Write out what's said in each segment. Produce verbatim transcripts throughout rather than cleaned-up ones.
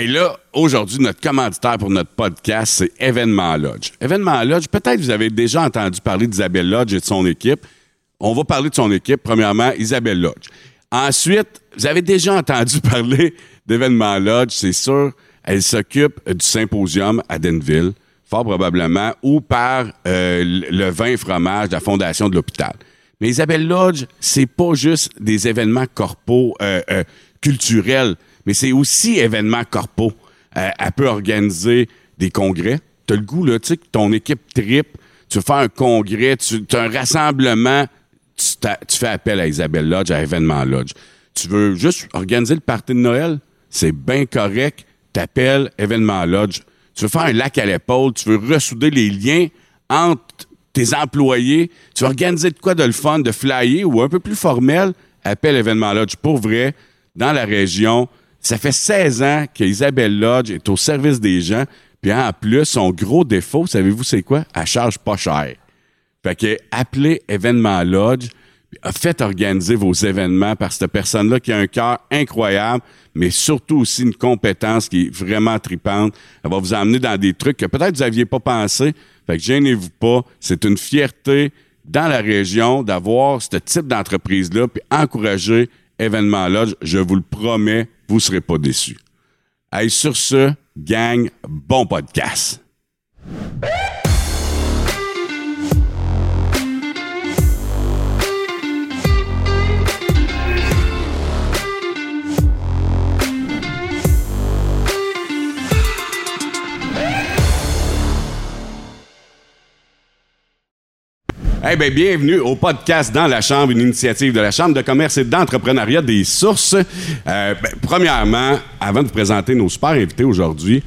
Et là, aujourd'hui, notre commanditaire pour notre podcast, c'est Événement Lodge. Événement Lodge, peut-être vous avez déjà entendu parler d'Isabelle Lodge et de son équipe. On va parler de son équipe, premièrement, Isabelle Lodge. Ensuite, vous avez déjà entendu parler d'Événement Lodge, c'est sûr. Elle s'occupe du symposium à Danville, fort probablement, ou par euh, le vin et fromage de la Fondation de l'Hôpital. Mais Isabelle Lodge, c'est pas juste des événements corpo euh, euh, culturels, mais c'est aussi événements corpo. Euh, elle peut organiser des congrès. Tu as le goût, là, tu sais, que ton équipe tripe, tu fais un congrès, tu as un rassemblement, tu, tu fais appel à Isabelle Lodge, à Événement Lodge. Tu veux juste organiser le party de Noël, c'est bien correct, t'appelles Événement Lodge. Tu veux faire un lac à l'épaule, tu veux ressouder les liens entre tes employés, tu veux organiser de quoi de le fun, de flyer ou un peu plus formel, appelle Événement Lodge. Pour vrai, dans la région, ça fait seize ans qu'Isabelle Lodge est au service des gens. Puis en plus, son gros défaut, savez-vous c'est quoi? Elle charge pas cher. Fait que appelez Événement Lodge, faites organiser vos événements par cette personne-là qui a un cœur incroyable, mais surtout aussi une compétence qui est vraiment tripante. Elle va vous emmener dans des trucs que peut-être vous n'aviez pas pensé. Fait que gênez-vous pas. C'est une fierté dans la région d'avoir ce type d'entreprise-là, puis encourager Événement Lodge. Je vous le promets, vous ne serez pas déçus. Allez, sur ce, gang, bon podcast! Eh hey, bien, bienvenue au podcast Dans la Chambre, une initiative de la Chambre de commerce et d'entrepreneuriat des Sources. Euh, ben, premièrement, avant de vous présenter nos super invités aujourd'hui,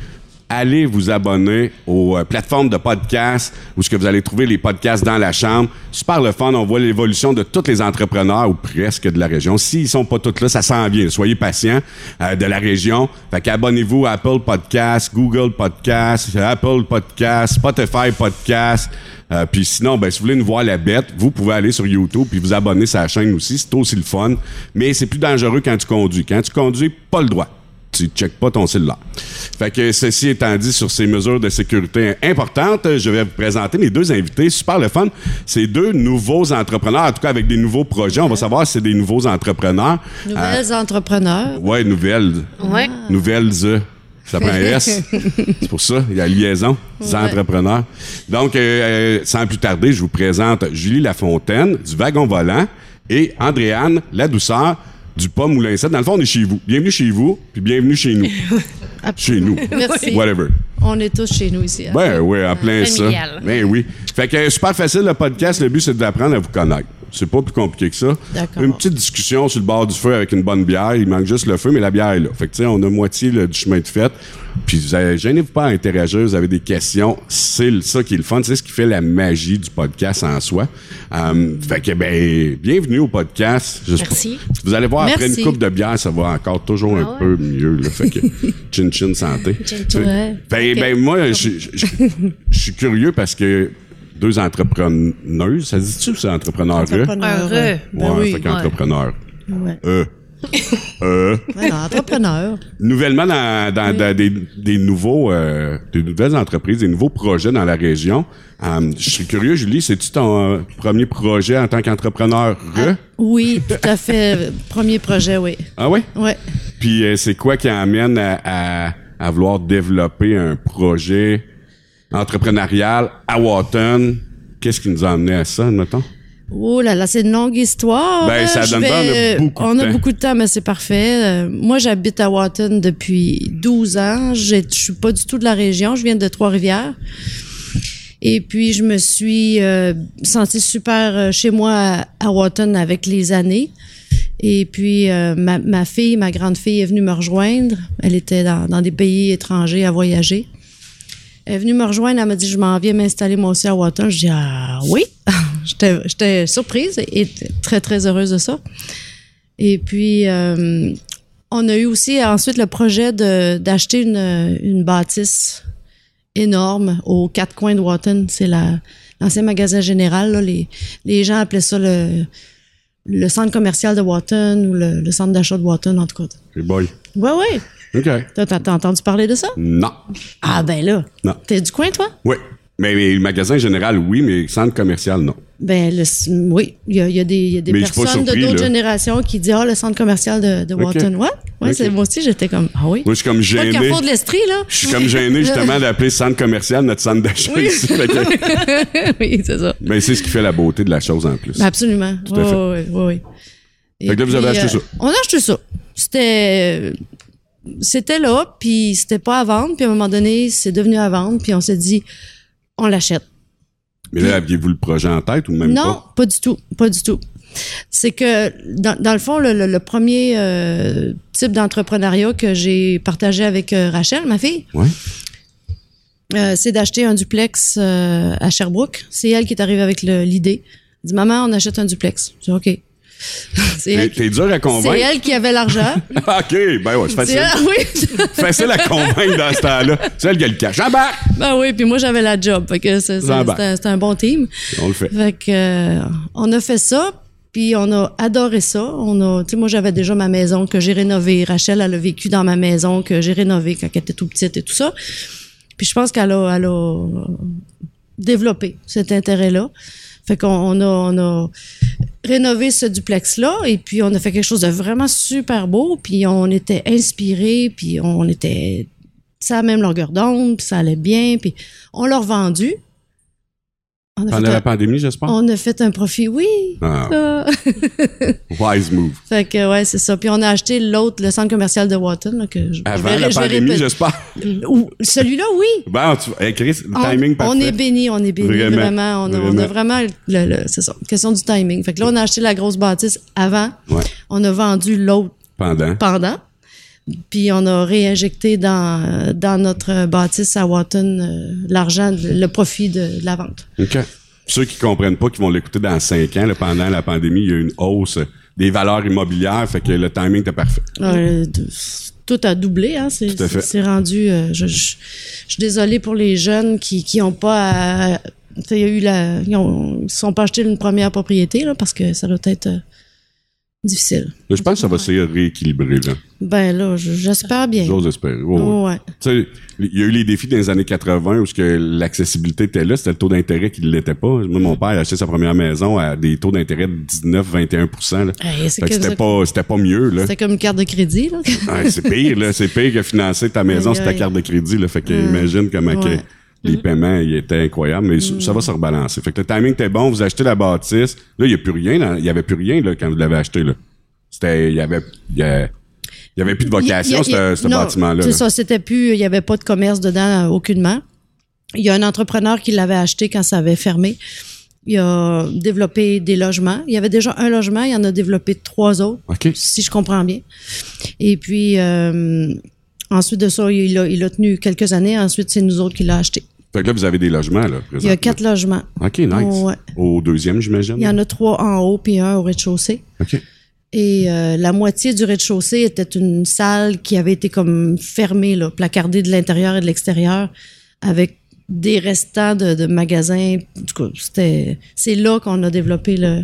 allez vous abonner aux euh, plateformes de podcasts où ce que vous allez trouver les podcasts Dans la Chambre. Super le fun, on voit l'évolution de tous les entrepreneurs ou presque de la région. S'ils sont pas tous là, ça s'en vient. Soyez patients euh, de la région. Fait qu'abonnez-vous à Apple Podcasts, Google Podcasts, Apple Podcasts, Spotify Podcasts. Euh, puis sinon, ben si vous voulez nous voir la bête, vous pouvez aller sur YouTube puis vous abonner à sa chaîne aussi. C'est aussi le fun. Mais c'est plus dangereux quand tu conduis. Quand tu conduis, pas le droit. Tu ne checkes pas ton cellulaire. Fait que ceci étant dit, sur ces mesures de sécurité importantes, je vais vous présenter mes deux invités. Super le fun. C'est deux nouveaux entrepreneurs, en tout cas avec des nouveaux projets. On va savoir si c'est des nouveaux entrepreneurs. Nouvelles euh, entrepreneurs. Oui, nouvelles. Oui. Nouvelles. Euh, Ça prend un S. C'est pour ça, il y a liaison, des entrepreneurs. Donc, euh, sans plus tarder, je vous présente Julie Lafontaine du Wagon Volant et Andréanne Ladouceur du pas Moulin sept. Dans le fond, on est chez vous. Bienvenue chez vous, puis bienvenue chez nous. Chez nous. Merci. Whatever. On est tous chez nous ici. Ben oui, en plein familial. Ça. Ben oui. Fait que super facile le podcast. Le but, c'est d'apprendre à vous connaître. C'est pas plus compliqué que ça. D'accord. Une petite discussion sur le bord du feu avec une bonne bière. Il manque juste le feu, mais la bière est là. Fait que, tu sais, on a moitié là, du chemin de fête. Puis, vous avez, gênez-vous pas à interagir. Vous avez des questions. C'est ça qui est le fun. C'est ce qui fait la magie du podcast en soi. Um, fait que, ben, bienvenue au podcast. Je, Merci. Vous allez voir, après Merci. Une coupe de bière, ça va encore toujours ah ouais. un peu mieux. Là. Fait que, chin-chin santé. Chin-chin. Ouais. Ben, okay. ben, moi, je suis curieux parce que deux entrepreneuses. Ça dit-tu c'est entrepreneur? Entrepreneur. Ben oui, fait qu'entrepreneur. Ouais. Euh. euh. Ouais, non, entrepreneur. Nouvellement, dans, dans, oui. dans des, des nouveaux, euh, des nouvelles entreprises, des nouveaux projets dans la région. Um, je suis curieux, Julie, c'est-tu ton euh, premier projet en tant qu'entrepreneur? Ah, oui, tout à fait. Premier projet, oui. Ah oui? Oui. Puis euh, c'est quoi qui amène à, à, à vouloir développer un projet entrepreneurial à Wotton? Qu'est-ce qui nous a amené à ça, admettons? Oh là là, c'est une longue histoire. Ben, ça donne vais, pas, on a beaucoup de on temps. On a beaucoup de temps, mais c'est parfait. Euh, moi, j'habite à Wotton depuis douze ans. Je suis pas du tout de la région. Je viens de Trois-Rivières. Et puis, je me suis euh, sentie super chez moi à, à Wotton avec les années. Et puis, euh, ma, ma fille, ma grande fille est venue me rejoindre. Elle était dans, dans des pays étrangers à voyager. Elle est venue me rejoindre, elle m'a dit « Je m'en viens m'installer moi aussi à Wotton. » Je dis « Ah oui! » j'étais, j'étais surprise et très, très heureuse de ça. Et puis, euh, on a eu aussi ensuite le projet de, d'acheter une, une bâtisse énorme aux quatre coins de Wotton. C'est la, l'ancien magasin général. Là, les, les gens appelaient ça le, le centre commercial de Wotton ou le, le centre d'achat de Wotton, en tout cas. C'est bon. Oui, oui. OK. T'as, t'as entendu parler de ça? Non. Ah ben là. Non. T'es du coin, toi? Oui. Mais, mais le magasin général, oui, mais centre commercial, non. Ben le, oui, il y a, y a des, y a des personnes surpris, de d'autres là. Générations qui disent « Ah, oh, le centre commercial de, de Wotton, what? » Ouais, okay. C'est, moi aussi, j'étais comme « Ah oui? » Moi, je suis comme gêné. Pas le carrefour de l'Estrie, là. Je suis comme gêné, justement, d'appeler centre commercial notre centre d'achat oui. ici. Que... oui, c'est ça. Ben c'est ce qui fait la beauté de la chose, en plus. Ben, absolument. Tout à fait. Oui, oui, oui. Et fait que là, vous avez acheté euh, ça. On a acheté ça. C'était... C'était là, puis c'était pas à vendre. Puis à un moment donné, c'est devenu à vendre. Puis on s'est dit... on l'achète. Mais là, aviez-vous le projet en tête ou même non, pas? Non, pas du tout, pas du tout. C'est que, dans, dans le fond, le, le, le premier euh, type d'entrepreneuriat que j'ai partagé avec euh, Rachel, ma fille, ouais. euh, c'est d'acheter un duplex euh, à Sherbrooke. C'est elle qui est arrivée avec le, l'idée. Elle dit « Maman, on achète un duplex. » Je dis « OK. » C'est elle, t'es dur à convaincre. C'est elle qui avait l'argent. OK, ben ouais, c'est facile. Elle, oui. Facile à convaincre dans ce temps-là. C'est elle qui a le cash. J'embarque! Ben oui, puis moi, j'avais la job. Fait que c'est, c'est, c'était, un, c'était un bon team. On le fait. Fait que, euh, on a fait ça, puis on a adoré ça. On a, tu sais, moi, j'avais déjà ma maison que j'ai rénovée. Rachel, elle a vécu dans ma maison que j'ai rénovée quand elle était toute petite et tout ça. Puis je pense qu'elle a, elle a développé cet intérêt-là. Fait qu'on on a, on a rénové ce duplex-là et puis on a fait quelque chose de vraiment super beau. Puis on était inspirés, puis on était ça à la même longueur d'onde, puis ça allait bien. Puis on l'a revendu. On a Pendant fait la un, pandémie, j'espère? On a fait un profit, oui. Ah. Wise move. Fait que, ouais, c'est ça. Puis on a acheté l'autre, le centre commercial de Wotton. Là, que je, Avant je vais, la je pandémie, j'espère. Ou, celui-là, oui. Ben, tu hey, Chris, le on, timing parfait. On est bénis, on est bénis, vraiment. vraiment, on, vraiment. On, a, on a vraiment, le, le, c'est ça, question du timing. Fait que là, on a acheté la grosse bâtisse avant. Ouais. On a vendu l'autre pendant. pendant. Puis on a réinjecté dans, dans notre bâtisse à Wotton euh, l'argent, le profit de, de la vente. OK. Ceux qui ne comprennent pas, qui vont l'écouter dans cinq ans, là, pendant la pandémie, il y a eu une hausse des valeurs immobilières, fait que le timing était parfait. Euh, tout a doublé, hein. C'est, tout à fait. C'est rendu... Euh, je, je, je suis désolée pour les jeunes qui n'ont qui pas... Il y a eu la... Ils ne se sont pas achetés une première propriété, là, parce que ça doit être... Euh, difficile. Là, je pense que ça va essayer de rééquilibrer. Là. Ben là, j'espère bien. J'ose espérer. Oh, ouais. Ouais. Il y a eu les défis dans les années quatre-vingts où que l'accessibilité était là, c'était le taux d'intérêt qui ne l'était pas. Moi, mon père a acheté sa première maison à des taux d'intérêt de dix-neuf à vingt et un pour cent. Là. Hey, c'est que c'était, ça... pas, c'était pas mieux. Là. C'était comme une carte de crédit. Là. Ouais, c'est pire. Là. C'est pire que financer ta maison sur ta carte de crédit. Là. Fait que hum, imagine comment ouais. que les paiements ils étaient incroyables, mais mmh. ça va se rebalancer. Fait que le timing était bon, vous achetez la bâtisse. Là, il n'y a plus rien. Il n'y avait plus rien là, quand vous l'avez acheté. Là. C'était, il n'y avait, avait, avait plus de vocation, ce bâtiment-là. C'est ça, c'était plus. Il n'y avait pas de commerce dedans, euh, aucunement. Il y a un entrepreneur qui l'avait acheté quand ça avait fermé. Il a développé des logements. Il y avait déjà un logement, il en a développé trois autres, okay. si je comprends bien. Et puis, euh, ensuite de ça, il a, il a tenu quelques années. Ensuite, c'est nous autres qui l'a acheté. Fait que là, vous avez des logements, là, présentement. Il y a quatre logements. OK, nice. Ouais. Au deuxième, j'imagine. Il y en a trois en haut puis un au rez-de-chaussée. OK. Et euh, la moitié du rez-de-chaussée était une salle qui avait été comme fermée, là, placardée de l'intérieur et de l'extérieur, avec des restants de, de magasins. Du coup, c'était, c'est là qu'on a développé le,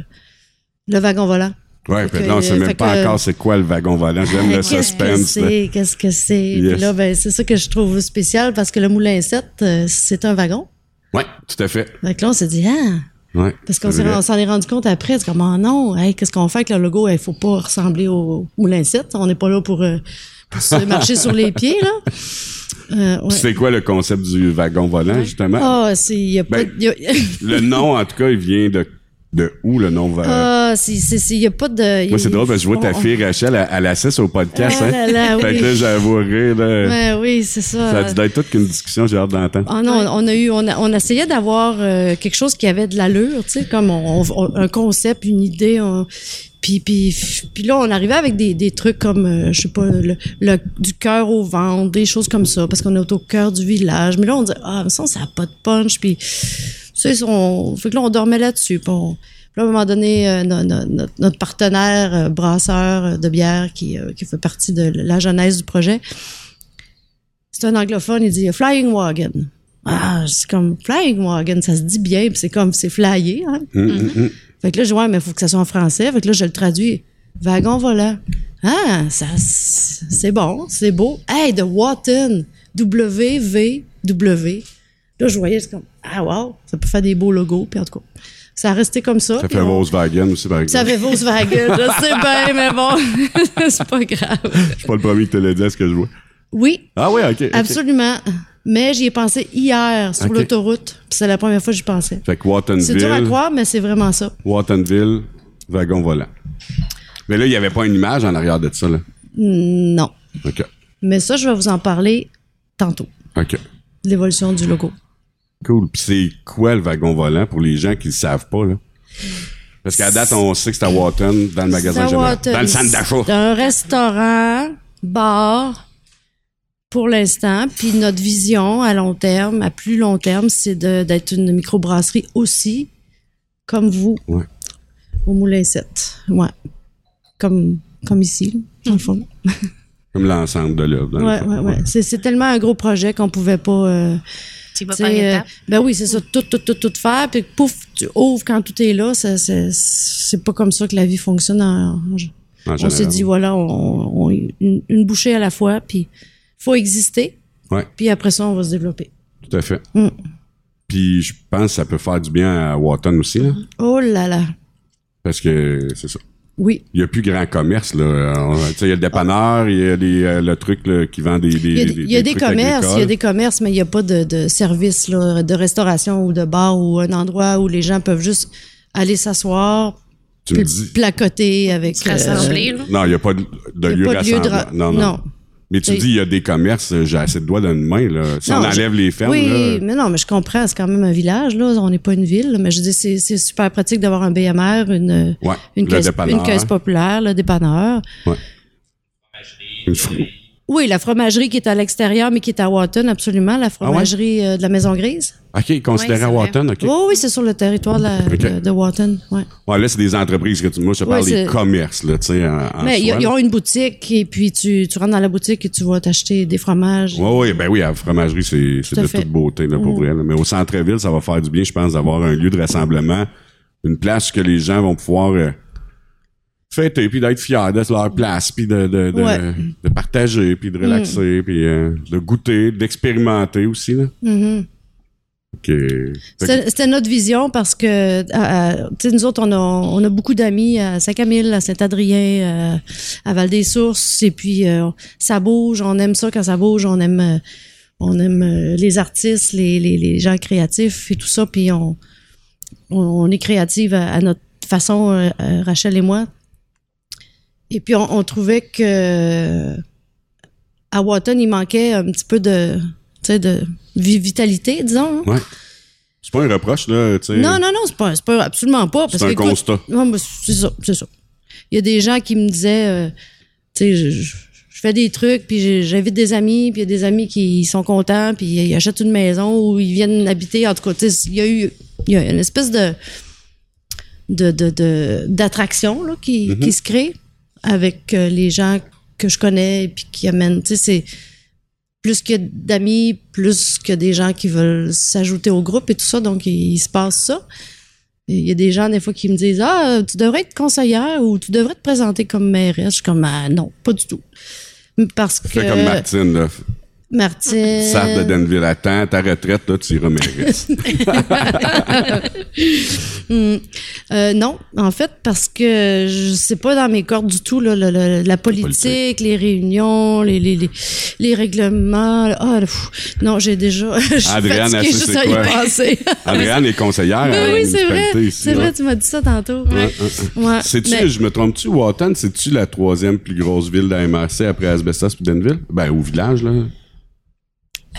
le wagon volant. Oui, puis là, on ne sait même pas que, encore c'est quoi le wagon volant. J'aime le suspense. Qu'est-ce que c'est? Qu'est-ce que c'est? Yes. Puis là, ben, c'est ça que je trouve spécial parce que le Moulin sept, euh, c'est un wagon. Oui, tout à fait. Donc là, on s'est dit, ah! Ouais, parce qu'on on s'en est rendu compte après. C'est comme, oh non, hey, qu'est-ce qu'on fait avec le logo? Il hey, ne faut pas ressembler au Moulin sept. On n'est pas là pour, euh, pour se marcher sur les pieds, là. Euh, ouais. C'est quoi le concept du wagon volant, justement? Ah, oh, c'est. Y a ben, pas de, y a... le nom, en tout cas, il vient de. De où le nom va. Ah, euh, c'est, c'est, c'est, y a pas de. Moi, c'est drôle parce que je vois ta fille, Rachel, elle, elle assiste au podcast, ah, hein. Là, oui. Fait que là, j'avouerais, là. Ben oui, c'est ça. Ça a dû être toute qu'une discussion, j'ai hâte d'entendre. Ah non, ouais. on a eu, on, a, on essayait d'avoir euh, quelque chose qui avait de l'allure, tu sais, comme on, on, un concept, une idée. On, puis, puis, puis là, on arrivait avec des, des trucs comme, euh, je sais pas, le, le, du cœur au ventre, des choses comme ça, parce qu'on est au cœur du village. Mais là, on dit, ah, ça, ça n'a pas de punch, puis. Tu sais, on, fait que là, on dormait là-dessus. Puis, on, puis là, à un moment donné, euh, no, no, no, notre partenaire euh, brasseur de bière qui, euh, qui fait partie de la genèse du projet, c'est un anglophone, il dit « Flying Wagon ». Ah, c'est comme « Flying Wagon », ça se dit bien, puis c'est comme, c'est flyé, hein. Mm-hmm. Fait que là, je dis « Ouais, mais il faut que ça soit en français ». Fait que là, je le traduis « Wagon volant ». Ah, ça, c'est bon, c'est beau. Hey, de Wotton, W V W. Là, je voyais, c'est comme, ah, wow, ça peut faire des beaux logos, puis en tout cas, ça a resté comme ça. Ça fait on... Volkswagen aussi, par exemple. Ça fait Volkswagen, je sais bien, mais bon, c'est pas grave. Je suis pas le premier qui te l'a dit à ce que je vois. Oui. Ah oui, OK. Absolument. Okay. Mais j'y ai pensé hier sur okay. l'autoroute, puis c'est la première fois que j'y pensais. Fait que Wottonville... C'est dur à croire, mais c'est vraiment ça. Wottonville, Wagon Volant. Mais là, il n'y avait pas une image en arrière de ça, là? Non. OK. Mais ça, je vais vous en parler tantôt. OK. L'évolution du logo. Cool. Puis c'est quoi le Wagon Volant pour les gens qui ne le savent pas, là? Parce qu'à date, on sait que c'est à Wotton, dans le magasin général. Dans le centre d'achat. C'est un restaurant, bar, pour l'instant. Puis notre vision à long terme, à plus long terme, c'est de, d'être une microbrasserie aussi, comme vous, ouais. au Moulin sept. Ouais. Comme, comme ici, dans le fond. Comme l'ensemble de l'œuvre. Oui, oui, oui. C'est, c'est tellement un gros projet qu'on ne pouvait pas... Euh, tu vas par étapes. Euh, ben oui, c'est ça, tout, tout, tout, tout faire. Puis pouf, tu ouvres quand tout est là. Ça, c'est, c'est pas comme ça que la vie fonctionne. En, en, en on s'est dit, voilà, on, on, une, une bouchée à la fois, puis il faut exister. Ouais. Puis après ça, on va se développer. Tout à fait. Mm. Puis je pense que ça peut faire du bien à Wotton aussi. Là. Oh là là! Parce que c'est ça. Oui. Il n'y a plus grand commerce, là. Il y a le dépanneur, il y a les, le truc là, qui vend des. Il y a des, des, y a des, des commerces, il y a des commerces, mais il n'y a pas de, de service là, de restauration ou de bar ou un endroit où les gens peuvent juste aller s'asseoir, tu me dis, placoter avec. Se rassembler, euh, là. Non, il n'y a pas de, de lieu rassemblant. Ra- non, non. non. Mais tu c'est... dis, il y a des commerces, j'ai assez de doigts dans une main, là. Si non, on enlève je... les fermes, oui, là... mais non, mais je comprends, c'est quand même un village, là. On n'est pas une ville, là. Mais je dis, c'est, c'est super pratique d'avoir un B M R, une, ouais, une, caisse, une caisse populaire, le dépanneur. Ouais. Une fr... Oui, la fromagerie qui est à l'extérieur, mais qui est à Wotton, absolument. La fromagerie ah ouais? euh, de la Maison Grise. OK, considérée à ouais, Wotton, OK. Oh, oui, c'est sur le territoire de, la, okay. de, de Wotton, oui. Ouais, là, c'est des entreprises que tu... Moi, je te parle ouais, des commerces, là, tu sais, en, en mais ils ont une boutique, et puis tu, tu rentres dans la boutique et tu vas t'acheter des fromages. Oui, oui, ben oui, la fromagerie, c'est, c'est de fait. Toute beauté, là, pour mmh. vrai. Là. Mais au centre-ville, ça va faire du bien, je pense, d'avoir un lieu de rassemblement, une place que les gens vont pouvoir... Euh, fêter, puis d'être fiers de leur place, puis de, de, de, ouais. de partager, puis de relaxer, mmh. puis euh, de goûter, d'expérimenter aussi. Là. Mmh. Okay. C'était, c'était notre vision parce que, tu sais, nous autres, on a, on a beaucoup d'amis à Saint-Camille, à Saint-Adrien, euh, à Val-des-Sources, et puis euh, ça bouge, on aime ça quand ça bouge, on aime, on aime les artistes, les, les, les gens créatifs et tout ça, puis on, on, on est créative à, à notre façon, euh, Rachel et moi. Et puis, on, on trouvait que à Wotton, il manquait un petit peu de, de vitalité, disons. Hein? Ouais. C'est pas un reproche, là. T'sais. Non, non, non, c'est pas, c'est pas absolument pas. Parce c'est un que, constat. Écoute, non, ben, c'est ça, c'est ça. Il y a des gens qui me disaient, euh, tu sais, je, je, je fais des trucs, puis j'invite des amis, puis il y a des amis qui sont contents, puis ils achètent une maison ou ils viennent habiter. En tout cas, tu sais, il y a eu il y a une espèce de, de, de, de d'attraction là, qui, mm-hmm. qui se crée. Avec euh, les gens que je connais et puis qui amènent, tu sais, c'est plus que d'amis, plus que des gens qui veulent s'ajouter au groupe et tout ça, donc il, il se passe ça. Il y a des gens, des fois, qui me disent « Ah, tu devrais être conseillère ou tu devrais te présenter comme mairesse. » Je suis comme « Ah non, pas du tout. » Parce que... C'est comme Martine, là. Martine... Sartre de Danville, attends, ta retraite, là, tu iras mairesse. mm. euh, non, en fait, parce que je sais pas dans mes cordes du tout, là, la, la, la politique, la politique, les réunions, les, les, les, les règlements. Ah, oh, non, j'ai déjà... je suis Andréanne, fatiguée juste à y penser. Andréanne est conseillère. Ben oui, c'est vrai, ici, c'est là. Vrai, tu m'as dit ça tantôt. Ouais. Ouais. Ouais. Sais-tu, mais... je me trompe-tu, Wotton, c'est-tu la troisième plus grosse ville de la M R C après Asbestos puis Danville? Ben, au village, là.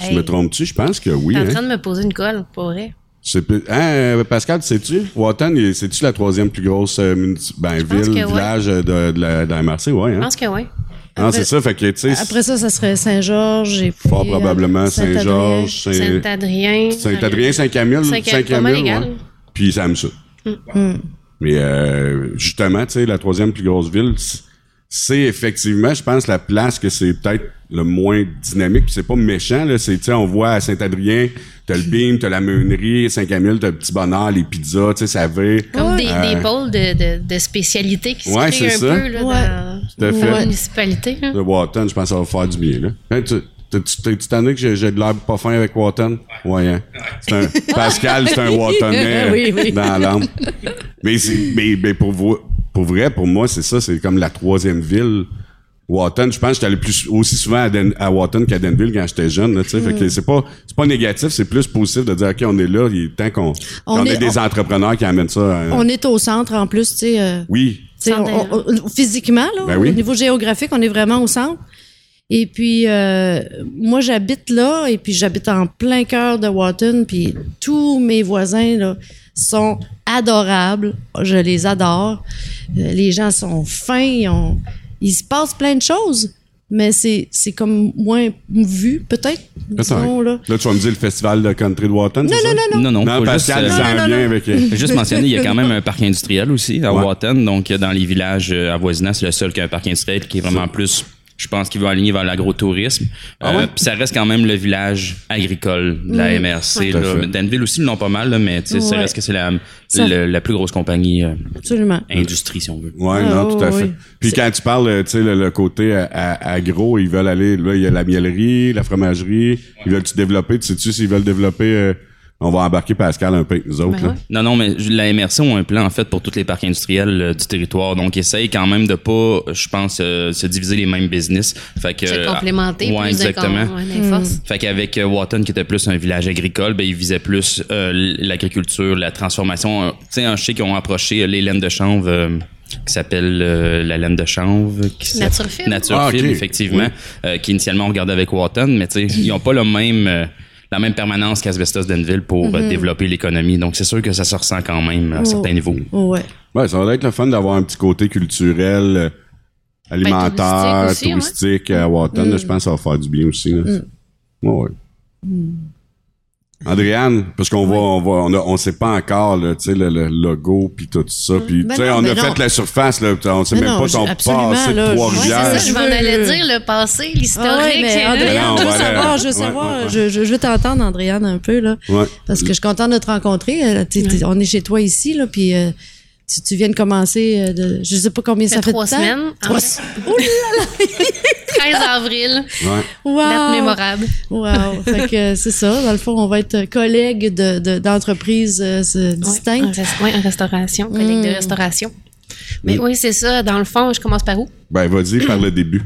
Hey. Je me trompe-tu? Je pense que oui. T'es en train hein? de me poser une colle, pas vrai. C'est plus... hein, Pascal, sais-tu? Wotton, c'est-tu la troisième plus grosse euh, munici... ben, ville, village ouais. de, de, la, de la M R C? Oui, hein? Je pense que oui. Non, c'est ça. Fait que, tu sais... Après ça, ça serait Saint-Georges et puis... Fort probablement Saint-Georges. Saint-Adrien. Saint-Adrien, Saint-Camille. Saint-Camille, ouais. Puis ça me ça. Mm-hmm. Mais euh, justement, tu sais, la troisième plus grosse ville... c'est effectivement, je pense, la place que c'est peut-être le moins dynamique. Puis c'est pas méchant, là. C'est, tu sais, on voit à Saint-Adrien, t'as le Bim, t'as la Meunerie, Saint-Camille, t'as le Petit Bonheur, les pizzas, tu sais, ça va. Comme euh, des, des pôles de, de, de spécialité qui ouais, se créent un ça. Peu, là. Ouais. Dans... tout à fait. La municipalité. Hein? De Wotton, je pense que ça va faire du bien. Là. Hein, tu, T'es-tu tanné que j'ai, j'ai de l'air pas fin avec Wotton? Ouais, hein? C'est un, Pascal, c'est un Wottonnais oui, oui. dans l'âme. Mais, c'est, mais, mais pour, vous, pour vrai, pour moi, c'est ça, c'est comme la troisième ville. Wotton, je pense que j'étais allé plus, aussi souvent à, Den, à Wotton qu'à Danville quand j'étais jeune. Là, mm. fait que c'est, pas, c'est pas négatif, c'est plus positif de dire « OK, on est là, il est temps qu'on on est, ait des on, entrepreneurs qui amènent ça. Euh, » On est au centre en plus, tu sais. Euh, oui. On, on, physiquement, là, ben oui. au niveau géographique, on est vraiment au centre. Et puis, euh, moi, j'habite là, et puis j'habite en plein cœur de Wotton, puis tous mes voisins là, sont adorables. Je les adore. Euh, les gens sont fins, ils ont, il se passe plein de choses, mais c'est, c'est comme moins vu, peut-être. Disons, là. là, tu vas me dire le festival de country de Wotton, non, c'est non, ça? Non, non, non. Non, non Pascal, il s'en vient avec... Je juste mentionner, il y a quand même un parc industriel aussi à ouais. Wotton, donc dans les villages avoisinants, c'est le seul qui a un parc industriel qui est vraiment c'est... plus... Je pense qu'il va aligner vers l'agrotourisme. Ah ouais? euh, Puis ça reste quand même le village agricole de la M R C. Mmh. Là. Danville aussi, ils l'ont pas mal, là, mais ouais. ça reste que c'est la, le, la plus grosse compagnie euh, industrie, si on veut. Oui, ah, non, tout à fait. Oui. Puis c'est... quand tu parles, tu sais, le, le côté à, à, agro, ils veulent aller, là, il y a la miellerie, la fromagerie. Ouais. Ils veulent-tu développer? Tu sais-tu s'ils veulent développer... Euh, on va embarquer Pascal un peu avec nous autres. Ben ouais. là. Non, non, mais la M R C ont un plan, en fait, pour tous les parcs industriels euh, du territoire. Donc, essaye quand même de pas, je pense, euh, se diviser les mêmes business. Fait que... C'est complémenté. Euh, ouais, exactement. Incom- ouais, mm. forces. Fait qu'avec euh, Wotton, qui était plus un village agricole, ben, ils visaient plus euh, l'agriculture, la transformation. Euh, tu sais, hein, je sais qu'ils ont approché euh, les laines de chanvre... Euh, qui s'appelle euh, la laine de chanvre. Naturefil. Naturefil, ah, okay. effectivement. Oui. Euh, qui, initialement, on regardait avec Wotton, mais tu sais, ils ont pas le même... Euh, la même permanence qu'Asbestos Danville pour mm-hmm. développer l'économie. Donc, c'est sûr que ça se ressent quand même à oh. certains niveaux. Ouais. ouais, ça va être le fun d'avoir un petit côté culturel, euh, alimentaire, ben, touristique, aussi, touristique ouais. à Wotton. Mm. Je pense que ça va faire du bien aussi. Là. Mm. Ouais, ouais. Mm. Andréanne, parce qu'on ouais. va, on va, on a, on sait pas encore, là, tu sais, le, le logo puis tout ça, puis ben tu sais, on a non. fait la surface, là, on sait ben même non, pas ton passé de Trois-Rivières. Ouais, c'est ça, je m'en allais dire, le passé, l'historique. Ah ouais, mais Andréanne, ben non, je, savoir, je veux savoir, ouais, ouais, ouais. je, je veux t'entendre, Andréanne, un peu, là, ouais. parce que je suis contente de te rencontrer, t'es, t'es, on est chez toi ici, là, puis... Euh, Tu, tu viens de commencer, de, je sais pas combien ça, ça fait de temps. Trois semaines. Trois semaines. Oh là là! treize avril. Ouais. Wow. Date mémorable. Wow. Fait que c'est ça. Dans le fond, on va être collègues de, de, d'entreprises euh, distinctes. Oui, en restauration, collègues mm. de restauration. Mais oui. oui, c'est ça. Dans le fond, je commence par où? Ben, vas-y, par le début.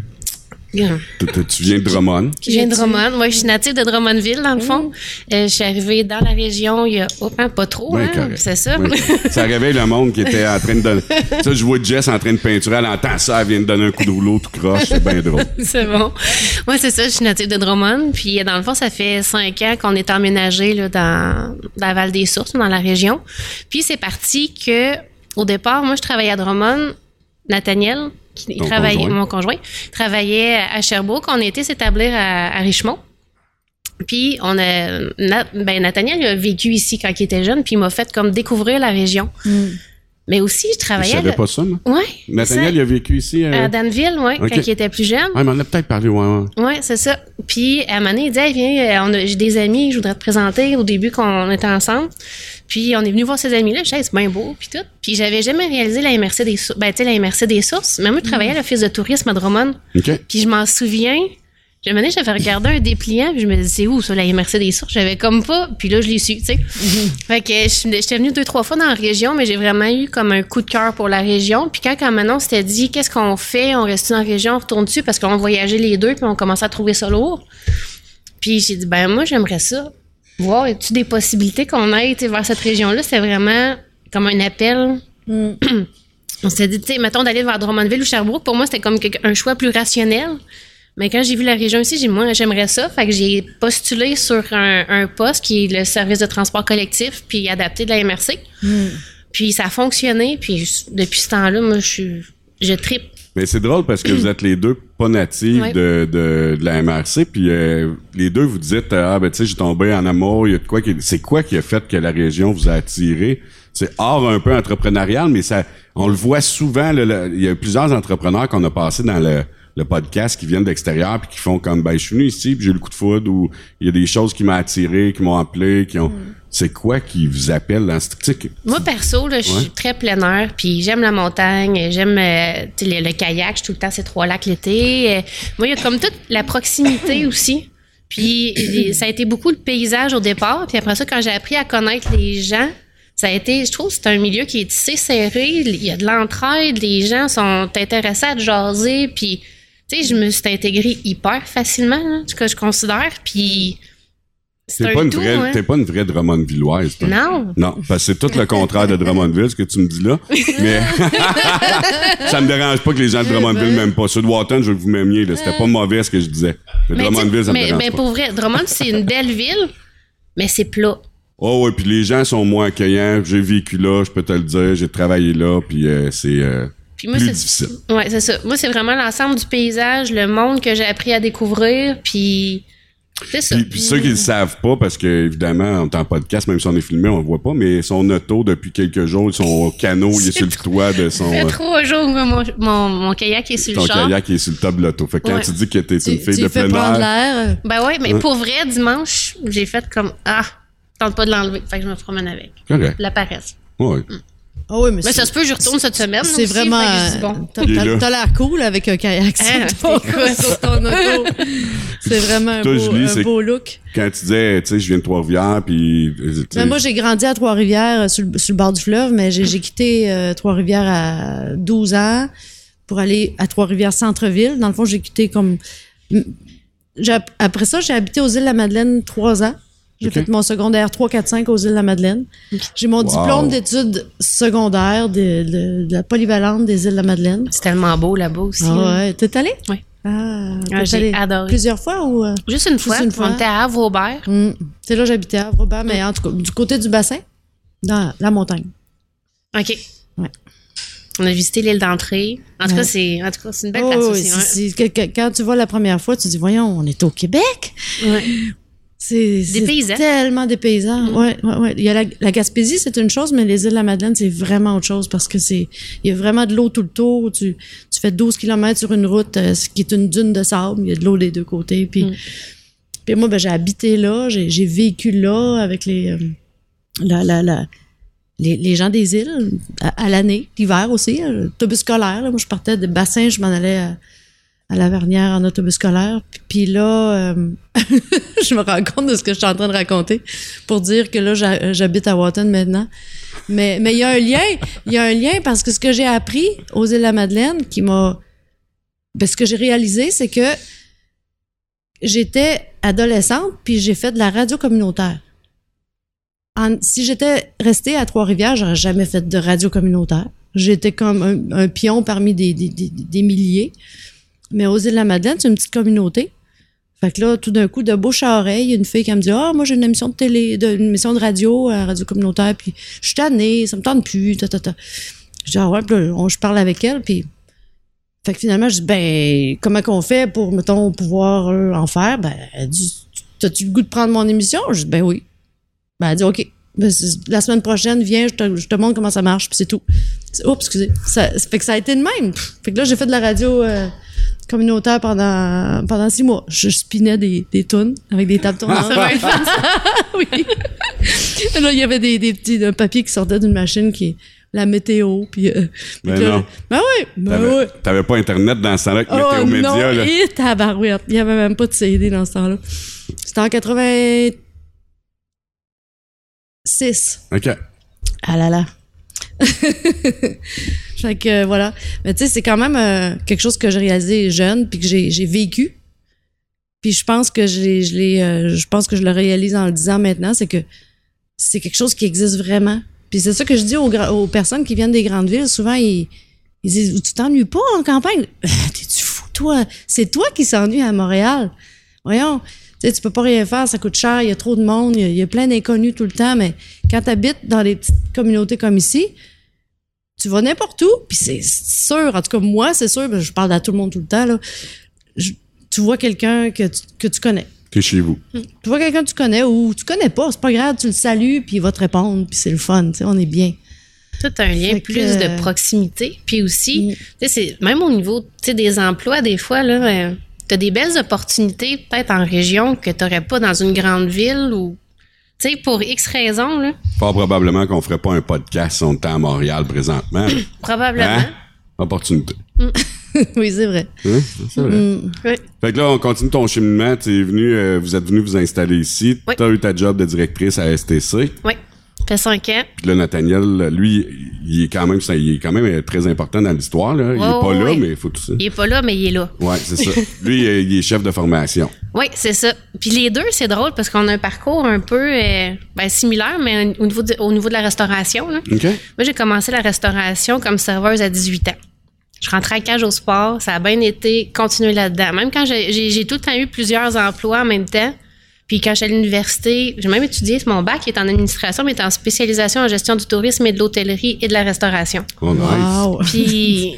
Tu viens de Drummond. Je viens de Drummond. Moi, je suis native de Drummondville, dans le fond. Euh, je suis arrivée dans la région il y a oh, hein, pas trop, ben, hein, c'est ça. Ben, ça réveille le monde qui était en train de donner... Ça, je vois Jess en train de peinturer. Elle entend ça, elle vient de donner un coup de rouleau, tout croche. C'est bien drôle. C'est bon. Moi, c'est ça, je suis native de Drummond. Puis, dans le fond, ça fait cinq ans qu'on est emménagé là, dans, dans la Val-des-Sources, dans la région. Puis, c'est parti que, au départ, moi, je travaillais à Drummond. Nathaniel, qui travaillait, mon conjoint, travaillait à Sherbrooke. On était s'établir à, à Richmond. Puis, on a, na, ben Nathaniel a vécu ici quand il était jeune, puis il m'a fait comme découvrir la région. Mm. Mais aussi, je travaillais... Je savais pas ça, moi. Oui. Nathaniel, il a vécu ici... Euh... À Danville, oui, okay. quand il était plus jeune. Ah, mais on en a peut-être parlé, oui. Oui, ouais, c'est ça. Puis, à un moment donné, il disait, hey, viens, on a, j'ai des amis que je voudrais te présenter au début qu'on était ensemble. Puis, on est venu voir ces amis-là. Je disais, hey, c'est bien beau, puis tout. Puis, j'avais jamais réalisé la M R C des Sources. Ben, tu sais, la M R C des Sources. Mais moi, je travaillais à l'office de tourisme à Drummond. Okay. Puis, je m'en souviens... À un moment donné, j'avais regardé un dépliant, puis je me disais, c'est où, ça, la M R C des Sources? J'avais comme pas, puis là, je l'ai su, tu sais. Mm-hmm. Fait que j'étais venue deux, trois fois dans la région, mais j'ai vraiment eu comme un coup de cœur pour la région. Puis quand, quand maintenant, on s'était dit, qu'est-ce qu'on fait? On reste dans la région, on retourne dessus, parce qu'on voyageait les deux, puis on commençait à trouver ça lourd. Puis j'ai dit, ben moi, j'aimerais ça. Voir, y a-tu des possibilités qu'on aille, tu sais, vers cette région-là? C'était vraiment comme un appel. Mm. On s'était dit, tu sais, mettons, d'aller vers Drummondville ou Sherbrooke, pour moi, c'était comme un choix plus rationnel. Mais quand j'ai vu la région ici, j'ai dit, moi, j'aimerais ça. Fait que j'ai postulé sur un, un poste qui est le service de transport collectif puis adapté de la M R C. Mm. Puis ça a fonctionné. Puis depuis ce temps-là, moi, je suis, je trippe. Mais c'est drôle parce que vous êtes les deux pas natifs ouais. de, de, de la M R C. Puis euh, les deux, vous dites, ah, ben, tu sais, j'ai tombé en amour. Il y a de quoi qui, c'est quoi qui a fait que la région vous a attiré? C'est hors un peu entrepreneurial, mais ça, on le voit souvent. Là, là, il y a plusieurs entrepreneurs qu'on a passés dans le, le podcast qui viennent d'extérieur puis qui font comme ben je suis venu ici puis j'ai eu le coup de foudre ou il y a des choses qui m'ont attiré, qui m'ont appelé, qui ont mm. C'est quoi qui vous appelle dans ce truc? Moi, perso, là, je suis ouais. très plein air, puis j'aime la montagne, j'aime euh, le, le kayak, je suis tout le temps ces trois lacs l'été. Euh, moi, il y a comme toute la proximité aussi. Puis ça a été beaucoup le paysage au départ. Puis après ça, quand j'ai appris à connaître les gens, ça a été, je trouve que c'est un milieu qui est tissé serré, il y a de l'entraide, les gens sont intéressés à te jaser. Puis, tu sais, je me suis intégrée hyper facilement, hein, ce que je considère. Puis... C'est t'es, pas une tout, vraie, hein? T'es pas une vraie Drummondvilloise. Toi. Non. Non, parce que c'est tout le contraire de Drummondville, ce que tu me dis là. Mais ça me dérange pas que les gens de Drummondville m'aiment pas. Ceux de Wotton, je veux que vous m'aimiez. Là. C'était pas mauvais ce que je disais. Mais Drummondville, ça me mais, dérange mais pas. Mais pour vrai, Drummond, c'est une belle ville, mais c'est plat. Oh oui, puis les gens sont moins accueillants. J'ai vécu là, je peux te le dire. J'ai travaillé là, puis euh, c'est... Euh, Puis moi, plus c'est, ouais, c'est ça. Moi, c'est vraiment l'ensemble du paysage, le monde que j'ai appris à découvrir, puis... C'est ça. Puis, puis ceux qui ne le savent pas, parce qu'évidemment, on est en podcast, même si on est filmé, on ne le voit pas, mais son auto, depuis quelques jours, son canot, il est sur le toit de son... Ça fait trois jours que mon, mon, mon kayak est sur le char. Ton kayak est sur le top de l'auto. Fait que ouais. Quand tu dis que t'es une tu, fille tu de plein air... l'air. Ben oui, mais hein? Pour vrai, dimanche, j'ai fait comme... Ah, je tente pas de l'enlever. Fait que je me promène avec. Correct. La paresse. Oui. Mm. Ah oui, mais, mais ça se peut, je retourne cette semaine. C'est aussi, vraiment. Fait, bon. T'as, t'as, t'as l'air cool avec un kayak hein, sur, ton, sur ton auto. C'est vraiment un, toi, beau, Julie, un c'est beau look. Quand tu disais, tu sais, je viens de Trois-Rivières, puis. Ben, moi, j'ai grandi à Trois-Rivières, sur le, sur le bord du fleuve, mais j'ai, j'ai quitté euh, Trois-Rivières à douze ans pour aller à Trois-Rivières centre-ville. Dans le fond, j'ai quitté comme. J'ai, après ça, j'ai habité aux Îles-de-la-Madeleine trois ans. J'ai okay. fait mon secondaire trois, quatre, cinq aux Îles-de-la-Madeleine. J'ai mon wow. diplôme d'études secondaires de, de, de la polyvalente des Îles-de-la-Madeleine. C'est tellement beau là-bas aussi. Ah ouais. T'es allée? Oui. Ah, t'es ah, j'ai allée adoré. Plusieurs fois ou? Juste une fois. Juste une fois. On était à Havre-Aubert. Mmh. C'est là que j'habitais à Havre-Aubert, mais mmh. en tout cas, du côté du bassin, dans la montagne. OK. Ouais. On a visité l'île d'entrée. En tout ouais. cas, c'est, en tout cas, c'est une belle place oh, aussi. C'est, c'est, c'est, quand tu vois la première fois, tu dis, voyons, on est au Québec. Oui. C'est, c'est tellement dépaysant. Mmh. Ouais, ouais, ouais. Il y a la, la Gaspésie, c'est une chose, mais les îles de la Madeleine, c'est vraiment autre chose parce que c'est, il y a vraiment de l'eau tout le tour. Tu, tu fais douze kilomètres sur une route, euh, ce qui est une dune de sable. Il y a de l'eau des deux côtés. Puis, mmh. puis moi, ben, j'ai habité là, j'ai, j'ai vécu là avec les, euh, la, la, la, les, les gens des îles à, à l'année, l'hiver aussi, hein, autobus scolaire. Là, moi, je partais de bassin, je m'en allais à. à la Vernière en autobus scolaire. Puis là, euh, je me rends compte de ce que je suis en train de raconter pour dire que là, j'habite à Wotton maintenant. Mais mais il y a un lien. Il y a un lien parce que ce que j'ai appris aux Îles-de-la-Madeleine qui m'a... Ben, ce que j'ai réalisé, c'est que j'étais adolescente puis j'ai fait de la radio communautaire. En, si j'étais restée à Trois-Rivières, j'aurais jamais fait de radio communautaire. J'étais comme un, un pion parmi des, des, des, des milliers. Mais aux Îles-de-la-Madeleine, c'est une petite communauté. Fait que là, tout d'un coup, de bouche à oreille, il y a une fille qui me dit « Ah, oh, moi, j'ai une émission de télé, de, une émission de radio, à Radio Communautaire, puis je suis tannée, ça me tente plus, ta, ta, ta. » Je dis « Ah ouais, puis là, on, je parle avec elle, puis... » Fait que finalement, je dis « Ben, comment qu'on fait pour, mettons, pouvoir euh, en faire? » Ben, elle dit « T'as-tu le goût de prendre mon émission? » Je dis « Ben oui. » Ben, elle dit « OK. » Ben, la semaine prochaine, viens, je te, je te montre comment ça marche, puis c'est tout. Oups, excusez. Ça, fait que ça a été de même. Fait que là, j'ai fait de la radio euh, communautaire pendant, pendant six mois. Je spinais des, des tunes avec des tables tournantes. Oui. Là, il y avait des, des petits un papier qui sortait d'une machine qui est la météo. Puis, euh, ben là, non. Ben oui. Ben t'avais, oui. T'avais pas Internet dans ce temps-là que oh, Météo non, Média. Là. Et tabarouette. Il y avait même pas de C D dans ce temps-là. C'était en quatre-vingt-six. OK. Ah là là. Fait que euh, voilà. Mais tu sais, c'est quand même euh, quelque chose que j'ai réalisé jeune puis que j'ai, j'ai vécu. Puis je pense que j'ai, je l'ai, euh, je pense que je le réalise en le disant maintenant, c'est que c'est quelque chose qui existe vraiment. Puis c'est ça que je dis aux, gra- aux personnes qui viennent des grandes villes. Souvent, ils, ils disent « Tu t'ennuies pas en campagne? » « T'es-tu fou, toi? C'est toi qui s'ennuie à Montréal. Voyons. » Tu sais, tu peux pas rien faire, ça coûte cher, il y a trop de monde, il y, y a plein d'inconnus tout le temps, mais quand tu habites dans des petites communautés comme ici, tu vas n'importe où, puis c'est sûr, en tout cas moi, c'est sûr, ben, je parle à tout le monde tout le temps, là, je, tu vois quelqu'un que tu, que tu connais. T'es chez vous. Tu vois quelqu'un que tu connais ou tu connais pas, c'est pas grave, tu le salues, puis il va te répondre, puis c'est le fun, tu sais, on est bien. Tout un lien, plus que... de proximité. Puis aussi, mm. c'est, même au niveau des emplois, des fois, là, t'as des belles opportunités peut-être en région que t'aurais pas dans une grande ville ou pour X raisons. Là. Fort probablement qu'on ferait pas un podcast si on était à Montréal présentement. Probablement. Hein? Opportunité. Mm. Oui, c'est vrai. Hein? C'est vrai. Mm. Oui. Fait que là, on continue ton cheminement. T'es venu, euh, vous êtes venu vous installer ici. Oui. T'as eu ta job de directrice à S T C. Oui. Fait cinq ans. Puis là, Nathaniel, lui, il est quand même, ça, il est quand même très important dans l'histoire. Là. Il n'est oh, pas là, oui. mais il faut tout ça. Il est pas là, mais il est là. Oui, c'est ça. Lui, il est chef de formation. Oui, c'est ça. Puis les deux, c'est drôle parce qu'on a un parcours un peu euh, ben, similaire, mais au niveau, de, au niveau de la restauration. Là. Okay. Moi, j'ai commencé la restauration comme serveuse à dix-huit ans. Je rentrais à cage au sport. Ça a bien été continuer là-dedans. Même quand j'ai, j'ai, j'ai tout le temps eu plusieurs emplois en même temps. Puis quand j'étais à l'université, j'ai même étudié, mon bac est en administration, mais est en spécialisation en gestion du tourisme et de l'hôtellerie et de la restauration. Oh, nice! Wow. Puis,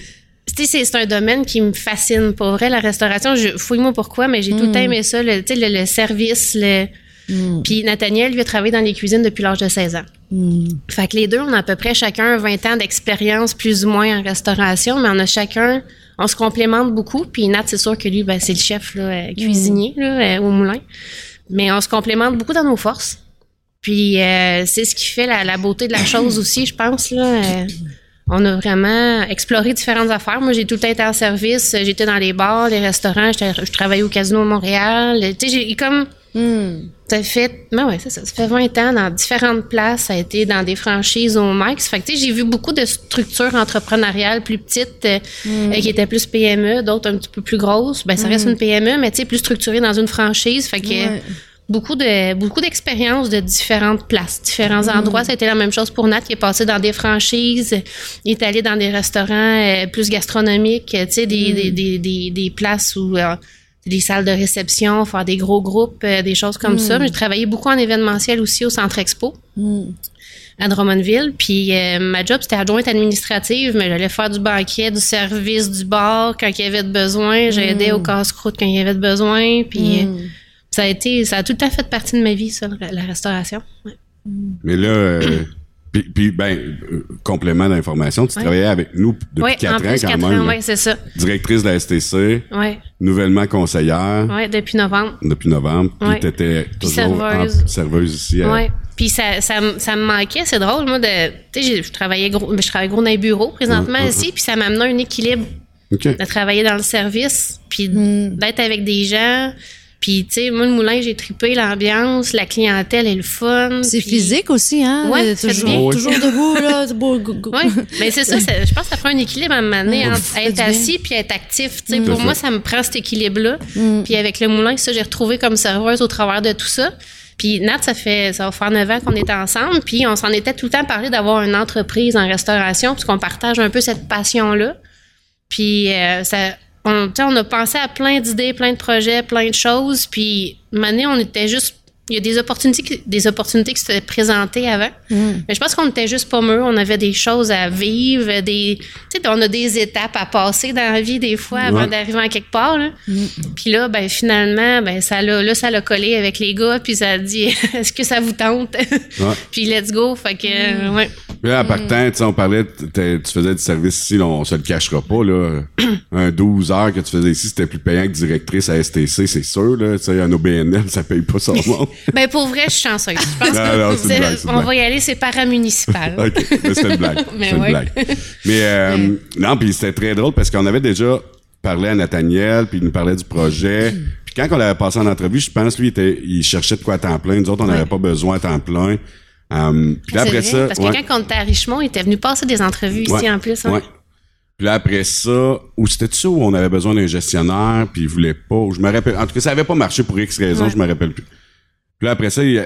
c'est, c'est un domaine qui me fascine. Pour vrai, la restauration, je, fouille-moi pourquoi, mais j'ai mm. tout le temps aimé ça, le, le, le service. Le... Mm. Puis Nathaniel, lui, a travaillé dans les cuisines depuis l'âge de seize ans. Mm. Fait que les deux, on a à peu près chacun vingt ans d'expérience, plus ou moins en restauration, mais on a chacun, on se complémente beaucoup. Puis Nat, c'est sûr que lui, ben, c'est le chef là, cuisinier mm. là, au Moulin. Mais on se complémente beaucoup dans nos forces. Puis euh, c'est ce qui fait la, la beauté de la chose aussi, je pense. Là. Euh, on a vraiment exploré différentes affaires. Moi, j'ai tout le temps été en service. J'étais dans les bars, les restaurants. Je travaillais au casino à Montréal. Tu sais, j'ai comme... Mm. Ça fait... Ben ouais, c'est ça. Ça fait vingt ans dans différentes places. Ça a été dans des franchises au max. Fait que, tu sais, j'ai vu beaucoup de structures entrepreneuriales plus petites mm. euh, qui étaient plus P M E, d'autres un petit peu plus grosses. Ben, ça mm. reste une P M E, mais tu sais, plus structurée dans une franchise. Fait que ouais. beaucoup de, beaucoup d'expériences de différentes places, différents mm. endroits. Ça a été la même chose pour Nat, qui est passé dans des franchises. Il est allé dans des restaurants euh, plus gastronomiques, tu sais, des, mm. des, des, des, des places où... Euh, des salles de réception, faire des gros groupes, euh, des choses comme mmh. ça. J'ai travaillé beaucoup en événementiel aussi au Centre Expo mmh. à Drummondville. Puis euh, ma job, c'était adjointe administrative, mais j'allais faire du banquet, du service, du bar quand il y avait de besoin. J'ai mmh. aidé au casse-croûte quand il y avait de besoin. Puis mmh. ça a été, ça a tout à fait partie de ma vie, ça, la restauration. Ouais. Mais là... Euh... Puis, puis, ben, euh, complément d'information, tu ouais. travaillais avec nous depuis ouais, quatre ans quand quatre même. Oui, c'est ça. Directrice de la S T C, ouais. nouvellement conseillère. Oui, depuis novembre. Depuis novembre, puis ouais. t'étais toujours serveuse. En, serveuse ici. Oui, ouais. Puis ça, ça, ça me manquait, c'est drôle, moi, de, tu sais, je travaillais gros, je travaillais gros dans les bureaux présentement ah, ici, ah, puis ça m'amenait un équilibre okay. de travailler dans le service, puis mm. d'être avec des gens... Puis, tu sais, moi, le Moulin, j'ai trippé l'ambiance, la clientèle est le fun. C'est pis... physique aussi, hein? Oui, toujours, bien. toujours debout, là. Oui, mais c'est ça, ça. Je pense que ça prend un équilibre à me mener entre être assis puis être actif. Tu sais, mm. pour moi, ça me prend cet équilibre-là. Mm. Puis avec le Moulin, ça, j'ai retrouvé comme serveuse au travers de tout ça. Puis Nat, ça fait ça va faire neuf ans qu'on est ensemble, puis on s'en était tout le temps parlé d'avoir une entreprise en restauration, puisqu'on partage un peu cette passion-là. Puis euh, ça... On, on a pensé à plein d'idées, plein de projets, plein de choses. Puis, une année, on était juste. Il y a des opportunités qui, des opportunités qui se présentaient avant. Mm. Mais je pense qu'on était juste pas mûrs. On avait des choses à vivre. Des, on a des étapes à passer dans la vie, des fois, ouais. avant d'arriver à quelque part. Là. Mm. Puis là, ben, finalement, ben, ça l'a, là, ça l'a collé avec les gars. Puis ça a dit est-ce que ça vous tente ouais. Puis let's go. Fait que, mm. ouais. Là, en partant, tu sais, on parlait, tu faisais du service ici, là, on se le cachera pas, là. Un douze heures que tu faisais ici, c'était plus payant que directrice à S T C, c'est sûr, là. Tu sais, un O B N L, ça paye pas son monde. Ben, pour vrai, je suis chanceuse. Je pense non, que non, c'est une blague, c'est on va y aller, c'est paramunicipal. OK, mais c'est une blague. Mais c'est ouais. une blague. Mais, euh, mais... non, puis c'était très drôle parce qu'on avait déjà parlé à Nathaniel, puis il nous parlait du projet. Mmh. Puis quand on l'avait passé en entrevue, je pense, lui, il, était, il cherchait de quoi à temps plein. Nous autres, on n'avait ouais. pas besoin à temps plein. Um, puis ah, après vrai, ça, parce que ouais. quand on était à Richemont, il était venu passer des entrevues ouais, ici en plus. Hein? Ouais. Puis là, après ça, où c'était ça où on avait besoin d'un gestionnaire, puis il voulait pas. Je me rappelle. En tout cas, ça avait pas marché pour X raisons, ouais. je me rappelle plus. Puis là, après ça, il, euh,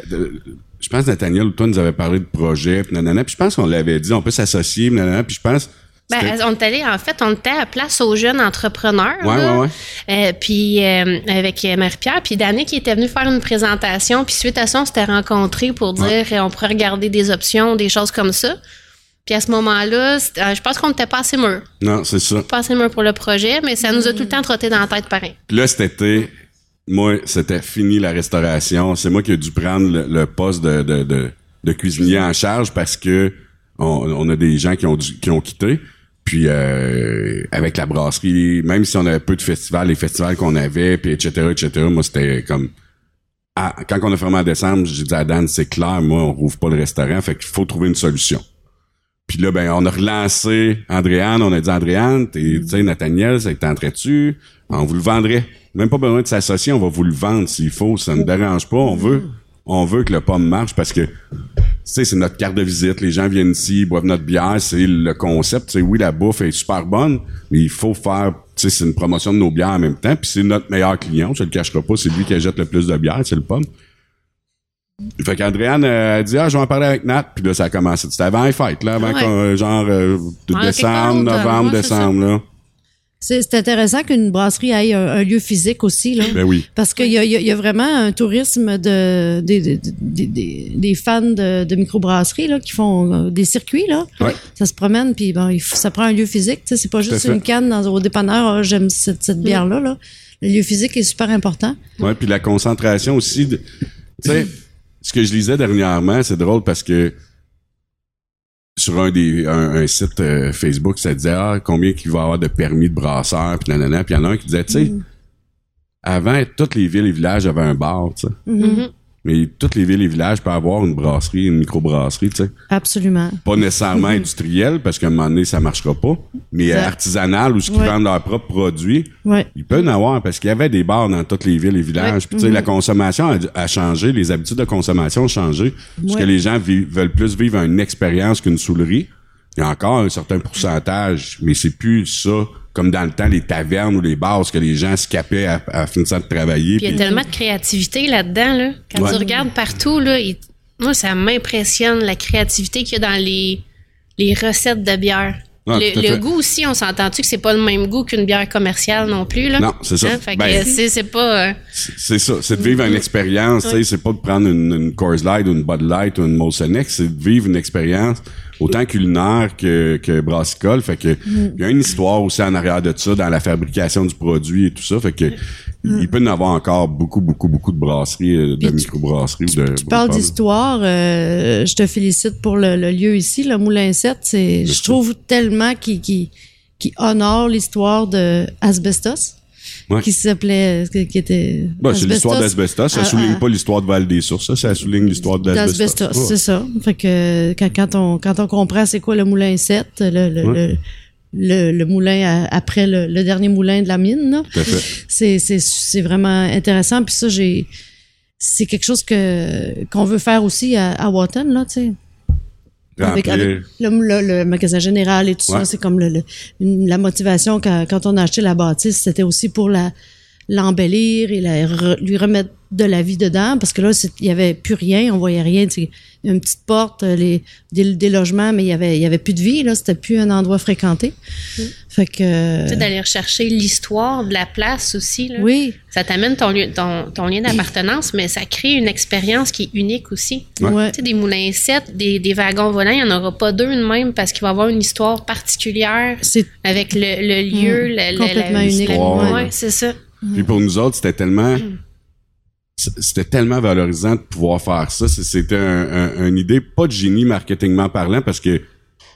je pense que Nathaniel ou toi nous avait parlé de projet, puis nanana. Puis je pense qu'on l'avait dit, on peut s'associer, nanana. Puis je pense. Ben, on est allé, en fait, on était à place aux jeunes entrepreneurs. Ouais, là, ouais, ouais. Euh, puis euh, avec Marie-Pierre, puis Danny qui était venu faire une présentation, puis suite à ça, on s'était rencontrés pour dire ouais. on pourrait regarder des options, des choses comme ça. Puis à ce moment-là, euh, je pense qu'on n'était pas assez mûrs. Non, c'est ça. Pas assez mûrs pour le projet, mais ça nous a tout le temps trotté dans la tête pareil. Là, cet été, moi, c'était fini la restauration. C'est moi qui ai dû prendre le, le poste de, de, de, de cuisinier en charge parce que on, on a des gens qui ont dû, qui ont quitté. Puis euh, avec la brasserie, même si on avait peu de festivals, les festivals qu'on avait, puis et cetera, et cetera. Moi, c'était comme... À, quand on a fermé en décembre, j'ai dit à Dan, c'est clair, moi, on rouvre pas le restaurant, fait qu'il faut trouver une solution. Puis là, ben, on a relancé Andréanne, on a dit, Andréanne, tu sais, Nathaniel, ça tenterait-tu? On vous le vendrait. Même pas besoin de s'associer, on va vous le vendre s'il faut, ça ne dérange pas, on veut... On veut que le pomme marche parce que, tu sais, c'est notre carte de visite. Les gens viennent ici, ils boivent notre bière, c'est le concept. Tu sais, oui, la bouffe est super bonne, mais il faut faire, tu sais, c'est une promotion de nos bières en même temps. Puis c'est notre meilleur client, je le cacherai pas, c'est lui qui achète le plus de bière, c'est le pomme. Fait qu'Andréanne a dit, ah, je vais en parler avec Nat. Puis là, ça a commencé. C'était avant les fêtes, là, avant ouais. qu'on, genre, euh, de ouais, décembre, novembre, ouais, décembre, là. C'est, c'est intéressant qu'une brasserie aille un, un lieu physique aussi, là. Ben oui. Parce qu'il y a, y, a, y a vraiment un tourisme de, des de, de, de, de, de fans de, de microbrasserie, là, qui font des circuits, là. Ouais. Ça se promène, puis bon, il faut, ça prend un lieu physique, tu sais. C'est pas juste une canne dans, au dépanneur, oh, j'aime cette, cette bière-là, là. Le lieu physique est super important. Ouais, puis la concentration aussi. De, tu sais, ce que je lisais dernièrement, c'est drôle parce que sur un des un, un site euh, Facebook, ça disait ah, combien qu'il va y avoir de permis de brasseurs, puis nanana, puis il y en a un qui disait, tu sais, mm-hmm. avant, toutes les villes et villages avaient un bar, tu sais. Mm-hmm. Mais toutes les villes et villages peuvent avoir une brasserie, une microbrasserie, tu sais. Absolument. Pas nécessairement mm-hmm. industrielle, parce qu'à un moment donné, ça marchera pas, mais exact. Artisanale, ou ce qui ouais. vendent leurs propres produits, ouais. ils peuvent en avoir, parce qu'il y avait des bars dans toutes les villes et villages, ouais. puis tu sais, mm-hmm. la consommation a, a changé, les habitudes de consommation ont changé, parce ouais. que les gens vi- veulent plus vivre une expérience qu'une soulerie. Il y a encore un certain pourcentage, mais c'est plus ça, comme dans le temps, les tavernes ou les bars, parce que les gens se capaient à, à finissant de travailler. Puis il y a pis... tellement de créativité là-dedans, là. Quand ouais. tu regardes partout, là, il... moi, ça m'impressionne, la créativité qu'il y a dans les, les recettes de bière. Ouais, le le goût aussi, on s'entend-tu que c'est pas le même goût qu'une bière commerciale non plus, là? Non, c'est ça. Hein? Fait ben, que c'est, c'est pas... Euh... C'est, c'est ça, c'est de vivre une expérience, ouais. tu sais, c'est pas de prendre une, une Coors Light ou une Bud Light ou une Molson X, c'est de vivre une expérience... autant culinaire que, que brassicole. Fait que, il mm. y a une histoire aussi en arrière de ça, dans la fabrication du produit et tout ça. Fait que, mm. il peut y en avoir encore beaucoup, beaucoup, beaucoup de brasseries, de Puis microbrasseries. Tu, de, tu parles d'histoire. Euh, je te félicite pour le, le lieu ici, le Moulin sept. C'est, je trouve tellement qu'il, qu'il, qu'il honore l'histoire de Asbestos. Ouais. Qui s'appelait, qui était. Bah, c'est l'histoire d'Asbestos. Ça à, souligne à, pas l'histoire de Val-des-Sources. Ça, ça souligne l'histoire d'Asbestos. D'Asbestos, ouais. c'est ça. Fait que quand, quand on quand on comprend c'est quoi le Moulin sept, le le ouais. le, le, le moulin à, après le, le dernier moulin de la mine, là, tout à fait. c'est c'est c'est vraiment intéressant. Puis ça, j'ai c'est quelque chose que qu'on veut faire aussi à, à Wotton, là, tu sais. Avec, avec le, le, le magasin général et tout ouais. ça, c'est comme le, le, la motivation quand, quand on a acheté la bâtisse, c'était aussi pour la l'embellir et la, re, lui remettre de la vie dedans, parce que là, il y avait plus rien, on voyait rien, tu sais, une petite porte, les, des, des logements, mais il y avait, il y avait plus de vie, là, c'était plus un endroit fréquenté. Mm. Fait que... Tu sais, d'aller rechercher l'histoire de la place aussi, là. Oui. Ça t'amène ton, lieu, ton, ton lien d'appartenance, mais ça crée une expérience qui est unique aussi. Ouais. Tu sais, des moulins sept, des, des wagons volants, il n'y en aura pas deux de même, parce qu'il va y avoir une histoire particulière c'est... avec le, le lieu, mm. la, complètement la, la, unique. La, ouais, c'est ça. Puis pour nous autres, c'était tellement c'était tellement valorisant de pouvoir faire ça. C'était un, un, une idée, pas de génie marketingment parlant, parce que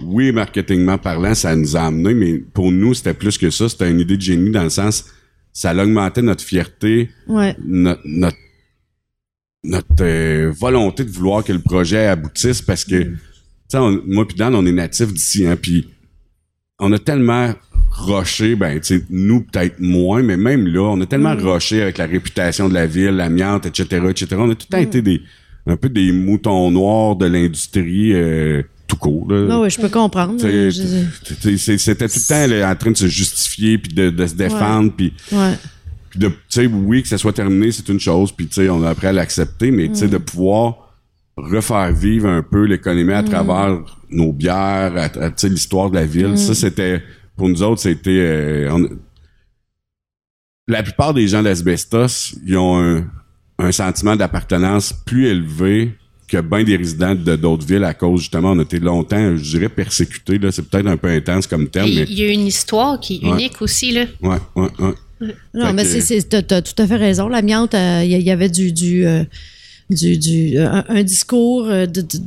oui, marketingment parlant, ça nous a amené, mais pour nous, c'était plus que ça. C'était une idée de génie dans le sens, ça l'augmentait notre fierté, ouais. notre, notre, notre euh, volonté de vouloir que le projet aboutisse, parce que tu sais, moi puis Dan, on est natifs d'ici, hein, puis on a tellement roché, ben, tu sais, nous, peut-être moins, mais même là, on a tellement mmh. roché avec la réputation de la ville, l'amiante, et cetera, et cetera. On a tout le temps mmh. été des, un peu des moutons noirs de l'industrie, euh, tout court, là. Non, oui, je peux comprendre. T'sais, je... t'sais, t'sais, c'était tout le temps, là, en train de se justifier, puis de, de se défendre, puis... Ouais. Puis de, tu sais, oui, que ça soit terminé, c'est une chose, puis tu sais, on a appris à l'accepter, mais tu sais, mmh. de pouvoir refaire vivre un peu l'économie à mmh. travers nos bières, à, à, tu sais, l'histoire de la ville, mmh. ça, c'était... Pour nous autres, c'était... Euh, on... La plupart des gens d'Asbestos, ils ont un, un sentiment d'appartenance plus élevé que bien des résidents de d'autres villes à cause, justement, on a été longtemps, je dirais, persécutés. Là. C'est peut-être un peu intense comme terme. Il mais... y a une histoire qui est ouais. unique aussi. là. Oui, oui, oui. Non, fait mais que... c'est, c'est, t'as, t'as tout à fait raison. L'amiante, il euh, y avait du... du euh... du, du un, un discours de, de, de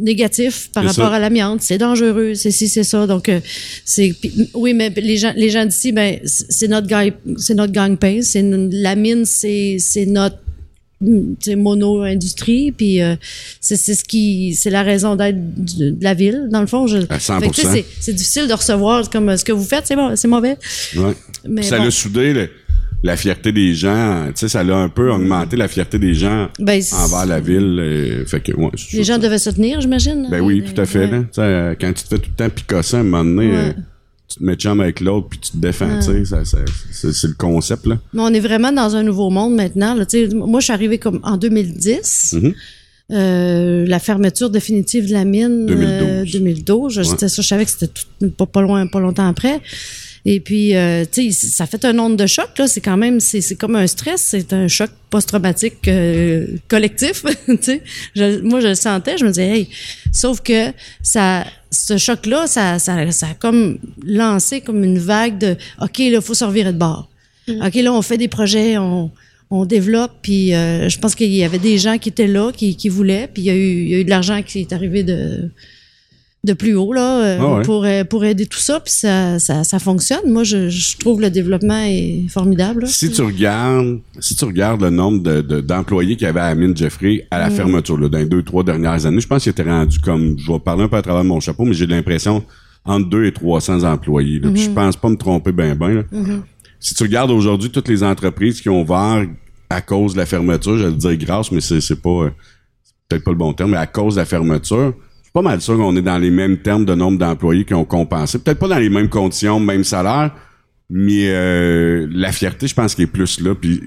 négatif par rapport à l'amiante. C'est dangereux, c'est si, c'est ça. Donc, c'est pis, oui, mais les gens, les gens d'ici, ben c'est notre gang, c'est notre gang-pain, c'est la mine, c'est c'est notre mono-industrie, puis euh, c'est, c'est ce qui, c'est la raison d'être de, de la ville, dans le fond. Je, à cent pour cent. Fait que, c'est, c'est difficile de recevoir comme ce que vous faites, c'est bon, c'est mauvais. Ouais. Mais ça bon. l'a soudé, le, la fierté des gens, tu sais, ça l'a un peu augmenté la fierté des gens ben, envers la ville. Et, fait que, ouais, les gens ça. devaient se tenir, j'imagine. Ben oui, des, tout à fait. Ouais. Là, quand tu te fais tout le temps picasser, à un moment donné... Ouais. Euh, tu te mets chum avec l'autre puis tu te défends, ah. tu sais, ça, ça, c'est, c'est le concept, là. Mais on est vraiment dans un nouveau monde maintenant, là, tu sais. Moi, je suis arrivée comme en deux mille dix, mm-hmm. euh, la fermeture définitive de la mine, deux mille douze, euh, deux mille douze. Ouais. Je, je savais que c'était tout, pas, pas loin, pas longtemps après. Et puis, euh, tu sais, ça fait un onde de choc, là. C'est quand même, c'est, c'est comme un stress, c'est un choc post-traumatique euh, collectif, tu sais. Je, moi, je le sentais, je me disais, hey, sauf que ça, ce choc-là, ça, ça, ça a comme lancé comme une vague de, OK, là, faut se revirer de bord. Mm. OK, là, on fait des projets, on, on développe, puis euh, je pense qu'il y avait des gens qui étaient là, qui, qui voulaient, puis il y a eu, il y a eu de l'argent qui est arrivé de... de plus haut là, ah ouais. pour, pour aider tout ça, puis ça, ça, ça fonctionne. Moi, je, je trouve le développement est formidable. Là. Si tu regardes si tu regardes le nombre de, de, d'employés qu'il y avait à la mine Jeffrey à la mmh. fermeture, là, dans les deux, trois dernières années, je pense qu'il était rendu comme, je vais parler un peu à travers mon chapeau, mais j'ai l'impression entre deux et trois cents employés. Là, mmh. Je pense pas me tromper bien, bien. Mmh. Si tu regardes aujourd'hui toutes les entreprises qui ont ouvert à cause de la fermeture, je vais le dire grâce, mais c'est, c'est pas, c'est peut-être pas le bon terme, mais à cause de la fermeture, pas mal sûr qu'on est dans les mêmes termes de nombre d'employés qui ont compensé. Peut-être pas dans les mêmes conditions, même salaire, mais euh, la fierté, je pense qu'elle est plus là. Puis,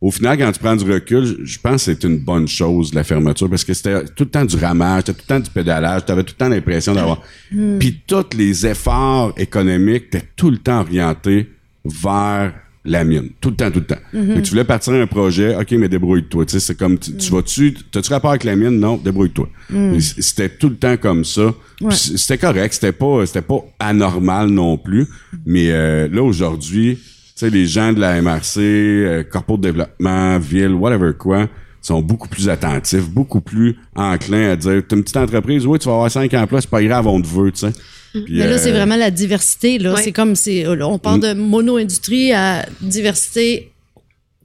au final, quand tu prends du recul, je pense que c'est une bonne chose, la fermeture, parce que c'était tout le temps du ramage, c'était tout le temps du pédalage, tu avais tout le temps l'impression d'avoir... Mmh. Puis tous les efforts économiques étaient tout le temps orientés vers la mine. Tout le temps, tout le temps. Mmh. Donc, tu voulais partir un projet, OK, mais débrouille-toi. Tu sais, c'est comme, tu, tu vas-tu, t'as-tu rapport avec la mine? Non, débrouille-toi. Mmh. C'était tout le temps comme ça. Ouais. C'était correct, c'était pas, c'était pas anormal non plus. Mais euh, là, aujourd'hui, tu sais, les gens de la M R C, euh, corpo de développement, ville, whatever quoi, sont beaucoup plus attentifs, beaucoup plus enclins à dire, t'as une petite entreprise, oui, tu vas avoir cinq emplois, c'est pas grave, on te veut, tu sais. Puis, mais là, euh, c'est vraiment la diversité, là. Ouais. C'est comme, c'est, on parle de mono-industrie à diversité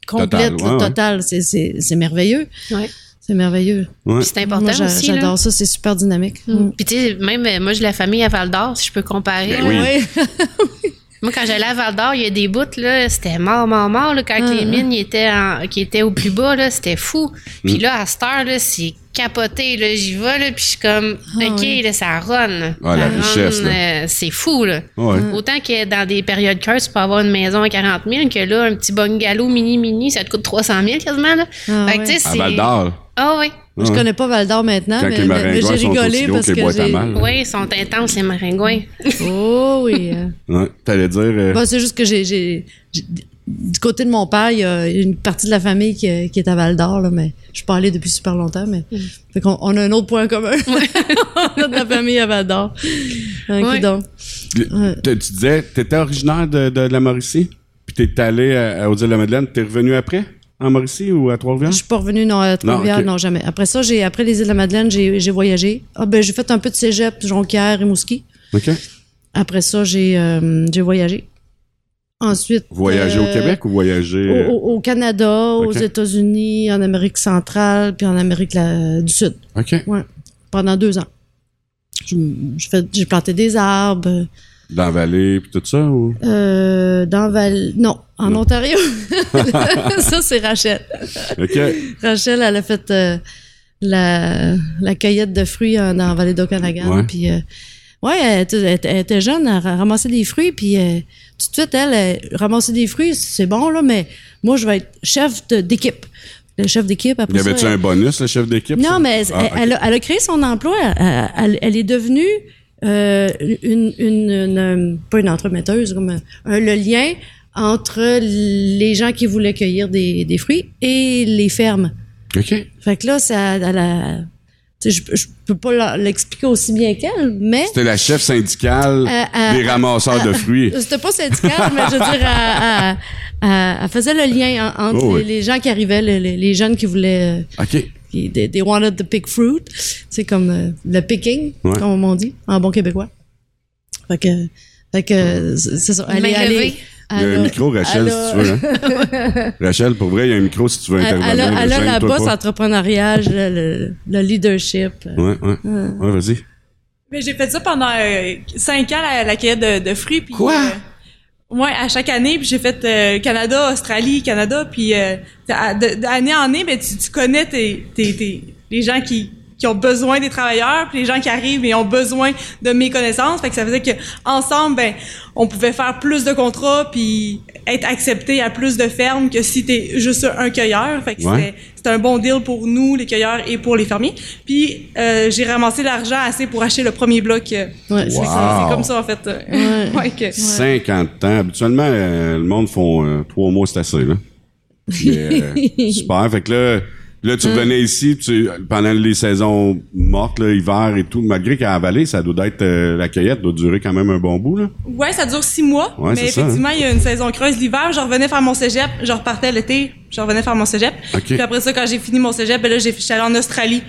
complète, totale. Ouais, totale. Ouais. C'est, c'est, c'est merveilleux. Ouais. C'est merveilleux. Ouais. Puis c'est important moi, j'a, aussi. J'adore là. Ça, c'est super dynamique. Mm. Mm. Puis tu sais, même, moi, j'ai la famille à Val-d'Or, si je peux comparer. Ben oui. Oui. Moi, quand j'allais à Val-d'Or, il y a des bouts, là, c'était mort, mort, mort. Là, quand ah, les mines ah. étaient en, qui étaient au plus bas, là, c'était fou. Mm. Puis là, à cette heure, là, c'est capoté, là, j'y vais, là, puis je suis comme, ah, OK, oui. là, ça run. Ah, ça la run, richesse, là. Euh, c'est fou, là. Ah, ouais. Autant que dans des périodes curses, tu peux avoir une maison à quarante mille, que là, un petit bungalow mini-mini, ça te coûte trois cent mille quasiment, là. Ah, fait que, tu sais, c'est... À Val-d'Or. Ah oui. Je connais pas Val-d'Or maintenant, quand mais, mais j'ai rigolé parce que j'ai... Oui, ils sont intenses, les maringouins. Oh oui. Ouais, t'allais dire... Euh... Bah, c'est juste que j'ai, j'ai, j'ai... Du côté de mon père, il y a une partie de la famille qui, qui est à Val-d'Or, là, mais je suis pas allée depuis super longtemps, mais... Mm. Fait qu'on on a un autre point commun. On a de la famille à Val-d'Or. Un ouais. coup donc. Le, tu disais, t'étais originaire de, de, de la Mauricie, puis t'es allée à, aux Îles-de-la-Madeleine, t'es revenu après? En Mauricie ou à Trois-Rivières? Je suis pas revenue, non, à Trois-Rivières, non, okay. non, jamais. Après ça, j'ai après les Îles-de-la-Madeleine, j'ai, j'ai voyagé. Ah ben, j'ai fait un peu de cégep, Jonquière, Rimouski. OK. Après ça, j'ai, euh, j'ai voyagé. Ensuite... Voyager euh, au Québec ou voyager... Au, au Canada, okay. aux États-Unis, en Amérique centrale, puis en Amérique la, du Sud. OK. Ouais. Pendant deux ans. Je, je fais, j'ai planté des arbres... Dans la vallée puis tout ça ou euh, dans Val non en non. Ontario. Ça c'est Rachel. OK. Rachel elle a fait euh, la la cueillette de fruits euh, dans la vallée d'Okanagan puis ouais, pis, euh, ouais elle, elle, elle, elle était jeune, elle ramassait des fruits puis euh, tout de suite elle, elle ramassait des fruits, c'est bon là mais moi je vais être chef de, d'équipe. Le chef d'équipe après y avait-tu ça, un elle... bonus le chef d'équipe? Non ça? Mais ah, elle, okay. elle, a, elle a créé son emploi, elle, elle, elle est devenue Euh, une, une, une, pas une entremetteuse, comme un, un, le lien entre les gens qui voulaient cueillir des, des fruits et les fermes. OK. Fait que là, ça, elle a, Tu sais, je, je peux pas l'expliquer aussi bien qu'elle, mais... C'était la chef syndicale euh, des euh, ramasseurs euh, de fruits. C'était pas syndicale, mais je veux dire, elle, elle, elle faisait le lien entre oh oui. les, les gens qui arrivaient, les, les jeunes qui voulaient... OK. Qui, they, they wanted to pick fruit. C'est comme euh, le picking, ouais. comme on dit, en bon québécois. Fait que... Fait que c'est ça. Allez, allez. Il y a un micro, Rachel, si tu veux. Hein? Rachel, pour vrai, il y a un micro si tu veux intervenir. Elle a la bosse entrepreneuriale, le, le leadership. Oui, oui. Euh. Ouais, vas-y. Mais j'ai fait ça pendant euh, cinq ans, la, la cueillette de, de fruits. Puis, quoi? Euh, ouais, à chaque année, puis j'ai fait euh, Canada, Australie, Canada. Puis euh, d'année en année, ben, tu, tu connais tes, tes, tes, les gens qui... qui ont besoin des travailleurs, puis les gens qui arrivent et ont besoin de mes connaissances. Fait que ça faisait que ensemble, ben, on pouvait faire plus de contrats puis être accepté à plus de fermes que si t'es juste un cueilleur. Fait que ouais. c'était, c'était un bon deal pour nous, les cueilleurs, et pour les fermiers. Puis euh, j'ai ramassé l'argent assez pour acheter le premier bloc. Ouais. Wow. C'est, c'est comme ça, en fait. Ouais. ouais, que, ouais. cinquante ans. Habituellement, euh, le monde font euh, trois mois, c'est assez, là. Mais, euh, super. Fait que là... Là, tu revenais hum. ici, tu, pendant les saisons mortes, là, hiver et tout, malgré qu'à avaler, ça doit être, euh, la cueillette doit durer quand même un bon bout, là. Ouais, ça dure six mois. Ouais, mais effectivement, ça, hein? Il y a une saison creuse l'hiver, je revenais faire mon cégep, je repartais l'été, je revenais faire mon cégep. Okay. Puis après ça, quand j'ai fini mon cégep, ben là, j'ai, je suis allée en Australie.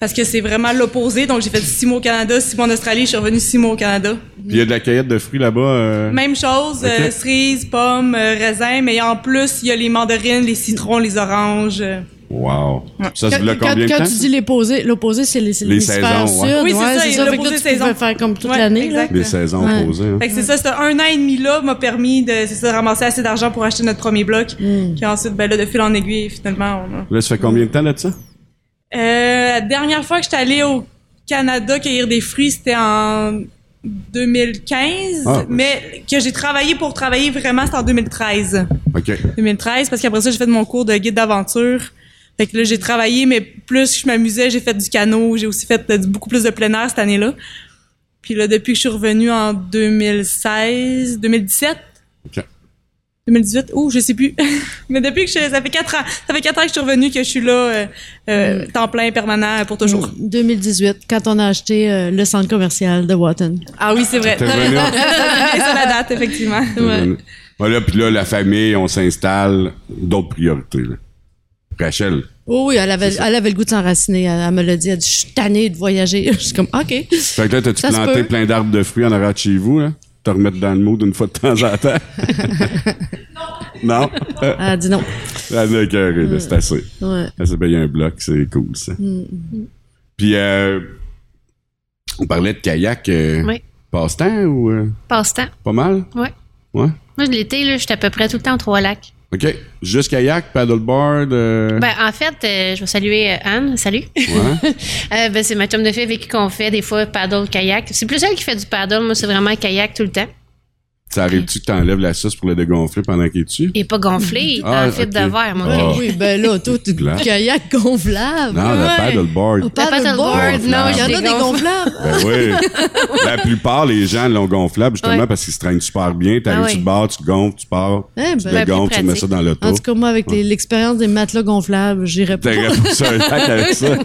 Parce que c'est vraiment l'opposé. Donc, j'ai fait six mois au Canada, six mois en Australie, je suis revenue six mois au Canada. Puis il y a de la cueillette de fruits là-bas? Euh... Même chose, okay. euh, cerises, pommes, euh, raisins, mais en plus, il y a les mandarines, les citrons, les oranges. Euh... Wow. Ouais. Ça, c'est là combien de temps? Quand tu dis les posés, l'opposé, c'est les, c'est les saisons. Ouais. Oui, c'est ouais, ça. C'est ça. Fait que là, tu saison. Pouvais faire comme toute ouais, l'année. Là. Les saisons ouais. opposées. Hein. Fait que c'est ça. C'est un an et demi là m'a permis de, c'est ça, de ramasser assez d'argent pour acheter notre premier bloc. Mm. Puis ensuite, ben là, de fil en aiguille, finalement, on a... Là, ça fait combien de temps là de ça? Euh, la dernière fois que j'étais allée au Canada cueillir des fruits, c'était en deux mille quinze, ah, mais que j'ai travaillé pour travailler vraiment, c'était en deux mille treize. OK. deux mille treize, parce qu'après ça, j'ai fait mon cours de guide d'aventure. Fait que là, j'ai travaillé, mais plus je m'amusais, j'ai fait du canot, j'ai aussi fait de, beaucoup plus de plein air cette année-là. Puis là, depuis que je suis revenue en deux mille seize, deux mille dix-sept, okay. deux mille dix-huit, ouh, je sais plus. Mais depuis que je, ça fait quatre ans, ça fait quatre ans que je suis revenue, que je suis là, euh, euh, temps plein, permanent, pour toujours. deux mille dix-huit, quand on a acheté euh, le centre commercial de Wotton. Ah oui, c'est vrai. C'est la date, effectivement. Ouais. Voilà, puis là, la famille, on s'installe, d'autres priorités, là. Rachel. Oh oui, elle avait, elle avait le goût de s'enraciner. Elle, elle me l'a dit. Elle dit, je suis tannée de voyager. Je suis comme, OK. Fait que là, t'as-tu ça planté plein d'arbres de fruits en arrière de chez vous, là? Te remettre dans le mood une fois de temps en temps? Non. Non? Elle dit non. Elle a écœuré, là, c'est assez. Ouais. Elle s'est payée un bloc, c'est cool, ça. Mm-hmm. Puis, euh, on parlait de kayak. Euh, oui. Passe-temps ou... Euh, passe-temps. Pas mal? Oui. Ouais. Moi, l'été, là, j'étais à peu près tout le temps aux Trois-Lacs. OK. Juste kayak, paddleboard. Euh... Ben, en fait, euh, je vais saluer Anne. Salut. Ouais. euh, ben, c'est ma chum de fille avec qui qu'on fait des fois paddle, kayak. C'est plus elle qui fait du paddle. Moi, c'est vraiment kayak tout le temps. Ça arrive-tu que t'enlèves la sauce pour le dégonfler pendant qu'il est dessus? Il est pas gonflé, il est ah, en fibre okay. de verre, mon gars. Oh. Oui, ben là, toi, tu kayak gonflable. Non, ouais. le paddleboard. Le paddleboard, non, il y en a des gonflables. Ben oui. La plupart, les gens l'ont gonflable justement ouais. parce qu'ils se traînent super bien. T'arrives, ah oui. tu te barres, tu gonfles, tu pars, eh ben, tu dégonfles, tu mets ça dans l'auto. En tout cas, moi, avec ouais. l'expérience des matelas gonflables, j'irais pas. T'aurais pas ça un lac avec ça.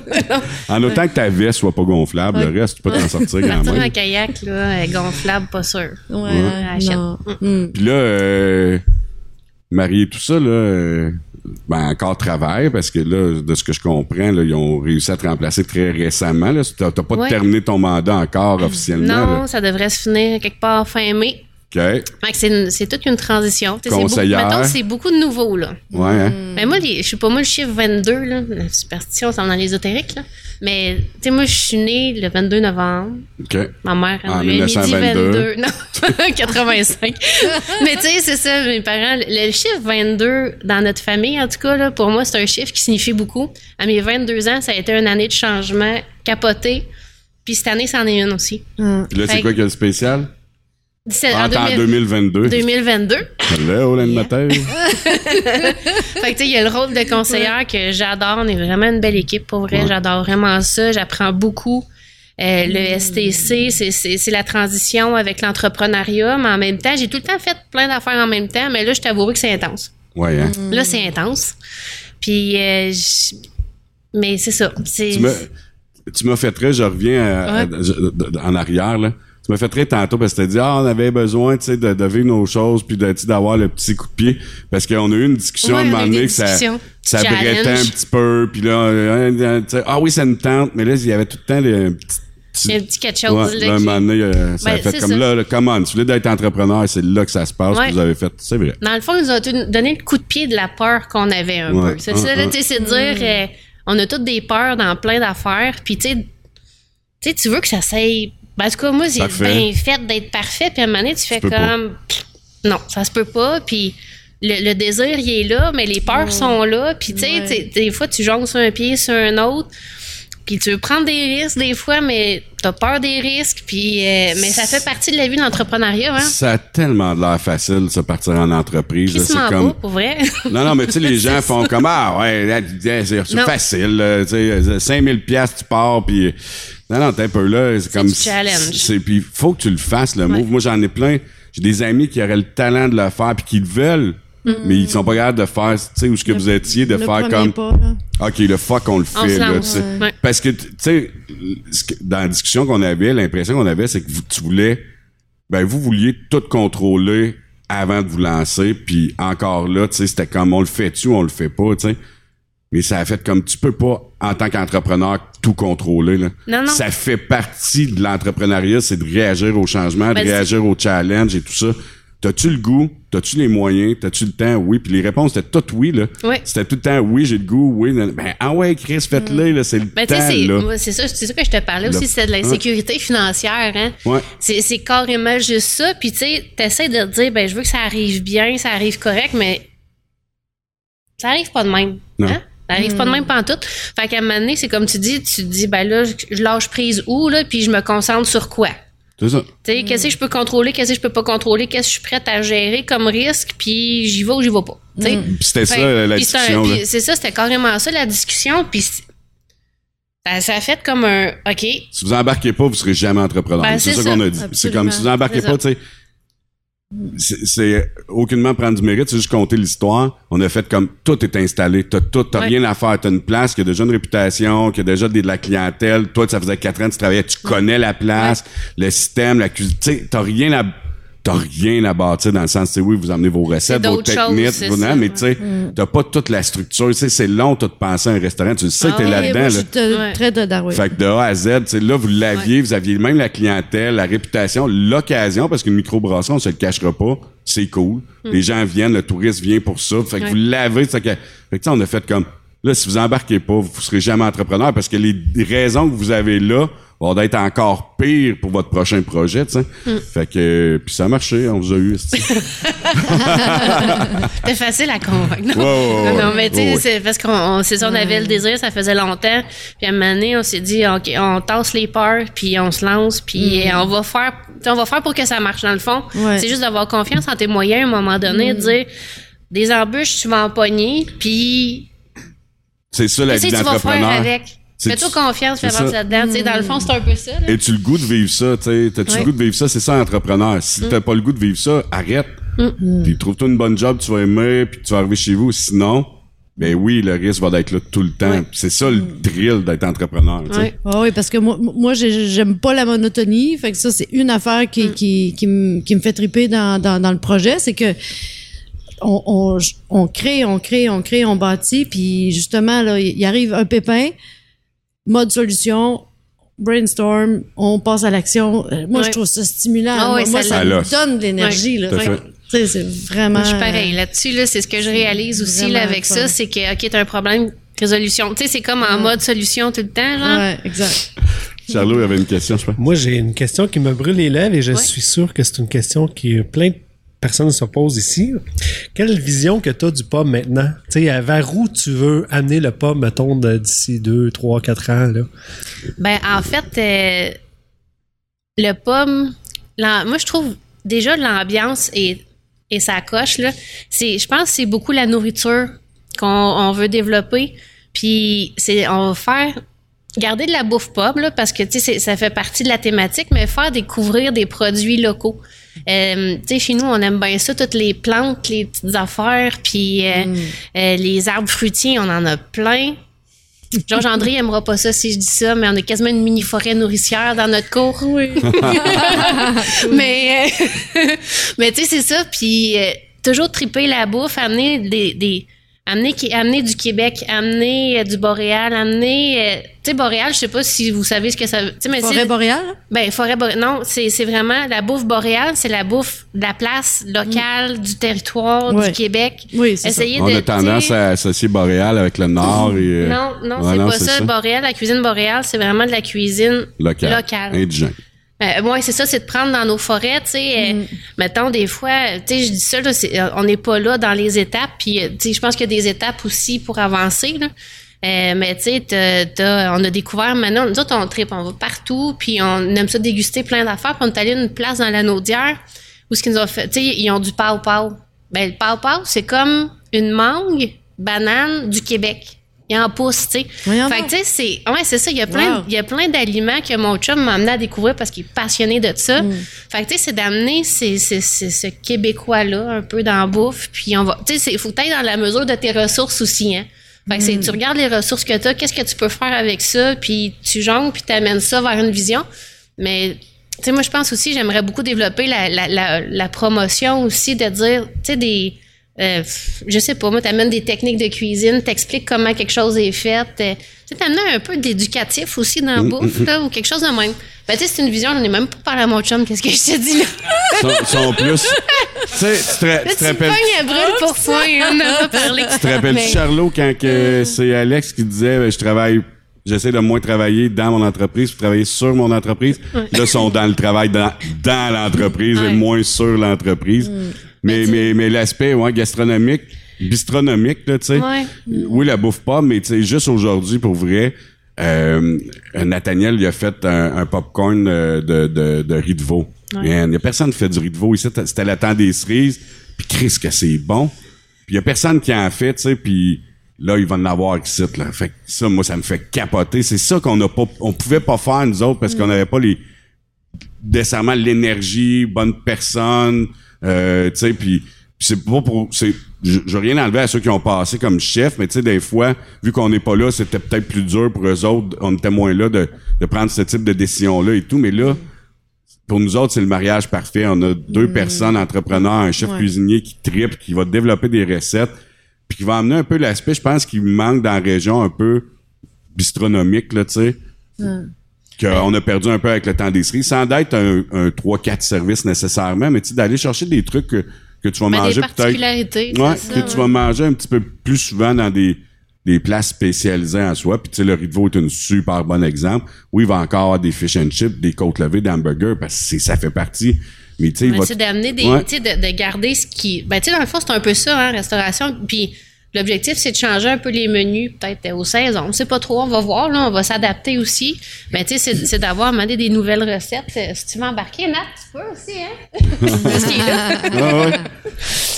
En autant que ta veste soit pas gonflable, ouais. le reste, tu peux t'en sortir quand même. Partir en kayak, là, gonflable, pas sûr. Ouais, Mm. Puis là, euh, marié tout ça, là, euh, ben encore travail, parce que là, de ce que je comprends, là, ils ont réussi à te remplacer très récemment. Là. T'as, t'as pas ouais. terminé ton mandat encore officiellement. Non, là. Ça devrait se finir quelque part fin mai. Okay. Fait que c'est, c'est toute une transition. C'est beaucoup, mettons, c'est beaucoup de nouveau. Là. Ouais, hein? Mais moi, je suis pas moi le chiffre vingt-deux, là, la superstition, c'est dans l'ésotérique. Là. Mais moi, je suis née le vingt-deux novembre. Okay. Ma mère en mille neuf cent vingt-deux. Non, quatre-vingt-cinq. Mais tu sais, c'est ça, mes parents. Le, le chiffre vingt-deux, dans notre famille, en tout cas, là, pour moi, c'est un chiffre qui signifie beaucoup. À mes vingt-deux ans, ça a été une année de changement capoté. Puis cette année, c'en est une aussi. Mm. Puis là, fait c'est quoi qu'il y a de spécial? C'est en deux mille vingt-deux. deux mille vingt-deux. Là, au lundi matin. Fait que tu sais, il y a le rôle de conseillère que j'adore. On est vraiment une belle équipe, pour vrai. Ouais. J'adore vraiment ça. J'apprends beaucoup. Euh, le S T C, c'est, c'est, c'est la transition avec l'entrepreneuriat. Mais en même temps, j'ai tout le temps fait plein d'affaires en même temps. Mais là, je t'avouerai que c'est intense. Ouais, hein? Là, c'est intense. Puis, euh, mais c'est ça. C'est... Tu me... tu m'as fait très, je reviens à, ouais. à, je, en arrière, là. Tu m'as fait très tantôt parce que t'as dit, ah, on avait besoin, tu sais, de, de vivre nos choses puis de, d'avoir le petit coup de pied. Parce qu'on a eu une discussion à un moment donné que ça, ça brettait un petit peu. Puis là, tu sais, ah oui, ça nous tente. Mais là, il y avait tout le temps les petits. Il y a un petit quelque chose. Ouais, là, un moment donné, euh, ça ben, a fait comme ça. Là, come on, tu voulais d'être entrepreneur, c'est là que ça se passe, ouais. Vous avez fait, c'est vrai. Dans le fond, ils nous ont donné le coup de pied de la peur qu'on avait un ouais. peu. C'est, ah, c'est, ah, c'est de ah. dire, euh, on a toutes des peurs dans plein d'affaires, puis tu sais, tu veux que ça s'aille. Ben, en tout cas, moi, c'est parfait. Bien fait d'être parfait, puis à un moment donné, tu fais tu comme, pff, non, ça se peut pas, puis le, le désir, il est là, mais les peurs ouais. sont là, puis tu sais, ouais. des fois, tu jongles sur un pied, sur un autre. Puis tu veux prendre des risques des fois, mais t'as peur des risques. Puis, euh, mais ça fait partie de la vie de l'entrepreneuriat. Hein? Ça a tellement de l'air facile, ça, partir en entreprise. Là, c'est comme... beau, pour vrai. Non, non, mais tu sais, les gens font ça. Comme « Ah, ouais, c'est non. facile. » Tu sais, cinq mille piastres, tu pars, puis... Non, non, t'es un peu là. C'est, c'est comme... C'est challenge. Puis faut que tu le fasses, le ouais. move. Moi, j'en ai plein. J'ai des amis qui auraient le talent de le faire puis qui le veulent. Mmh. Mais ils sont pas capables de faire, tu sais, où ce que le, vous étiez, de faire comme, pas, OK, le fuck, on le fait, là, tu sais. Ouais. Parce que, tu sais, dans la discussion qu'on avait, l'impression qu'on avait, c'est que vous, tu voulais, ben, vous vouliez tout contrôler avant de vous lancer, puis encore là, tu sais, c'était comme, on le fait-tu, on le fait pas, tu sais. Mais ça a fait comme, tu peux pas, en tant qu'entrepreneur, tout contrôler. Là. Non, non. Ça fait partie de l'entrepreneuriat, c'est de réagir au changement, ben, de réagir c'est... au challenge et tout ça. T'as-tu le goût? T'as-tu les moyens? T'as-tu le temps? Oui. Puis les réponses étaient toutes oui, là. Oui. C'était tout le temps oui, j'ai le goût, oui. Ben, ah ouais, Chris, faites-le, là, c'est le ben, temps, c'est, là. C'est ça, c'est ça que je te parlais le... aussi, c'était de l'insécurité hein? financière, hein. Ouais. C'est, c'est carrément juste ça. Puis, tu sais, t'essaies de te dire, ben, je veux que ça arrive bien, ça arrive correct, mais ça arrive pas de même. Non. Hein? Ça arrive mmh. pas de même pantoute. Fait qu'à un moment donné, c'est comme tu dis, tu te dis, ben là, je lâche prise où, là, puis je me concentre sur quoi? C'est ça. Tu sais, qu'est-ce que je peux contrôler, qu'est-ce que je peux pas contrôler, qu'est-ce que je suis prête à gérer comme risque, puis j'y vais ou j'y vais pas. Tu sais. Mmh. C'était enfin, ça la discussion. C'est, un, pis c'est ça, c'était carrément ça la discussion, puis ben, ça a fait comme un OK. Si vous embarquez pas, vous serez jamais entrepreneur. Ben, c'est, c'est ça, ça qu'on a dit. Absolument. C'est comme si vous embarquez c'est pas, tu sais. C'est, c'est aucunement prendre du mérite, c'est juste compter l'histoire. On a fait comme tout est installé, t'as tout, t'as ouais. rien à faire, t'as une place qui a déjà une réputation, qui a déjà de, de la clientèle. Toi, ça faisait quatre ans que tu travaillais, tu connais ouais. la place, ouais. le système, la cuisine. Tu sais, t'as rien à, t'as rien à bâtir dans le sens, tu sais, oui, vous amenez vos recettes, vos techniques, choses, vous, non, ça, mais tu sais, ouais. t'as pas toute la structure. Tu sais, c'est long, t'as de penser à un restaurant, tu le sais, ah, t'es oui, là-dedans. Moi, là. Je ouais. très de Darwin. Fait que de A à Z, tu sais, là, vous l'aviez, ouais. vous aviez même la clientèle, la réputation, l'occasion, parce qu'une microbrasserie, on se le cachera pas, c'est cool. Mm. Les gens viennent, le touriste vient pour ça. Fait que ouais. vous l'avez, ça fait que tu on a fait comme, là, si vous embarquez pas, vous serez jamais entrepreneur parce que les raisons que vous avez là, va d'être encore pire pour votre prochain projet, tu sais. Mm. Fait que, euh, puis ça a marché, on vous a eu. C'était facile à convaincre. Non, oh, non, non mais tu sais, oh, c'est parce qu'on on, c'est ça, on avait mm. le désir, ça faisait longtemps. Puis à un moment donné, on s'est dit, OK, on tasse les peurs, puis on se lance, puis mm. on va faire, on va faire pour que ça marche dans le fond. Ouais. C'est juste d'avoir confiance en tes moyens à un moment donné, mm. de dire, des embûches, tu vas empoigner, puis... C'est ça la vie d'entrepreneur. Fais-toi confiance, fais avancer là-dedans. Mmh. Dans le fond, c'est un peu ça. Là. Et tu le goût de vivre ça, t'sais. T'as-tu ouais. le goût de vivre ça? C'est ça, entrepreneur. Si mmh. t'as pas le goût de vivre ça, arrête. Mmh. Puis trouve-toi une bonne job, tu vas aimer, puis tu vas arriver chez vous. Sinon, ben oui, le risque va d'être là tout le temps. Ouais. C'est ça le drill d'être entrepreneur. Ouais. Oh, oui, parce que moi, moi, j'aime pas la monotonie. Fait que ça, c'est une affaire qui, mmh. qui, qui, me, qui me fait triper dans, dans, dans le projet. C'est que on, on, on crée, on crée, on crée, on bâtit. Puis justement, là, il arrive un pépin. Mode solution, brainstorm, on passe à l'action. Moi, ouais. je trouve ça stimulant. Ah ouais, moi, ça, moi, ça me donne de l'énergie. Ouais. Là, fait, fait. C'est vraiment... Je suis pareil. Là-dessus, là, c'est ce que je réalise aussi là, avec fun. Ça, c'est que, OK, t'as un problème, résolution. Tu sais, c'est comme en ouais. mode solution tout le temps. Genre. Ouais, exact. Charlot, il y avait une question, je pense. Moi, j'ai une question qui me brûle les lèvres et je ouais. suis sûr que c'est une question qui plein de personne se pose ici. Quelle vision que tu as du pub maintenant? Tu sais, vers où tu veux amener le pub, mettons, d'ici deux, trois, quatre ans? Là? Ben, en fait, euh, le pub, moi, je trouve déjà l'ambiance et, et sa coche, là, c'est, je pense que c'est beaucoup la nourriture qu'on on veut développer. Puis, c'est, on va faire... Garder de la bouffe pub, là, parce que tu sais, ça fait partie de la thématique, mais faire découvrir des produits locaux. Euh, tu sais, chez nous, on aime bien ça, toutes les plantes, les petites affaires, puis euh, mm. euh, les arbres fruitiers, on en a plein. Georges André n'aimera pas ça si je dis ça, mais on a quasiment une mini forêt nourricière dans notre cour. Oui. mais euh, mais tu sais, c'est ça. Puis euh, toujours triper la bouffe, amener des, des amener, amener du Québec, amener euh, du boréal, amener... Euh, tu sais, boréal, je sais pas si vous savez ce que ça veut... Mais forêt boréale? Ben forêt boréale. Non, c'est, c'est vraiment... La bouffe boréale, c'est la bouffe de la place locale, mm. du territoire, ouais. du Québec. Oui, c'est Essayez ça. On de, a tendance à associer boréal avec le Nord. Mm. Et, non, non, ouais, c'est non, pas c'est ça. ça. Boréal, la cuisine boréale, c'est vraiment de la cuisine locale. locale. Indigène. Euh, oui, c'est ça, c'est de prendre dans nos forêts, tu sais, mm. euh, mettons, des fois, tu sais, je dis ça, là, c'est, on n'est pas là dans les étapes, puis, tu sais, je pense qu'il y a des étapes aussi pour avancer, là, euh, mais tu sais, on a découvert, maintenant, nous autres, on tripe, on va partout, puis on aime ça déguster plein d'affaires, puis on est allé à une place dans la Naudière, où ce qu'ils nous ont fait, tu sais, ils ont du pau-pau. Ben, le pau-pau, c'est comme une mangue, banane du Québec. Il en pousse, tu sais. Oui, fait que, tu sais, c'est... Ouais, c'est ça. Il y a plein, wow. il y a plein d'aliments que mon chum m'a amené à découvrir parce qu'il est passionné de ça. Mm. Fait que, tu sais, c'est d'amener ces, ces, ces, ce Québécois-là un peu dans la bouffe. Puis on va... Tu sais, il faut que t'ailles dans la mesure de tes ressources aussi, hein. Fait que mm. c'est... Tu regardes les ressources que t'as, qu'est-ce que tu peux faire avec ça, puis tu jongles, puis t'amènes ça vers une vision. Mais... Tu sais, moi, je pense aussi, j'aimerais beaucoup développer la, la, la, la promotion aussi de dire, tu sais, des... Euh, je sais pas, moi, t'amènes des techniques de cuisine, t'expliques comment quelque chose est fait. Tu sais, t'amènes un peu d'éducatif aussi dans la bouffe, là, ou quelque chose de même. Ben, tu sais, c'est une vision, j'en ai même pas parlé à mon chum, qu'est-ce que je te dis, là? Ils sont, sont plus. Tu sais, tu te rappelles. Tu brûle pour ça, on en a parlé. Tu te rappelles, mais... Charlot, quand que c'est Alex qui disait, je travaille. J'essaie de moins travailler dans mon entreprise, puis travailler sur mon entreprise. Ouais. Là, ils sont dans le travail dans, dans l'entreprise ouais. et moins sur l'entreprise. Mmh. Mais, mais, mais l'aspect ouais, gastronomique, bistronomique, là, tu sais. Ouais. Oui, la bouffe pas, mais tu sais, juste aujourd'hui, pour vrai, euh, Nathaniel, il a fait un, un popcorn de, de, de riz de veau. Il ouais. n'y a personne qui fait du riz de veau ici. C'était le temps des cerises, puis Christ, que c'est bon. Puis il n'y a personne qui en fait, tu sais, puis... Là, ils vont en avoir ici, là. Fait que ça, moi, ça me fait capoter. C'est ça qu'on n'a pas, on pouvait pas faire, nous autres, parce mmh. qu'on n'avait pas les, nécessairement l'énergie, bonne personne, euh, tu sais, puis c'est pas pour, c'est, j'ai rien enlevé à ceux qui ont passé comme chef, mais tu sais, des fois, vu qu'on n'est pas là, c'était peut-être plus dur pour eux autres, on était moins là de, de prendre ce type de décision-là et tout, mais là, pour nous autres, c'est le mariage parfait. On a deux mmh. personnes, entrepreneurs, un chef ouais. cuisinier qui tripe, qui va développer des recettes, puis qui va amener un peu l'aspect, je pense, qui manque dans la région un peu bistronomique, là, tu sais, mm. qu'on a perdu un peu avec le temps des cerises, sans d'être un, un trois quatre services nécessairement, mais tu sais, d'aller chercher des trucs que, que tu vas mais manger des particularités, peut-être. Ouais, ça, que ouais. tu vas manger un petit peu plus souvent dans des, des places spécialisées en soi. Puis tu sais, le riz de veau est un super bon exemple. Oui, il va encore avoir des fish and chips, des côtes levées, des hamburgers, parce que c'est, ça fait partie. Mais tu sais, c'est d'amener des, ouais. tu sais, de, de garder ce qui, ben tu sais, dans le fond, c'est un peu ça, hein, restauration. Puis l'objectif, c'est de changer un peu les menus, peut-être aux saisons. On sait pas trop, on va voir, là, on va s'adapter aussi. Mais ben, tu sais, c'est, c'est d'avoir demandé des nouvelles recettes. Si tu veux embarquer, Nat, tu peux aussi, hein. Parce qu'il est là. Ouais, ouais.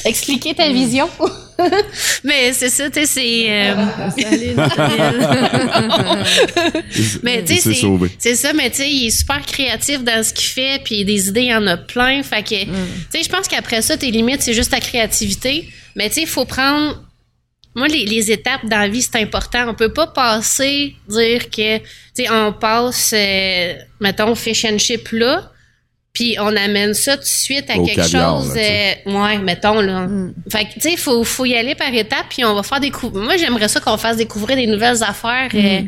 Expliquer ta vision. Mais c'est ça, tu sais, c'est. Euh... mais tu sais, c'est, c'est, c'est ça, mais tu sais, il est super créatif dans ce qu'il fait, puis des idées, il y en a plein. Fait que, mm. tu sais, je pense qu'après ça, tes limites, c'est juste ta créativité. Mais tu sais, il faut prendre. Moi, les, les étapes dans la vie, c'est important. On peut pas passer, dire que, tu sais, on passe, euh, mettons, fish and chip là. Puis on amène ça tout de suite à au quelque caviar, chose... Là, euh, ouais, mettons, là. Mm. Fait que, tu sais, il faut, faut y aller par étapes, puis on va faire découvrir... Moi, j'aimerais ça qu'on fasse découvrir des nouvelles affaires mm. euh,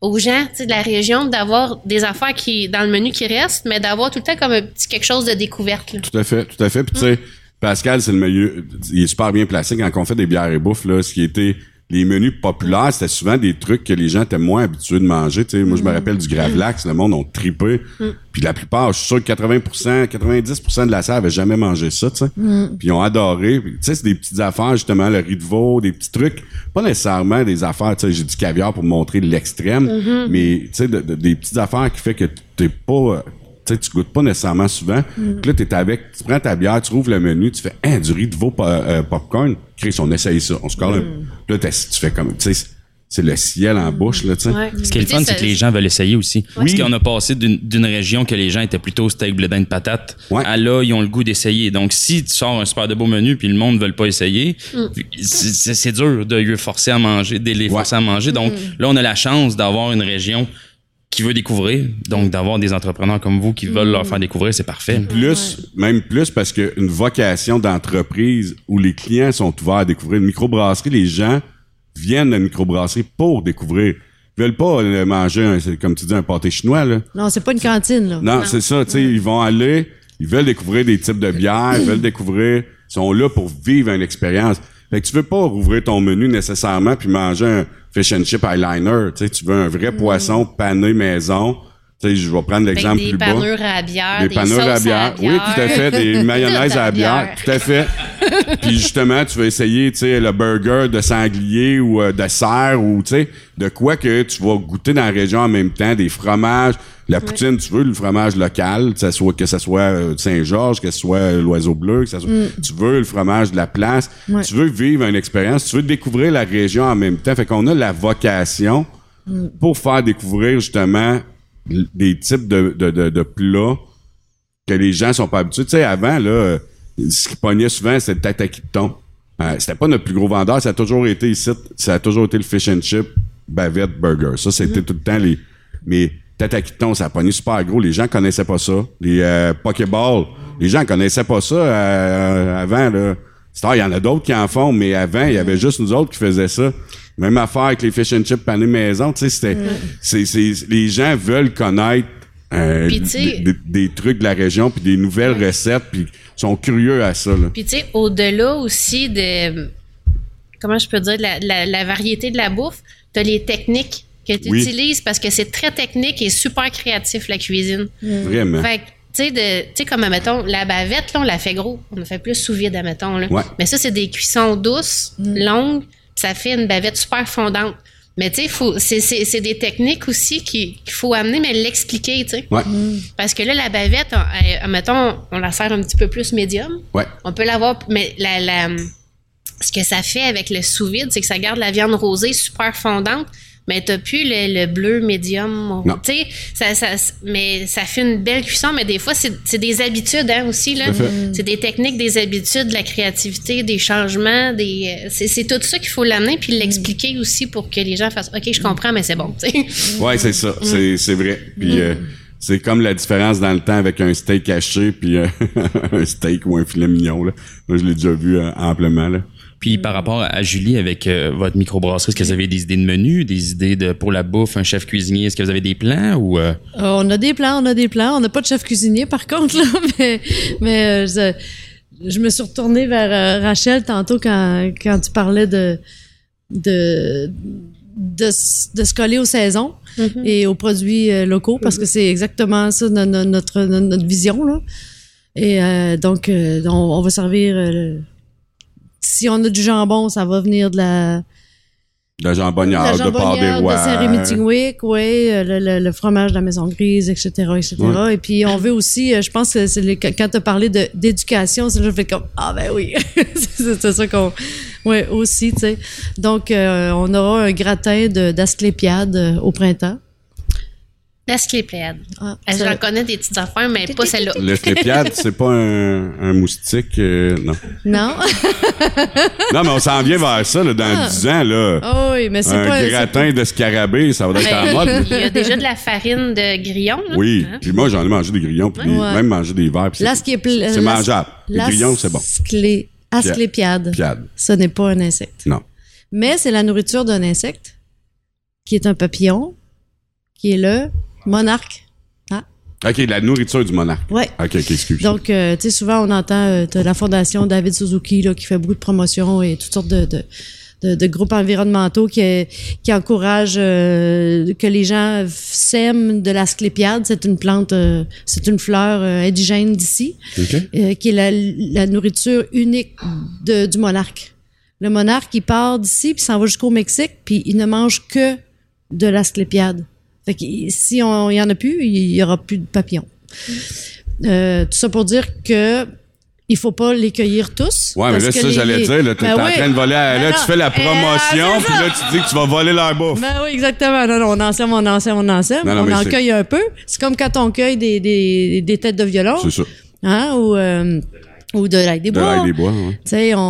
aux gens, tu sais, de la région, d'avoir des affaires qui dans le menu qui restent, mais d'avoir tout le temps comme un petit quelque chose de découverte. Là. Tout à fait, tout à fait. Puis, tu sais, mm. Pascal, c'est le meilleur... Il est super bien placé quand on fait des bières et bouffes, là. Ce qui était... Les menus populaires, c'était souvent des trucs que les gens étaient moins habitués de manger. Tu sais, moi, je me rappelle du Gravlax, le monde ont tripé. Mm. Puis la plupart, je suis sûr que quatre-vingts pour cent, quatre-vingt-dix pour cent de la salle n'avait jamais mangé ça. Tu sais. Mm. Puis ils ont adoré. Puis, tu sais, c'est des petites affaires, justement, le riz de veau, des petits trucs. Pas nécessairement des affaires, tu sais, j'ai du caviar pour montrer l'extrême, mm-hmm. mais tu sais, de, de, des petites affaires qui fait que t'es pas... Tu sais, tu goûtes pas nécessairement souvent. Mm. Puis là, t'es avec, tu prends ta bière, tu ouvres le menu, tu fais « Hein, du riz de veau euh, popcorn? » Chris, on essaye ça, on se colle mm. un... Là, tu fais comme... Tu sais, c'est le ciel en bouche, là, tu sais. Ouais. Ce qui est le fun, c'est que les gens veulent essayer aussi. Oui. Parce qu'on a passé d'une, d'une région que les gens étaient plutôt steak, bledin de patate, ouais, à là, ils ont le goût d'essayer. Donc, si tu sors un super de beau menu puis le monde ne veut pas essayer, mm. c'est, c'est dur de les forcer à manger, de les forcer ouais. à manger. Donc, mm. là, on a la chance d'avoir une région qui veut découvrir. Donc, d'avoir des entrepreneurs comme vous qui veulent mm. leur faire découvrir, c'est parfait. Plus, ouais. Même plus, parce qu'une vocation d'entreprise où les clients sont ouverts à découvrir. Une microbrasserie, les gens viennent à la microbrasserie pour découvrir. Ils veulent pas manger, un, comme tu dis, un pâté chinois, là. Non, c'est pas une cantine, là. Non, non. c'est ça, tu sais, ouais. ils vont aller, ils veulent découvrir des types de bières, ils veulent découvrir, ils sont là pour vivre une expérience. Fait que tu veux pas rouvrir ton menu nécessairement puis manger un fish and chip eyeliner, tu sais, tu veux un vrai mmh. poisson pané maison. Tu sais, je vais prendre l'exemple plus bas. Des panures à la bière, des, des panures à la bière. Oui, tout à fait. Des mayonnaises à la bière. Tout à fait. Puis justement, tu vas essayer, tu sais, le burger de sanglier ou euh, de cerf ou, tu sais, de quoi que tu vas goûter dans la région en même temps. Des fromages. La poutine, oui. tu veux le fromage local, que ça soit, que ça soit euh, Saint-Georges, que ce soit euh, l'Oiseau Bleu, que ça soit, mm. tu veux le fromage de la place. Oui. Tu veux vivre une expérience. Tu veux découvrir la région en même temps. Fait qu'on a la vocation mm. pour faire découvrir, justement, des types de, de, de, de plats que les gens sont pas habitués. Tu sais, avant, là, ce qui pognait souvent, c'était le tataki de thon. Euh, c'était pas notre plus gros vendeur. Ça a toujours été ici. Ça a toujours été le fish and chip, bavette, burger. Ça, c'était mm-hmm. tout le temps les... Mais tataki de thon, ça a pogné super gros. Les gens connaissaient pas ça. Les euh, pokéballs, les gens connaissaient pas ça euh, avant, là. C'est-à-dire, il y en a d'autres qui en font, mais avant, il y avait juste nous autres qui faisaient ça. Même affaire avec les fish and chips panés maison, tu sais, c'était, mm. c'est, c'est, les gens veulent connaître euh, pis, d- d- des trucs de la région, puis des nouvelles ouais. recettes, puis sont curieux à ça. Puis tu sais, au-delà aussi de, comment je peux dire, la, la, la variété de la bouffe, t'as les techniques que tu oui. utilises parce que c'est très technique et super créatif la cuisine. Mm. Vraiment. Fait que, tu sais, comme, admettons, la bavette, là, on la fait gros. On la fait plus sous vide, admettons. Là. Ouais. Mais ça, c'est des cuissons douces, mm. longues. Ça fait une bavette super fondante. Mais tu sais, c'est, c'est, c'est des techniques aussi qui, qu'il faut amener, mais l'expliquer, tu sais. Ouais. Mmh. Parce que là, la bavette, on, elle, mettons, on la sert un petit peu plus médium. Ouais. On peut l'avoir, mais la, la, ce que ça fait avec le sous-vide, c'est que ça garde la viande rosée super fondante, mais t'as plus le, le bleu médium. Tu sais, ça, ça, mais ça fait une belle cuisson, mais des fois, c'est, c'est des habitudes hein, aussi. Là. Mmh. C'est des techniques, des habitudes, de la créativité, des changements. des C'est, c'est tout ça qu'il faut l'amener puis l'expliquer mmh. aussi pour que les gens fassent « OK, je comprends, mais c'est bon. » Oui, c'est ça. Mmh. C'est, c'est vrai. Puis mmh. euh, c'est comme la différence dans le temps avec un steak haché puis euh, un steak ou un filet mignon. Là. Moi, je l'ai déjà vu euh, amplement. Là. Puis par rapport à Julie, avec euh, votre microbrasserie, est-ce que vous avez des idées de menu, des idées de pour la bouffe, un chef cuisinier? Est-ce que vous avez des plans ou euh? Euh, On a des plans, on a des plans. On n'a pas de chef cuisinier par contre, là, mais, mais euh, je, je me suis retournée vers euh, Rachel tantôt quand, quand tu parlais de, de, de, de se coller aux saisons mm-hmm. et aux produits euh, locaux parce que c'est exactement ça notre, notre, notre vision. Là. Et euh, donc, euh, on, on va servir... Euh, si on a du jambon, ça va venir de la... De la jambonnière, de Port-des-Rois. De Saint-Rémy-Tingwick, oui, le, le, le fromage de la Maison Grise, et cetera, et cetera. Oui. Et puis, on veut aussi, je pense que c'est le, quand tu as parlé de, d'éducation, c'est là je fais comme, ah ben oui, c'est, c'est ça qu'on... Oui, aussi, tu sais. Donc, euh, on aura un gratin de, d'asclépiade au printemps. L'asclépiade. Ah, j'en connais des petites affaires, mais pas celle-là. L'asclépiade, c'est pas un, un moustique, euh, non. Non? Non, mais on s'en vient vers ça, là, dans ah. dix ans, là. Oh oui, mais c'est un pas... Un gratin c'est... de scarabée, ça va être en mode. Il y a déjà de la farine de grillons, là. Oui, hein? Puis moi, j'en ai mangé des grillons, puis ouais. même mangé des verres, puis c'est, pl... c'est mangeable. Les grillons, c'est bon. Asclépiade. Ce n'est pas un insecte. Non. Mais c'est la nourriture d'un insecte, qui est un papillon, qui est le... Monarque. Ah. OK, la nourriture du monarque. Oui. OK, okay excuse-moi. Donc, euh, tu sais, souvent, on entend euh, t'as la fondation David Suzuki là, qui fait beaucoup de promotions et toutes sortes de, de, de, de groupes environnementaux qui, qui encouragent euh, que les gens sèment de l'asclépiade. C'est une plante, euh, c'est une fleur euh, indigène d'ici, okay. euh, qui est la, la nourriture unique de, du monarque. Le monarque, il part d'ici, puis s'en va jusqu'au Mexique, puis il ne mange que de l'asclépiade. Fait que si on y en a plus, il y aura plus de papillons. Mmh. Euh, tout ça pour dire que il faut pas les cueillir tous. Ouais, mais là, ça, les... j'allais dire, là, t'es ben en oui. train de voler, à... là, non. tu fais la promotion, euh, puis là, tu dis que tu vas voler leur bouffe. Ben oui, exactement. Non, non, on en sème, on en sème, on en sème. Non, non, on en c'est... cueille un peu. C'est comme quand on cueille des, des, des têtes de violon. C'est ça. Hein, ou, euh, ou de l'ail des de bois. De l'ail des bois, ouais. Tu sais, on,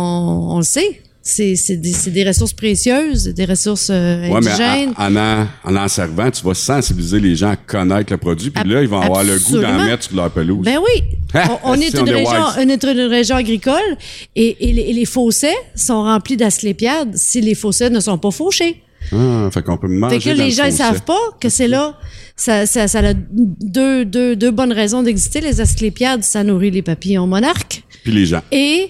on le sait. C'est, c'est, des, c'est des ressources précieuses, des ressources euh, indigènes. Ouais, mais en, en, en en servant, tu vas sensibiliser les gens à connaître le produit, puis là, ils vont avoir absolument. le goût d'en mettre sur leur pelouse. Ben oui! on, on, est, si une on région, est une une région agricole, et, et, les, et les fossés sont remplis d'asclépiades si les fossés ne sont pas fauchés. Ah, fait qu'on peut manger. Fait que les gens ne savent pas que c'est là. Ça, ça, ça a deux, deux, deux bonnes raisons d'exister. Les asclépiades, ça nourrit les papillons monarques. Puis les gens. Et...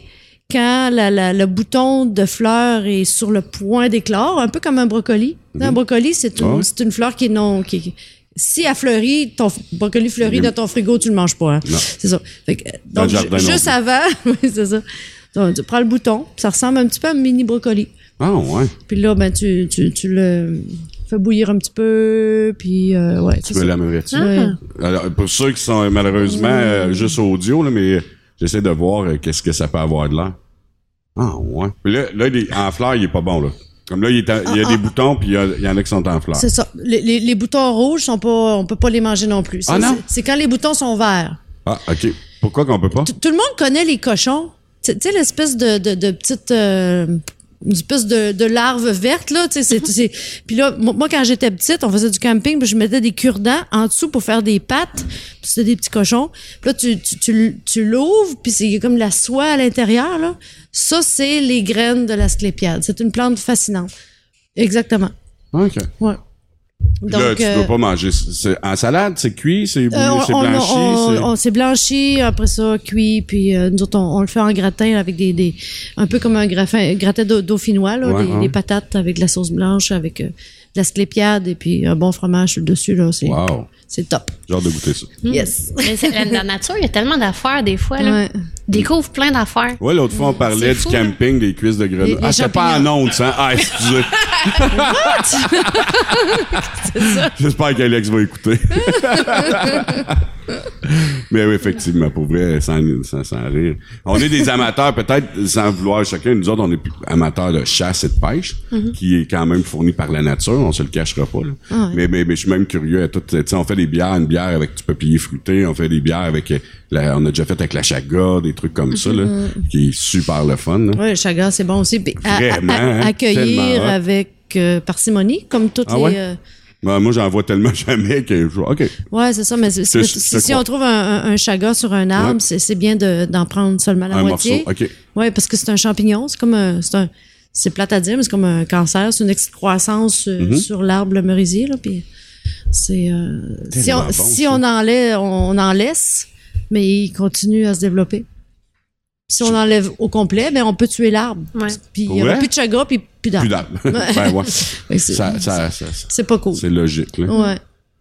quand la, la, le bouton de fleur est sur le point d'éclore, un peu comme un brocoli. Mmh. Un brocoli, c'est une, oh. c'est une fleur qui est non... Qui, si elle fleurit, ton brocoli fleurit dans ton frigo, tu le manges pas. Hein? Non. C'est ça. Fait que, donc, jardin, ju- juste avant, c'est ça. Donc, tu prends le bouton, ça ressemble un petit peu à un mini brocoli. Ah oh, ouais. Puis là, ben tu, tu, tu le... fait bouillir un petit peu, puis euh, ouais. Tu veux l'améliorer-tu? Ah. Alors, pour ceux qui sont malheureusement mmh. euh, juste audio, là, mais... j'essaie de voir euh, qu'est-ce que ça peut avoir de l'air. Ah, ouais. Puis là, là les, en fleurs, il est pas bon, là. Comme là, il, est en, ah, il y a ah, des ah. boutons, puis il y, a, il y en a qui sont en fleurs. C'est ça. Les, les, les boutons rouges, sont pas, on peut pas les manger non plus. Ah, c'est, non? C'est, c'est quand les boutons sont verts. Ah, OK. Pourquoi qu'on peut pas? Tout le monde connaît les cochons. Tu sais, l'espèce de, de, de petite... Euh, une espèce de, de larve verte, là, tu sais, c'est, c'est... Puis là, moi, quand j'étais petite, on faisait du camping, puis je mettais des cure-dents en dessous pour faire des pattes, puis c'était des petits cochons. Puis là, tu, tu, tu, tu l'ouvres, puis c'est comme la soie à l'intérieur, là. Ça, c'est les graines de l'asclépiade. C'est une plante fascinante. Exactement. OK. Ouais. Donc, là, tu ne peux euh, pas manger. C'est en salade, c'est cuit, c'est, euh, on, c'est blanchi. On, c'est... On, on, c'est blanchi, après ça, cuit, puis euh, nous autres, on, on le fait en gratin avec des, des un peu comme un gratin, gratin dauphinois, là, ouais, des, ouais. des patates avec de la sauce blanche, avec euh, de l'asclépiade et puis un bon fromage sur le dessus, là. C'est, wow. c'est top. J'ai hâte de goûter ça. Mmh. Yes. Mais c'est, dans la nature, il y a tellement d'affaires des fois, là. Ouais. Découvre plein d'affaires. Ouais, l'autre fois, on parlait c'est du fou, camping, hein? Des cuisses de grenouille. Ah, c'est pas en onde, ça. Ah, excusez. What? C'est ça. J'espère qu'Alex va écouter. Mais oui, effectivement, pour vrai, sans, sans, sans rire. On est des amateurs, peut-être, sans vouloir chacun. Nous autres, on est amateurs de chasse et de pêche, mm-hmm. qui est quand même fourni par la nature. On se le cachera pas, là. Ah ouais. Mais, mais, mais je suis même curieux à tout. Tu sais, on fait des bières, une bière avec du papillier fruité. On fait des bières avec la, on a déjà fait avec la Chaga, des trucs comme mm-hmm. ça, là, qui est super le fun, là. Oui, le Chaga, c'est bon aussi. Puis vraiment, à, à, à, accueillir avec euh, parcimonie, comme toutes ah les... Ouais? Euh, Ben, moi, j'en vois tellement jamais que je vois, OK. Ouais, c'est ça, mais c'est, c'est, c'est, c'est si quoi? On trouve un, un, un chaga sur un arbre, ouais. c'est, c'est bien de, d'en prendre seulement la un moitié. Morceau, OK. Ouais, parce que c'est un champignon, c'est comme un, c'est un, c'est plate à dire, mais c'est comme un cancer, c'est une excroissance mm-hmm. sur l'arbre, le merisier, là, puis c'est, euh, si on, bon, si on en laisse, on en laisse, mais il continue à se développer. Si on enlève au complet, ben on peut tuer l'arbre. Ouais. Puis il n'y aura plus de chaga, puis plus d'arbre. Plus d'arbre. Ben ouais. c'est, ça, ça, ça, c'est pas cool. C'est logique, là. Ouais.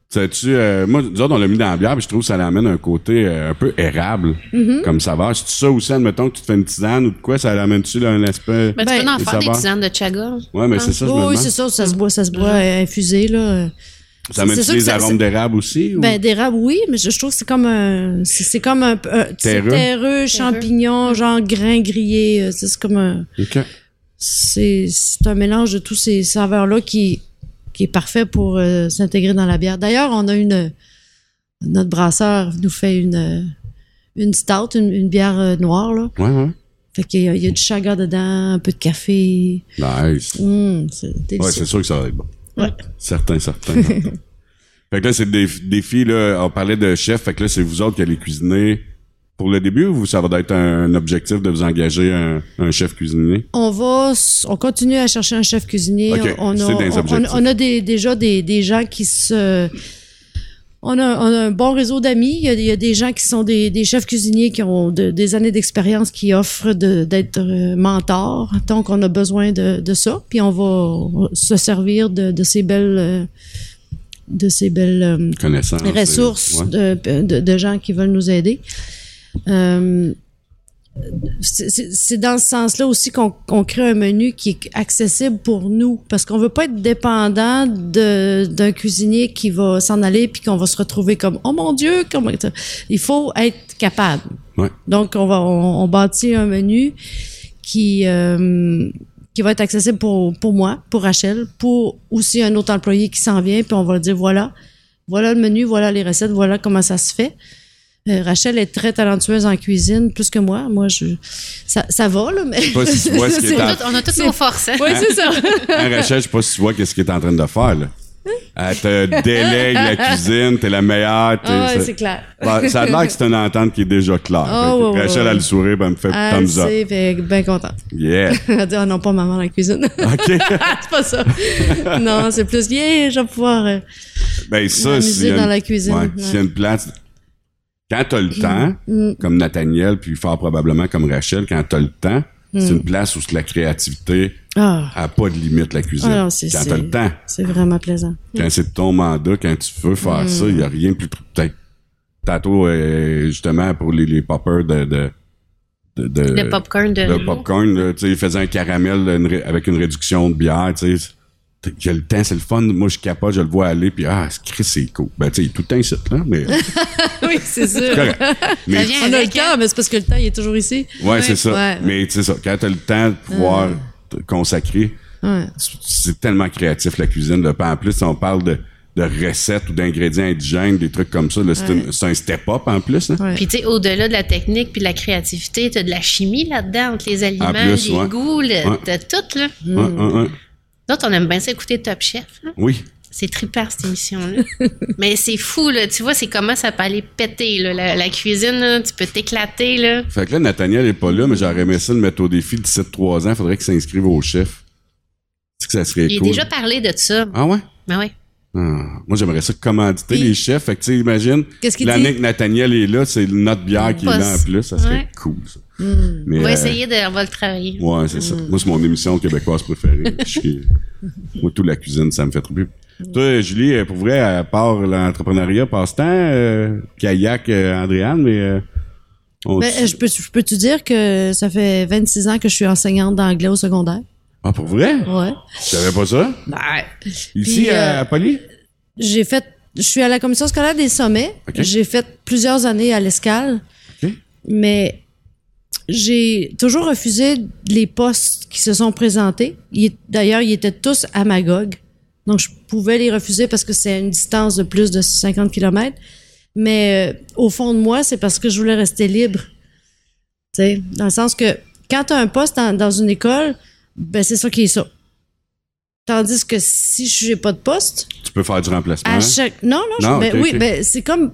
Sais-tu, euh, moi, disons, on l'a mis dans la bière, puis je trouve que ça l'amène un côté euh, un peu érable, mm-hmm. comme saveur. C'est ça aussi, admettons que tu te fais une tisane ou de quoi, ça l'amène-tu là, un aspect. Ben, tu peux en faire des tisanes de chaga. Ouais, mais hein? c'est ça, je oh, me Oui, demande. C'est ça, ça se boit, ça se boit ouais. infusé, là. Ça met des ça, arômes c'est... d'érable aussi? Ou? Ben, d'érable, oui, mais je, je trouve que c'est comme un, c'est, c'est comme un, euh, terreux. terreux, champignon, genre grain grillé, euh, c'est comme un, okay. c'est, c'est un mélange de tous ces saveurs-là qui, qui est parfait pour euh, s'intégrer dans la bière. D'ailleurs, on a une, notre brasseur nous fait une, une stout, une, une bière euh, noire, là. Ouais, ouais. Fait qu'il y a, il y a du chaga dedans, un peu de café. Nice. Mmh, c'est délicieux. Ouais, c'est sûr que ça va être bon. Ouais. Certains, certains. Fait que là, c'est le défi, défi, là, on parlait de chef, fait que là, c'est vous autres qui allez cuisiner pour le début ou ça va être un objectif de vous engager un, un chef cuisinier? On va, on continue à chercher un chef cuisinier. Okay. On, on, a, on, on a des, déjà des, des gens qui se... On a, on a un bon réseau d'amis. Il y a, il y a des gens qui sont des, des chefs cuisiniers qui ont de, des années d'expérience qui offrent de, d'être mentors. Donc, on a besoin de, de ça. Puis, on va se servir de, de ces belles, de ces belles connaissances, ressources ouais. de, de, de gens qui veulent nous aider. Euh, c'est, c'est dans ce sens-là aussi qu'on, qu'on crée un menu qui est accessible pour nous, parce qu'on veut pas être dépendant de, d'un cuisinier qui va s'en aller puis qu'on va se retrouver comme « Oh mon Dieu! » Il faut être capable. Ouais. Donc, on va on, on bâtit un menu qui... Euh, qui va être accessible pour, pour moi, pour Rachel, pour aussi un autre employé qui s'en vient, puis on va dire voilà, voilà le menu, voilà les recettes, voilà comment ça se fait. Euh, Rachel est très talentueuse en cuisine, plus que moi. Moi, je ça, ça va, là, mais... Pas si tu vois ce que on, tout, on a toutes nos forces. Hein? Oui, c'est ça. Hein, Rachel, je ne sais pas si tu vois ce qu'elle est en train de faire, là. Elle te délègue la cuisine, t'es la meilleure. T'es, ah ouais, ça, c'est clair. Bah, ça a l'air que c'est une entente qui est déjà claire. Oh, ouais, Rachel, ouais. Elle a le sourire, elle me fait ah, thumbs up. Elle est bien contente. Yeah. Elle dit « Ah oh non, pas maman la cuisine. » OK. C'est pas ça. Non, c'est plus « Yeah, je vais pouvoir euh, ben, ça, m'amuser si dans une, la cuisine. Ouais, » ouais. S'il y a une place... Quand t'as le temps, mm. comme Nathaniel, puis fort probablement comme Rachel, quand t'as le temps, mm. c'est une place où la créativité... Ah. À pas de limite, la cuisine. Ah non, c'est, quand t'as le temps. C'est vraiment plaisant. Quand mm. c'est ton mandat, quand tu veux faire mm. ça, il n'y a rien de plus tôt. Tantôt, justement, pour les, les poppers de... de, de, de le popcorn de... Le popcorn, tu sais, ils faisaient un caramel une, avec une réduction de bière, tu sais. J'ai le temps, c'est le fun. Moi, je capote, je le vois aller, puis ah, c'est cool. Ben, tu sais, il est tout le temps ici, là, mais... Oui, c'est sûr. C'est correct. Mais... On a le temps, mais c'est parce que le temps, il est toujours ici. Ouais, ouais. C'est ça. Ouais. Mais, tu sais ça, quand t'as le temps de pouvoir... Hum. consacré. Ouais. C'est tellement créatif, la cuisine. Là. En plus, on parle de, de recettes ou d'ingrédients indigènes, des trucs comme ça. Là, c'est, ouais. un, c'est un step-up en plus. Hein? Ouais. Puis, tu sais, au-delà de la technique puis de la créativité, tu as de la chimie là-dedans, entre les aliments, plus, les ouais. goûts, le, ouais. t'as tout. Là. Ouais, hum. ouais, ouais. D'autres, on aime bien s'écouter Top Chef. Hein? Oui. C'est trippant, cette émission-là. Mais c'est fou, là. Tu vois, c'est comment ça peut aller péter, là. La, la cuisine, là, tu peux t'éclater, là. Fait que là, Nathaniel n'est pas là, mais j'aurais aimé ça le mettre au défi de dix-sept à trois ans. Faudrait qu'il s'inscrive au chef. Tu sais que ça serait cool. Il a déjà parlé de ça. Ah ouais? Ben oui. Ah, moi, j'aimerais ça commanditer oui. les chefs. Fait que, tu sais, imagine, l'année que Nathaniel est là, c'est notre bière qui est là en plus. Ça serait ouais. cool, ça. Mmh. Mais, on va essayer de, on va le travailler. Ouais, c'est mmh. ça. Moi, c'est mon émission québécoise préférée. Suis... Moi, toute la cuisine, ça me fait trop bien. Toi, Julie, pour vrai, à part l'entrepreneuriat passe-temps, euh, kayak, euh, Andréanne, mais... Euh, on ben, t- je, peux, je peux te dire que ça fait vingt-six ans que je suis enseignante d'anglais au secondaire. Ah, pour vrai? Ouais. Tu savais pas ça? Ben, ici, puis, à, à Poly? J'ai fait... Je suis à la commission scolaire des sommets. Okay. J'ai fait plusieurs années à l'escale. Okay. Mais... J'ai toujours refusé les postes qui se sont présentés. Il, d'ailleurs, ils étaient tous à Magog. Donc, je pouvais les refuser parce que c'est une distance de plus de cinquante kilomètres. Mais euh, au fond de moi, c'est parce que je voulais rester libre. Tu sais, dans le sens que quand tu as un poste dans, dans une école, ben c'est ça qui est ça. Tandis que si je n'ai pas de poste... Tu peux faire du remplacement. À chaque... Non, non, non je, ben, okay, oui, okay. Ben, c'est comme...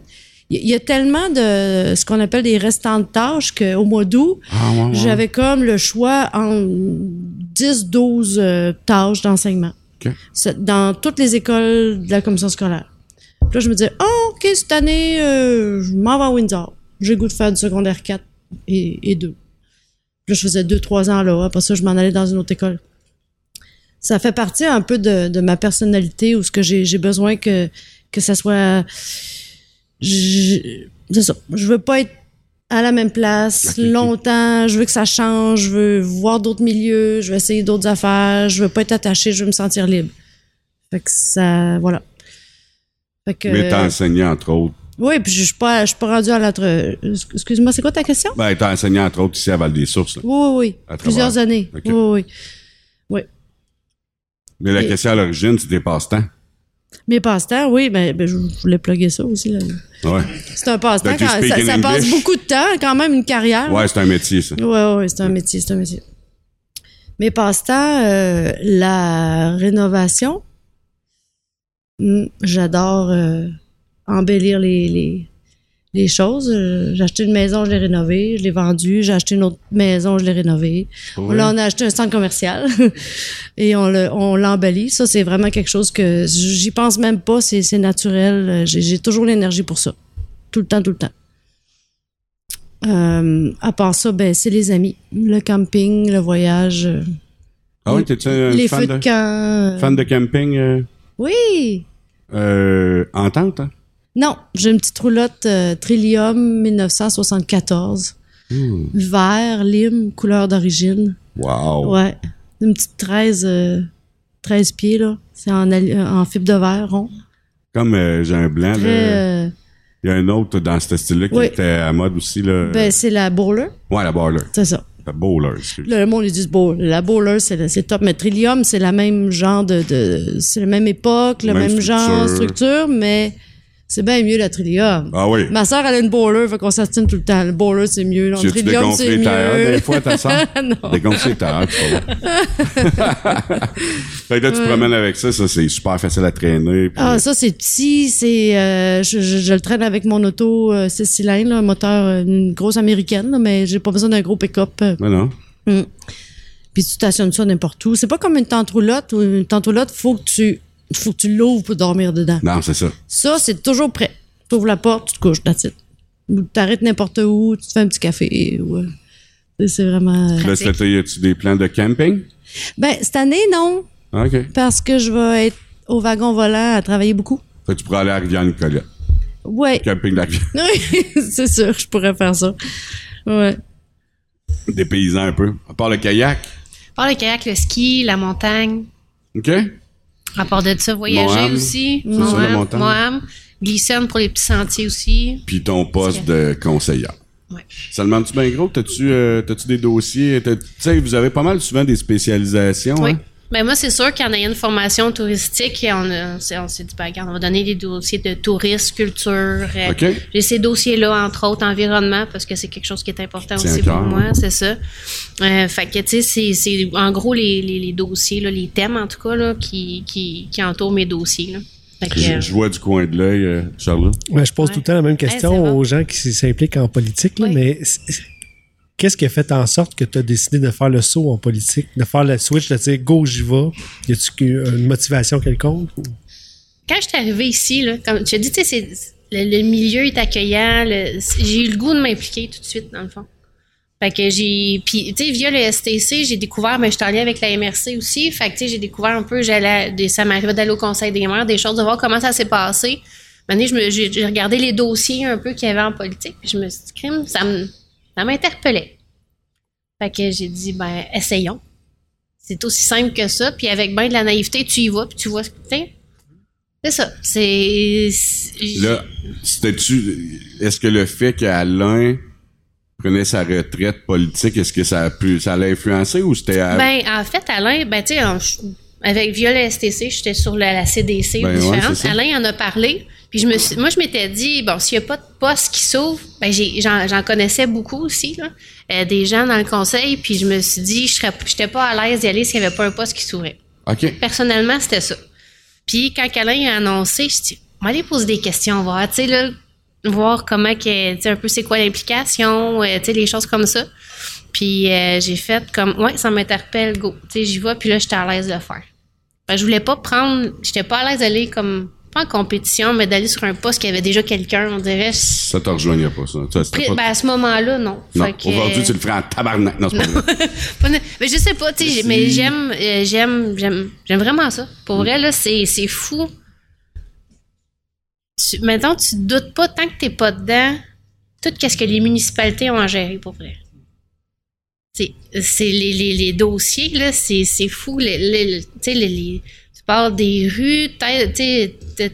Il y a tellement de ce qu'on appelle des restants de tâches qu'au mois d'août, ah, ouais, ouais. j'avais comme le choix en dix à douze euh, tâches d'enseignement. Okay. Dans toutes les écoles de la commission scolaire. Puis là, je me disais, oh, OK, cette année, euh, je m'en vais à Windsor. J'ai le goût de faire du secondaire quatre et deux. Puis là, je faisais deux à trois ans là. Après ça, je m'en allais dans une autre école. Ça fait partie un peu de, de ma personnalité ou ce que j'ai, j'ai besoin que, que ça soit... Je, c'est ça. Je veux pas être à la même place okay. longtemps. Je veux que ça change. Je veux voir d'autres milieux. Je veux essayer d'autres affaires. Je veux pas être attachée. Je veux me sentir libre. Fait que ça, voilà. Fait que, mais t'as enseigné entre autres. Oui, puis je suis pas, je suis pas rendue à l'autre. Excuse-moi, c'est quoi ta question? Ben, t'as enseigné entre autres ici à Val-des-Sources. Là, oui, oui, oui. Plusieurs années. Okay. Oui, oui, oui. Mais la Et, question à l'origine, c'était passe-temps. Mes passe-temps, oui, ben, ben je voulais plugger ça aussi. Là. Ouais. C'est un passe-temps, quand, ça, ça passe beaucoup de temps, quand même une carrière. Ouais, c'est un métier, ça. Ouais, ouais, c'est un métier, c'est un métier. Mes passe-temps, euh, la rénovation, mmh, j'adore euh, embellir les, les, les choses. J'ai acheté une maison, je l'ai rénovée, je l'ai vendue. J'ai acheté une autre maison, je l'ai rénovée. Ouais. Là, on a acheté un centre commercial et on, le, on l'embellit. Ça, c'est vraiment quelque chose que j'y pense même pas, c'est, c'est naturel. J'ai, j'ai toujours l'énergie pour ça, tout le temps, tout le temps. Euh, à part ça, ben c'est les amis, le camping, le voyage. Ah oui, t'es-tu les feux de camp. Fan de camping? Euh, oui! Euh, entente, hein? Non, j'ai une petite roulotte euh, Trillium mille neuf cent soixante-quatorze. Mmh. Vert, lime, couleur d'origine. Wow! Ouais. Une petite treize, euh, treize pieds, là. C'est en, en fibre de verre, rond. Comme euh, j'ai un blanc, très, là. Il y a un autre dans ce style-là qui oui. était à mode aussi, là. Ben, c'est la Bowler. Ouais, la Bowler. C'est ça. La Bowler, excuse. Le monde, ils disent Bowler. La Bowler, c'est top. Mais Trillium, c'est la même genre de... de c'est la même époque, la même, même genre structure, mais... C'est bien mieux la Trillium. Ah oui. Ma soeur, elle a une Bowler, fait qu'on s'astine tout le temps. Le Bowler, c'est mieux. Le Trillium, c'est mieux. Des fois, ta soeur? Non. Dégonfler les tailleurs, c'est pas bon. Fait que là, tu ouais. te promènes avec ça. Ça, c'est super facile à traîner. Puis... Ah, ça, c'est petit. C'est, euh, je, je, je le traîne avec mon auto euh, six cylindres, là, un moteur, une grosse américaine, là, mais j'ai pas besoin d'un gros pick-up. Euh. Mais non. Mm. Puis tu stationnes ça n'importe où. C'est pas comme une tente roulotte. Une tente roulotte, faut que tu... Il faut que tu l'ouvres pour dormir dedans. Non, c'est ça. Ça, c'est toujours prêt. Tu ouvres la porte, tu te couches, that's it. Tu arrêtes n'importe où, tu te fais un petit café. Ouais. C'est vraiment... Là, cette année, y a-tu des plans de camping? Ben, cette année, non. OK. Parce que je vais être au Wagon Volant à travailler beaucoup. Fait que tu pourrais aller à Rivière-Nicolas. Oui. Camping de la Rivière. Oui, c'est sûr, je pourrais faire ça. Ouais. Des paysans un peu. À part le kayak? À part le kayak, le ski, la montagne. OK. À part de ça, voyager Moham, aussi. Moham, Moham, glissade pour les petits sentiers aussi. Puis ton poste de conseillère. Oui. Seulement, tu bien gros, t'as-tu euh, des dossiers? Tu sais, vous avez pas mal souvent des spécialisations. Oui. Hein? Bien, moi, c'est sûr qu'en ayant une formation touristique, on, on s'est dit, ben, regarde, on va donner des dossiers de tourisme, culture. Okay. J'ai ces dossiers-là, entre autres, environnement, parce que c'est quelque chose qui est important aussi pour moi, c'est ça. Euh, fait que, tu sais, c'est, c'est en gros les, les, les dossiers, là, les thèmes, en tout cas, là, qui, qui, qui entourent mes dossiers. Là. Que, je, je vois du coin de l'œil, euh, Charles. Ben, je pose ouais. tout le temps la même question ouais, bon. aux gens qui s'impliquent en politique, là, oui. mais... Qu'est-ce qui a fait en sorte que tu as décidé de faire le saut en politique, de faire la switch, de dire « go, j'y vais », y a-t-il une motivation quelconque? Quand je suis arrivée ici, là, comme tu as dit, c'est, le, le milieu est accueillant, le, j'ai eu le goût de m'impliquer tout de suite, dans le fond. Fait que j'ai, puis tu sais, via le S T C, j'ai découvert, mais je suis allée avec la M R C aussi, fait que tu sais, j'ai découvert un peu, j'allais, des, ça m'arrivait d'aller au Conseil des maires, des choses, de voir comment ça s'est passé. Maintenant, je me, j'ai, j'ai regardé les dossiers un peu qu'il y avait en politique, puis je me suis dit « crime, ça me... » Ça m'interpellait. Fait que j'ai dit, ben, essayons. C'est aussi simple que ça. Puis avec ben de la naïveté, tu y vas, puis tu vois ce que tu sais. C'est ça. C'est. c'est là, c'était-tu. Est-ce que le fait qu'Alain prenait sa retraite politique, est-ce que ça a pu. Ça l'a influencé ou c'était. À... Ben, en fait, Alain, ben, tu sais, avec via le S T C, j'étais sur la, la C D C ben, différente. Ouais, Alain en a parlé. Puis je me suis, moi, je m'étais dit, bon, s'il n'y a pas de poste qui s'ouvre, ben j'ai, j'en, j'en connaissais beaucoup aussi, là, euh, des gens dans le conseil. Puis je me suis dit, je n'étais pas à l'aise d'y aller s'il n'y avait pas un poste qui s'ouvrait. Okay. Personnellement, c'était ça. Puis quand Alain a annoncé, je dis, on va aller poser des questions, voir, tu sais, là, voir comment, que, tu sais, un peu c'est quoi l'implication, euh, tu sais, les choses comme ça. Puis euh, j'ai fait comme, ouais, ça m'interpelle, go. Tu sais, j'y vois, puis là, j'étais à l'aise de le faire. Ben, je voulais pas prendre, j'étais pas à l'aise d'aller comme. Pas en compétition, mais d'aller sur un poste qui avait déjà quelqu'un, on dirait... Ça te rejoignait pas, ça? ça pas... Ben, à ce moment-là, non. non. Aujourd'hui, euh... tu le ferais en tabarnak. Non, c'est pas vrai. Mais je sais pas, tu sais, mais j'aime, j'aime, j'aime, j'aime vraiment ça. Pour mm. vrai, là, c'est, c'est fou. Tu, maintenant, tu te doutes pas, tant que t'es pas dedans, tout ce que les municipalités ont à gérer, pour vrai. C'est, c'est les, les, les dossiers, là, c'est, c'est fou. Tu sais, les... les tu pars des rues, tu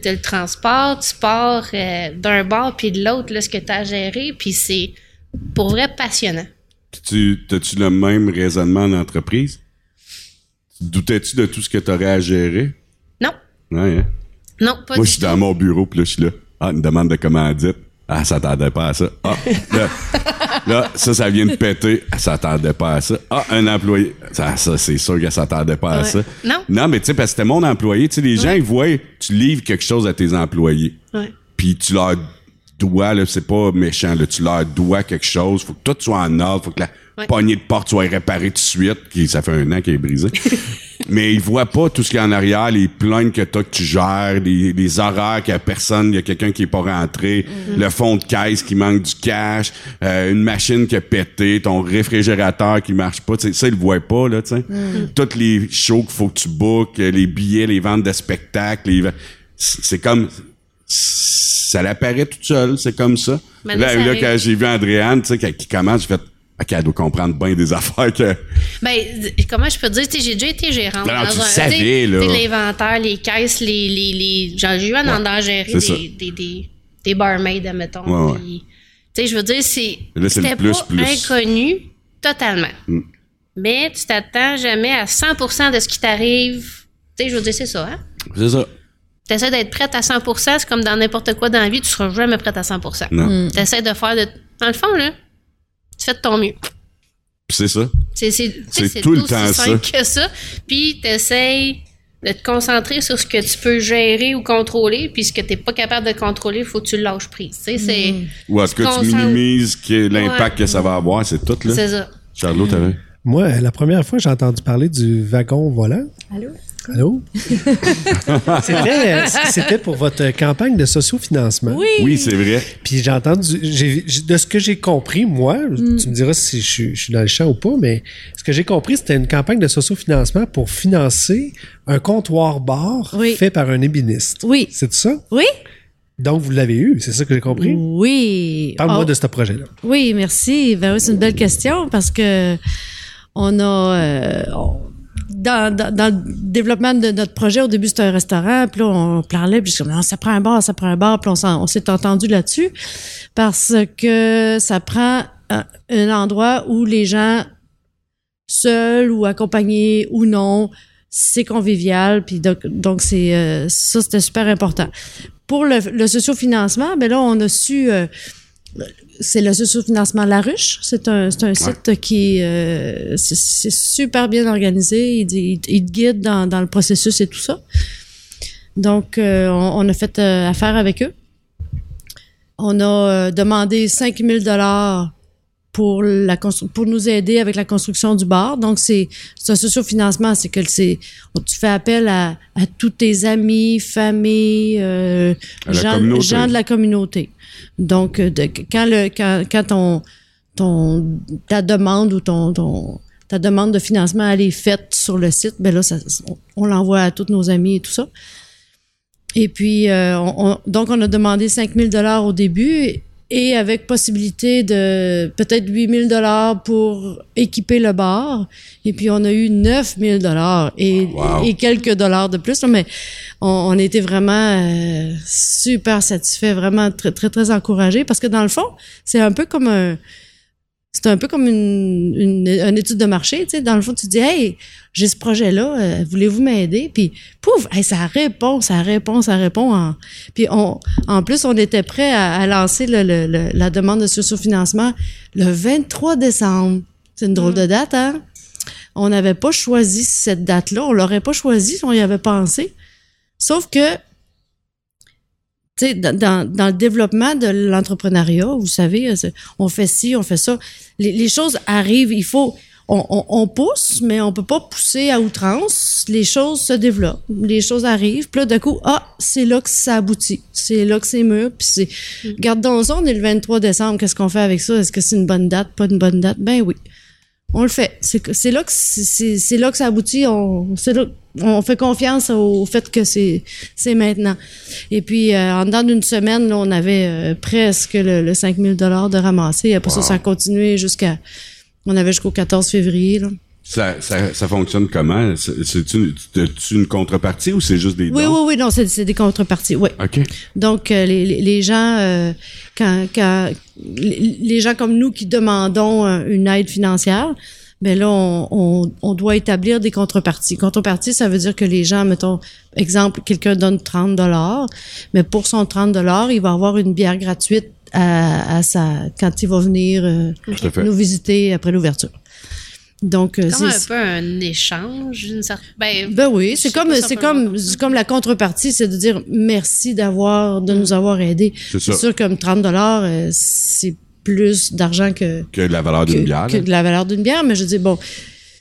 as le transport, tu pars euh, d'un bord puis de l'autre, là, ce que tu as à gérer, puis c'est pour vrai passionnant. Tu, t'as-tu le même raisonnement en entreprise? Doutais-tu de tout ce que tu aurais à gérer? Non. Ouais, hein? Non, pas Moi, du tout. Moi, je suis dans mon bureau, puis là, je suis là. Ah, une demande de commandite. Ah, ça s'attendait pas à ça. Ah, là, là, ça, ça vient de péter. Elle s'attendait pas à ça. Ah, un employé. Ça, ça c'est sûr qu'elle s'attendait pas ouais. à ça. Non. Non, mais tu sais, parce que c'était mon employé. Tu sais, les ouais. gens, ils voient, tu livres quelque chose à tes employés. Ouais. Puis tu leur dois, là, c'est pas méchant, là, tu leur dois quelque chose. Faut que tout soit en ordre. Faut que la ouais. poignée de porte soit réparée tout de suite. Qui, ça fait un an qu'elle est brisée. Mais ils voient pas tout ce qu'il y a en arrière, les plaintes que t'as que tu gères, les, les horaires qu'il y a personne, il y a quelqu'un qui est pas rentré, mm-hmm. le fond de caisse qui manque du cash, euh, une machine qui a pété, ton réfrigérateur qui marche pas, ça ils le voient pas là, tu sais. Mm-hmm. Toutes les shows qu'il faut que tu bookes, les billets, les ventes de spectacles, les... c'est comme ça l'apparaît toute seule, c'est comme ça. Mais là, là, là quand j'ai vu Andréanne, tu sais, qui commence, j'ai fait « OK, elle doit comprendre bien des affaires que... » Bien, comment je peux te dire, tu sais, j'ai déjà été gérante. Non, non, tu un, savais, là. Tu sais, l'inventaire, les caisses, les... les, les genre, j'ai eu à en ouais, gérer des, des, des, des barmaids, admettons. Ouais, ouais. Puis, tu sais, je veux dire, c'est... Là, c'est le plus, plus. Inconnu totalement. Mm. Mais tu t'attends jamais à cent pour cent de ce qui t'arrive. Tu sais, je veux dire, c'est ça, hein? C'est ça. T'essaies d'être prête à cent pour cent, c'est comme dans n'importe quoi dans la vie, tu seras jamais prête à cent pour cent. Non. Mm. T'essaies de faire de... Dans le fond, là, tu fais de ton mieux. C'est ça. C'est, c'est, c'est, c'est tout le temps ça. C'est aussi simple que ça. Puis t'essaies de te concentrer sur ce que tu peux gérer ou contrôler, puis ce que t'es pas capable de contrôler, il faut que tu le lâches prise. Tu sais, c'est... Mm. Ou est-ce que concentres... tu minimises que l'impact ouais. que ça va avoir, c'est tout, là. C'est ça. Charlot, t'as vu? Moi, la première fois, j'ai entendu parler du wagon volant. Allô? Allô? C'était, c'était pour votre campagne de sociofinancement. Oui, oui, c'est vrai. Puis j'ai entendu, j'ai, de ce que j'ai compris, moi, mm. tu me diras si je, je suis dans le champ ou pas, mais ce que j'ai compris, c'était une campagne de sociofinancement pour financer un comptoir-bar oui. fait par un ébéniste. Oui. C'est ça? Oui. Donc, vous l'avez eu, c'est ça que j'ai compris? Oui. Parle-moi oh. de ce projet-là. Oui, merci. Ben oui, c'est une belle question parce que on a... Euh, on, dans, dans, dans le développement de notre projet, au début, c'était un restaurant, puis là, on parlait, puis je disais, ça prend un bar, ça prend un bar, puis on, on s'est entendu là-dessus parce que ça prend un, un endroit où les gens, seuls ou accompagnés ou non, c'est convivial, puis donc, donc c'est, euh, ça, c'était super important. Pour le, le sociofinancement, ben là, on a su, euh, c'est le sociofinancement La Ruche. C'est un, c'est un site qui, euh, c'est, c'est super bien organisé. Il, il, il te guide dans, dans le processus et tout ça. Donc, euh, on, on a fait euh, affaire avec eux. On a euh, demandé cinq mille dollars pour la pour nous aider avec la construction du bar. Donc, c'est, c'est un sociofinancement, c'est que c'est, tu fais appel à, à tous tes amis, familles, euh, gens, gens de la communauté. Donc, de, quand le, quand, quand ton, ton, ta demande ou ton, ton, ta demande de financement, elle est faite sur le site, ben là, ça, on, on l'envoie à tous nos amis et tout ça. Et puis, euh, on, on, donc, on a demandé cinq mille dollars au début. Et avec possibilité de peut-être huit mille dollars pour équiper le bar. Et puis, on a eu neuf mille dollars et, wow. et quelques dollars de plus. Mais on, on était vraiment euh, super satisfaits, vraiment très, très, très encouragés. Parce que dans le fond, c'est un peu comme un... C'est un peu comme une, une, une étude de marché, tu sais. Dans le fond, tu dis, hey, j'ai ce projet-là, euh, voulez-vous m'aider? Puis, pouf, hey, ça répond, ça répond, ça répond. En, puis, on, en plus, on était prêt à, à lancer le, le, le, la demande de sociofinancement le vingt-trois décembre. C'est une drôle mmh. de date, hein? On n'avait pas choisi cette date-là. On l'aurait pas choisi si on y avait pensé. Sauf que, Dans, dans le développement de l'entrepreneuriat, vous savez, on fait ci, on fait ça. Les, les choses arrivent, il faut... On, on, on pousse, mais on peut pas pousser à outrance. Les choses se développent, les choses arrivent. Puis là, d'un coup, ah, c'est là que ça aboutit. C'est là que c'est mûr. Puis c'est... Mm-hmm. Regarde donc ça, on est le vingt-trois décembre, qu'est-ce qu'on fait avec ça? Est-ce que c'est une bonne date, pas une bonne date? Ben oui, on le fait. C'est, c'est, là, que c'est, c'est là que ça aboutit. On, c'est là... On fait confiance au fait que c'est, c'est maintenant. Et puis, euh, en dedans d'une semaine, là, on avait euh, presque le, le cinq mille dollars de ramasser. Après wow. ça, ça a continué jusqu'à... On avait jusqu'au quatorze février. Là. Ça, ça, ça fonctionne comment? C'est-tu une, c'est-tu une contrepartie ou c'est juste des dons? Oui, oui, oui. Non, c'est, c'est des contreparties, oui. OK. Donc, euh, les, les gens... Euh, quand, quand les gens comme nous qui demandons une aide financière... Ben là, on, on, on doit établir des contreparties. Contreparties, ça veut dire que les gens, mettons, exemple, quelqu'un donne trente dollars, mais pour son trente dollars, il va avoir une bière gratuite à, à sa, quand il va venir euh, nous visiter après l'ouverture. Donc, comme c'est un peu un échange, une certaine. Ben, ben oui, c'est comme c'est comme c'est comme la contrepartie, c'est de dire merci d'avoir de nous avoir aidés. C'est, c'est sûr, comme trente dollars, euh, c'est plus d'argent que... Que de la valeur d'une que, bière. Que de la valeur d'une bière, mais je dis, bon,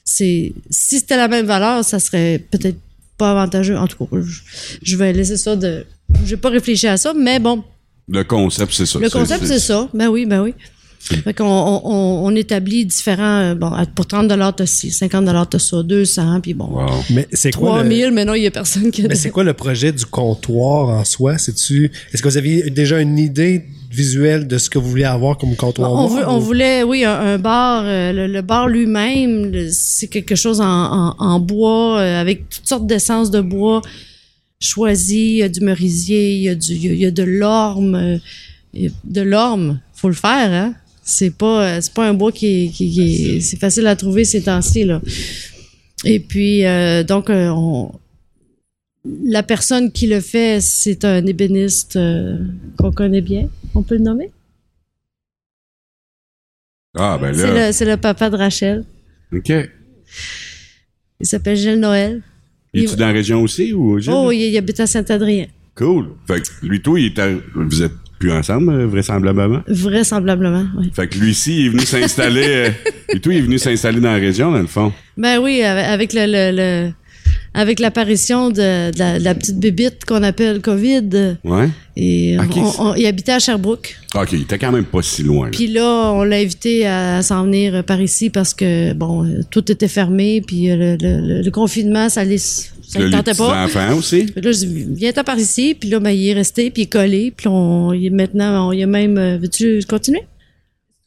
c'est si c'était la même valeur, ça serait peut-être pas avantageux. En tout cas, je, je vais laisser ça de... J'ai pas réfléchi à ça, mais bon. Le concept, c'est ça. Le concept, c'est, c'est ça. Ben oui, ben oui. Fait qu'on on, on établit différents, bon, pour trente dollars t'as ci, cinquante dollars t'as ça, deux cents, puis bon, wow. Mais c'est trois mille, le... mais non, il n'y a personne qui a... Mais c'est quoi le projet du comptoir en soi? C'est-tu... Est-ce que vous aviez déjà une idée visuelle de ce que vous vouliez avoir comme comptoir? On, veut, on ou... voulait, oui, un, un bar. Euh, le, le bar lui-même, le, c'est quelque chose en, en, en bois, euh, avec toutes sortes d'essences de bois choisies. Il y a du merisier, il y a, du, il y a de l'orme. Euh, de l'orme, faut le faire, hein? C'est pas, c'est pas un bois qui est, qui, qui est, c'est facile à trouver ces temps-ci, là. Et puis, euh, donc, on, la personne qui le fait, c'est un ébéniste euh, qu'on connaît bien. On peut le nommer? Ah, ben là. C'est le, c'est le papa de Rachel. OK. Il s'appelle Gilles Noël. Il est-tu dans la région aussi? Ou Gilles? Oh, il, il habite à Saint-Adrien. Cool. Fait que lui, tout, il est à, vous êtes plus ensemble, vraisemblablement? Vraisemblablement, oui. Fait que lui-ci, il est venu s'installer... et tout, il est venu s'installer dans la région, dans le fond. Ben oui, avec le... le, le avec l'apparition de, de, la, de la petite bébite qu'on appelle COVID. Ouais. Et okay. on, on, il habitait à Sherbrooke. OK, il était quand même pas si loin. Puis là, on l'a invité à, à s'en venir par ici parce que, bon, tout était fermé, puis le, le, le confinement, ça ne le tentait pas. Les enfants aussi. Puis là, je dis, viens-t'en par ici, puis là, ben, il est resté, puis il est collé, puis on, il est maintenant, on, il est même, veux-tu continuer?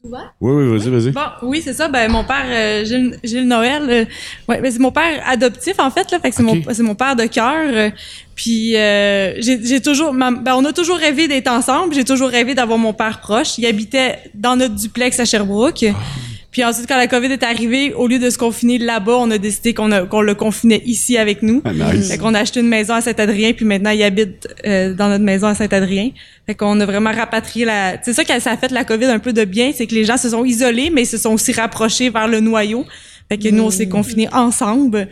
Ouais. Oui, oui, vas-y, vas-y. Bon, oui, c'est ça. Ben, mon père, euh, Gilles, Gilles Noël, euh, ouais, ben, c'est mon père adoptif, en fait, là. Fait que c'est, okay. mon, c'est mon père de cœur. Euh, puis, euh, j'ai, j'ai toujours, ma, ben, on a toujours rêvé d'être ensemble. J'ai toujours rêvé d'avoir mon père proche. Il habitait dans notre duplex à Sherbrooke. Oh. Puis ensuite, quand la COVID est arrivée, au lieu de se confiner là-bas, on a décidé qu'on, a, qu'on le confinait ici avec nous. Ah, nice. Fait qu'on a acheté une maison à Saint-Adrien, puis maintenant, il habite euh, dans notre maison à Saint-Adrien. Fait qu'on a vraiment rapatrié la... C'est ça que ça a fait la COVID un peu de bien, c'est que les gens se sont isolés, mais se sont aussi rapprochés vers le noyau. Fait que mmh. nous, on s'est confinés ensemble.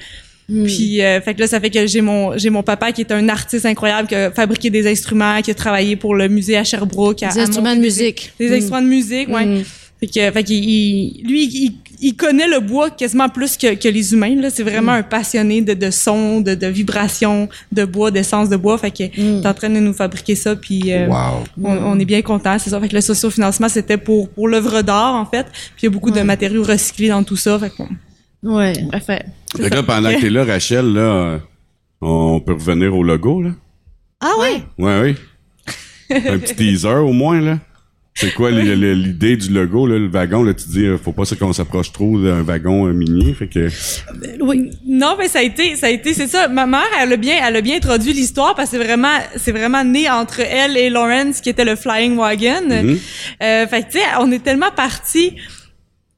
Mmh. Puis euh, fait que là, ça fait que j'ai mon j'ai mon papa qui est un artiste incroyable, qui a fabriqué des instruments, qui a travaillé pour le musée à Sherbrooke. À, des à instruments à Mont- de musique. Des, des mmh. instruments de musique, ouais. Mmh. Fait que, fait qu'il, il, lui, il, il connaît le bois quasiment plus que, que les humains, là. C'est vraiment mm. un passionné de, de son, de, de vibration, de bois, d'essence de bois. Fait que, mm. t'es en train de nous fabriquer ça, puis euh, wow. on, on est bien contents, c'est ça. Fait que le socio-financement, c'était pour, pour l'œuvre d'art, en fait. Puis il y a beaucoup ouais. de matériaux recyclés dans tout ça. Fait que, bon. Ouais. Fait que là, pendant que t'es là, Rachel, là, on peut revenir au logo, là. Ah oui? Ouais, oui. Un petit teaser, au moins, là. C'est quoi l'idée du logo, là, le wagon? Là, tu dis, faut pas qu'on s'approche trop d'un wagon euh, mini, fait que... Oui. Non, mais ça a été, ça a été, c'est ça. Ma mère, elle a bien, elle a bien introduit l'histoire parce que c'est vraiment, c'est vraiment né entre elle et Lawrence, qui était le Flying Wagon. Mm-hmm. Euh, fait que, tu sais, on est tellement partis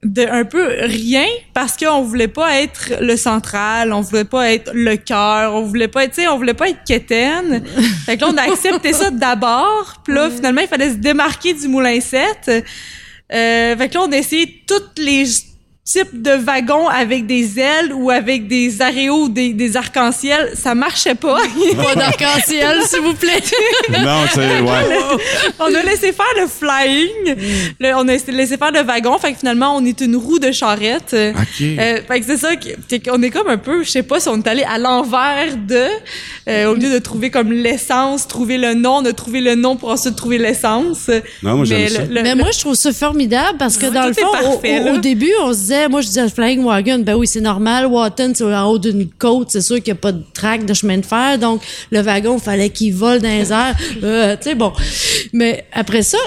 de un peu rien parce qu'on voulait pas être le central, on voulait pas être le cœur, on voulait pas être, tu sais, on voulait pas être quétaine. Fait que là, on a accepté ça d'abord, puis là, finalement, il fallait se démarquer du Moulin sept. Euh, fait que là, on a essayé tous les types de wagons avec des ailes ou avec des aréos, des, des arcs-en-ciel. Ça marchait pas. Pas d'arc-en-ciel, s'il vous plaît. Non, c'est... Ouais. On a laissé faire le flying. Mm. Le, on a laissé faire le wagon. Fait que finalement, on est une roue de charrette. Okay. Euh, fait que c'est ça. On est comme un peu... Je sais pas si on est allé à l'envers de... Euh, au lieu de trouver comme l'essence, trouver le nom, on a trouvé le nom pour ensuite trouver l'essence. Non, moi, j'aime ça. Le, Mais le, moi, je trouve ça formidable parce que ouais, dans le fond, parfait, au, au, au début, on se disait moi, je disais Flying Wagon, ben oui, c'est normal. Wotton, c'est en haut d'une côte, c'est sûr qu'il n'y a pas de track de chemin de fer. Donc, le wagon, il fallait qu'il vole dans les airs. Euh, tu sais, bon. Mais après ça,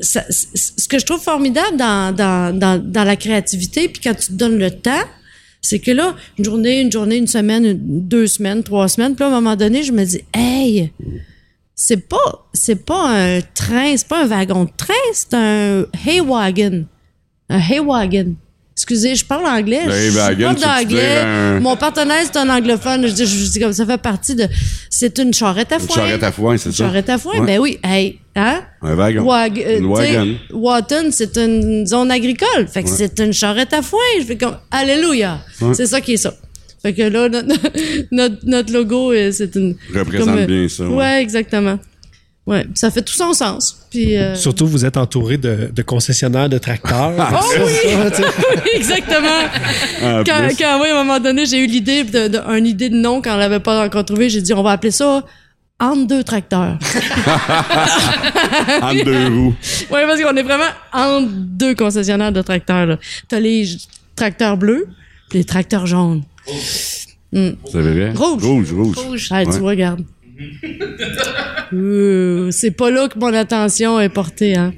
ça, ce que je trouve formidable dans, dans, dans, dans la créativité, puis quand tu te donnes le temps, c'est que là, une journée, une journée, une semaine, une, deux semaines, trois semaines, puis à un moment donné, je me dis, hey, c'est pas, c'est pas un train, c'est pas un wagon de train, c'est un hay wagon. Un hay wagon. Excusez, je parle anglais, je parle d'anglais. Un... Mon partenaire, c'est un anglophone. Je dis, je dis comme ça fait partie de... C'est une charrette à foin. Une charrette à foin, c'est une ça? Une charrette à foin, ouais. Ben oui. Hey, hein? Un wagon. Wag, euh, une wagon. Wotton, c'est une zone agricole. Fait que ouais. c'est une charrette à foin. Je fais comme, alléluia. Ouais. C'est ça qui est ça. Fait que là, notre, notre, notre logo, c'est une... Représente comme, bien ça. Ouais, ouais exactement. Ouais, ça fait tout son sens. Puis, euh... surtout, vous êtes entouré de, de concessionnaires de tracteurs. Ah, oh oui! Ça, oui, exactement. Ah, quand, quand oui, à un moment donné, j'ai eu l'idée de, de, une idée de nom quand on l'avait pas encore trouvé. J'ai dit, on va appeler ça entre deux tracteurs. Entre deux roues. Oui, parce qu'on est vraiment entre deux concessionnaires de tracteurs. Là. T'as les tracteurs bleus puis les tracteurs jaunes. Mm. C'est vrai? Rouge. Rouge, rouge. rouge. Ah, ouais. Tu regardes. euh, c'est pas là que mon attention est portée. Hein?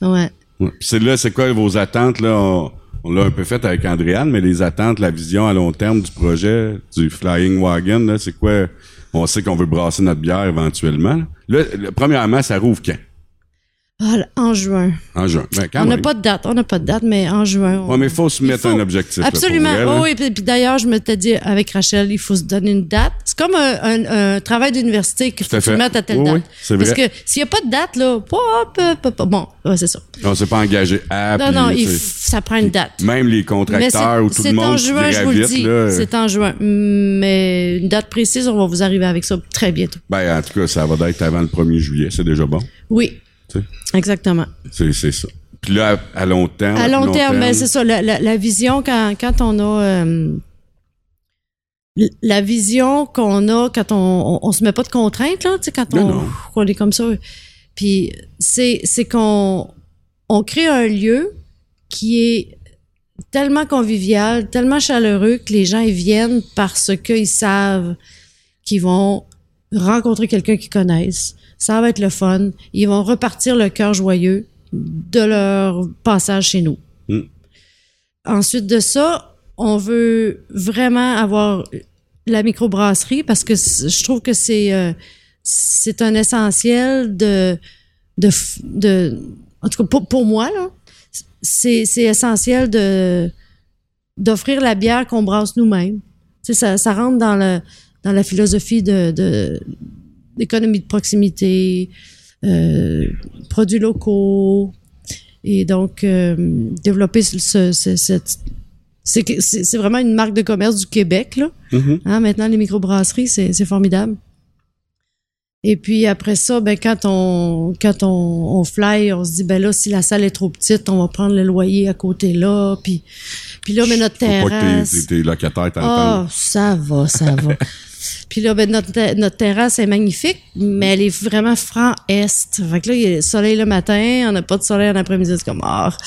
Ouais. Ouais. Puis c'est là, c'est quoi vos attentes? Là? On, on l'a un peu fait avec Andréanne, mais les attentes, la vision à long terme du projet, du Flying Wagon, là, c'est quoi? On sait qu'on veut brasser notre bière éventuellement. Là, le, premièrement, ça rouvre quand? Ah, là, en juin. En juin. Ben, quand on n'a pas de date, on n'a pas de date, mais en juin. On... Oui, mais il faut se mettre faut... un objectif. Absolument. Là, oh, oui, puis, puis d'ailleurs, je me t'ai dit avec Rachel, il faut se donner une date. C'est comme un, un, un travail d'université qu'il faut se mettre à telle oui, date. Oui, c'est vrai. Parce que s'il n'y a pas de date, là, pop, pop, pop, bon, ouais, c'est ça. On ne s'est pas engagé à. Non, puis, non, il f... ça prend une date. Même les contracteurs ou tout le monde. C'est en juin, je vous le dis. Là. C'est en juin. Mais une date précise, on va vous arriver avec ça très bientôt. Ben, en tout cas, ça va être avant le premier juillet. C'est déjà bon. Oui. Tu sais. Exactement. C'est, c'est ça. Puis là, à, à long terme... À long, long terme, terme, mais c'est ça. La, la, la vision, quand, quand on a... Euh, la vision qu'on a quand on, on, on se met pas de contraintes, là, tu sais, quand on, on est comme ça. Puis c'est, c'est qu'on on crée un lieu qui est tellement convivial, tellement chaleureux que les gens ils viennent parce qu'ils savent qu'ils vont rencontrer quelqu'un qu'ils connaissent. Ça va être le fun. Ils vont repartir le cœur joyeux de leur passage chez nous. Mmh. Ensuite de ça, on veut vraiment avoir la microbrasserie parce que je trouve que c'est euh, c'est un essentiel de de de en tout cas pour, pour moi là, c'est c'est essentiel de d'offrir la bière qu'on brasse nous-mêmes. Tu sais, ça ça rentre dans le dans la philosophie de de économie de proximité, euh, produits locaux, et donc euh, développer ce, ce, cette... C'est, c'est vraiment une marque de commerce du Québec, là. Mm-hmm. Hein, maintenant, les microbrasseries, c'est, c'est formidable. Et puis après ça, ben quand on quand on, on fly, on se dit, ben là, si la salle est trop petite, on va prendre le loyer à côté là, puis, puis là, mais notre Faut terrasse... Faut pas que tes locataires t'entendent. Ah, oh, ça va, ça va. Puis là, ben, notre, notre terrasse est magnifique, mais elle est vraiment franc-est. Fait que là, il y a le soleil le matin, on n'a pas de soleil en après-midi. C'est comme, ah, oh,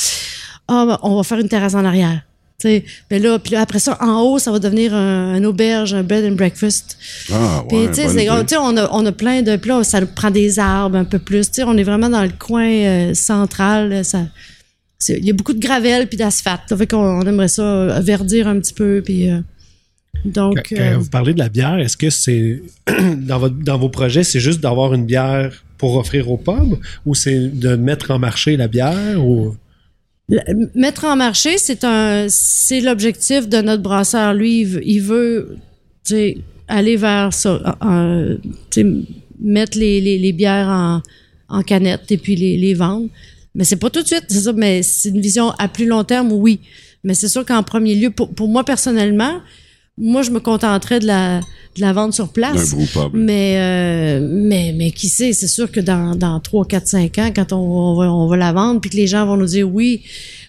oh, ben, on va faire une terrasse en arrière. T'sais, ben là, puis là, après ça, en haut, ça va devenir un, un auberge, un bed and breakfast. Ah, ouais, puis, tu sais, on a, on a plein de... Puis là, ça prend des arbres un peu plus. Tu sais, on est vraiment dans le coin euh, central. Ça, c'est, il y a beaucoup de gravelle puis d'asphalte. Fait qu'on on aimerait ça verdir un petit peu, puis... Euh, Donc, quand, quand euh, vous parlez de la bière, est-ce que c'est dans, votre, dans vos projets, c'est juste d'avoir une bière pour offrir au pub ou c'est de mettre en marché la bière ou... la, mettre en marché, c'est un, c'est l'objectif de notre brasseur. Lui, il, il veut aller vers ça, euh, mettre les, les, les bières en, en canette et puis les, les vendre. Mais c'est pas tout de suite, c'est ça, mais c'est une vision à plus long terme, oui. Mais c'est sûr qu'en premier lieu, pour, pour moi personnellement, moi, je me contenterais de la, de la vente sur place. Mais, euh, mais, mais qui sait, c'est sûr que dans, dans trois, quatre, cinq ans, quand on, on, va, on va la vendre, puis que les gens vont nous dire oui,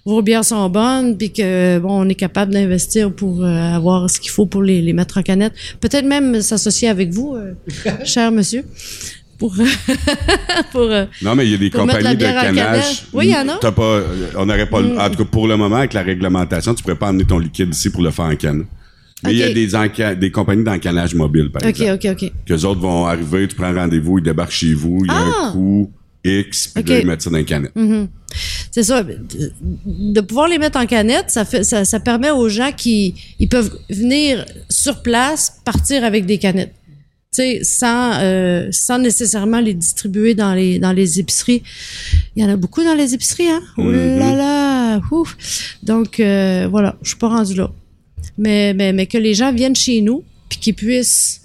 vos bières sont bonnes, puis que bon, on est capable d'investir pour euh, avoir ce qu'il faut pour les, les mettre en canette. Peut-être même s'associer avec vous, euh, cher monsieur. Pour, pour, non, mais il y a des compagnies de canage. Oui, il y en a. T'as pas, on n'aurait pas, mm. en tout cas, pour le moment, avec la réglementation, tu pourrais pas emmener ton liquide ici pour le faire en canne. Mais okay. Il y a des, enca- des compagnies d'encanage mobile, par okay, exemple. OK, OK, OK. Qu'eux autres vont arriver, tu prends rendez-vous, ils débarquent chez vous, il y a ah! un coût X, puis okay. là, ils mettent ça dans une canette. Mm-hmm. C'est ça. De pouvoir les mettre en canette, ça, fait, ça, ça permet aux gens qui ils peuvent venir sur place, partir avec des canettes. Tu sais, sans, euh, sans nécessairement les distribuer dans les, dans les épiceries. Il y en a beaucoup dans les épiceries, hein? Mm-hmm. Oh là là! Ouf. Donc, euh, voilà, je suis pas rendue là. Mais, mais, mais que les gens viennent chez nous puis qu'ils puissent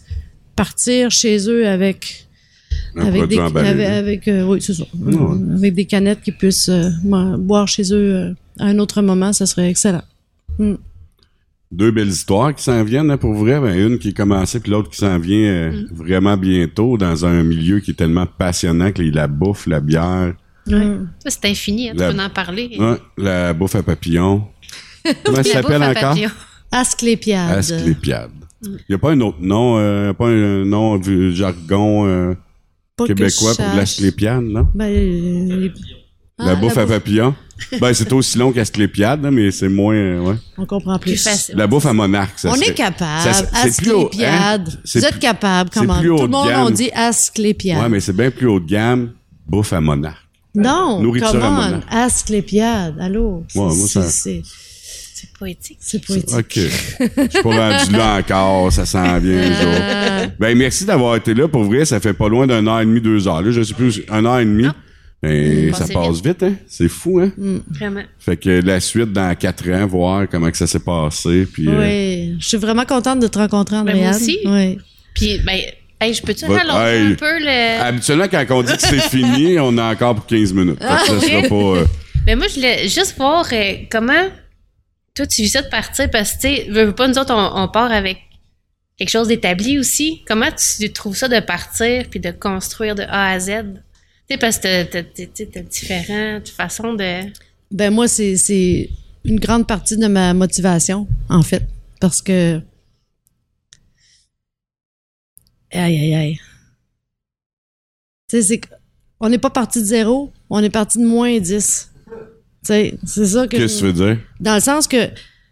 partir chez eux avec avec des, avec, avec, euh, oui, c'est ça, ouais. avec des canettes qu'ils puissent euh, boire chez eux euh, à un autre moment, ça serait excellent. Mm. Deux belles histoires qui s'en viennent hein, pour vrai. Ben, une qui est commencée puis l'autre qui s'en vient euh, mm. vraiment bientôt dans un milieu qui est tellement passionnant que la bouffe, la bière. Ouais. Ça, c'est infini, hein, la, tu peux en parler. Ouais, la bouffe à papillons. Comment ça s'appelle encore? Asclépiade. Asclépiade. Il n'y a pas un autre nom, euh, pas un nom du jargon euh, québécois pour de l'asclépiade, non? Ben, les... ah, la, bouffe la bouffe à papillon. Ben, c'est aussi long qu'Asclépiade, mais c'est moins... Euh, ouais. On comprend plus. plus la bouffe à monarque, ça On serait, est capable. Ça, Asclépiade. Hein, vous êtes capable, comment? Tout le monde, on dit Asclépiade. Oui, mais c'est bien plus haut de gamme, bouffe à monarque. Non, nourriture comment? À monarque. Asclépiade, allô? Ouais, moi, ça... C'est... C'est poétique. C'est poétique. OK. Je suis pas rendu là encore, ça s'en vient. Ben, merci d'avoir été là. Pour vrai, ça fait pas loin d'un heure et demie, deux heures. Là, je sais plus, un heure et demie. Mais ça passe vite, hein? C'est fou, hein? Mm. Vraiment. Fait que la suite dans quatre ans, voir comment que ça s'est passé. Puis, oui. Euh... Je suis vraiment contente de te rencontrer, Andréanne. Ben, moi aussi. Oui. Puis, ben, hey, je peux-tu rallonger hey, un peu le. Habituellement, quand on dit que c'est fini, on a encore pour quinze minutes. Ah, fait que ça sera pas. Euh... Mais moi, je voulais juste voir euh, comment. Toi, tu vis ça de partir parce que, tu sais, veux pas, nous autres, on, on part avec quelque chose d'établi aussi. Comment tu trouves ça de partir puis de construire de A à Z? Tu sais, parce que t'as, t'as, t'as, t'as différentes façons de... Ben moi, c'est, c'est une grande partie de ma motivation, en fait, parce que... Aïe, aïe, aïe. Tu sais, c'est qu'on n'est pas parti de zéro, on est parti de moins dix. C'est, c'est ça que... Qu'est-ce que tu veux dire? Dans le sens que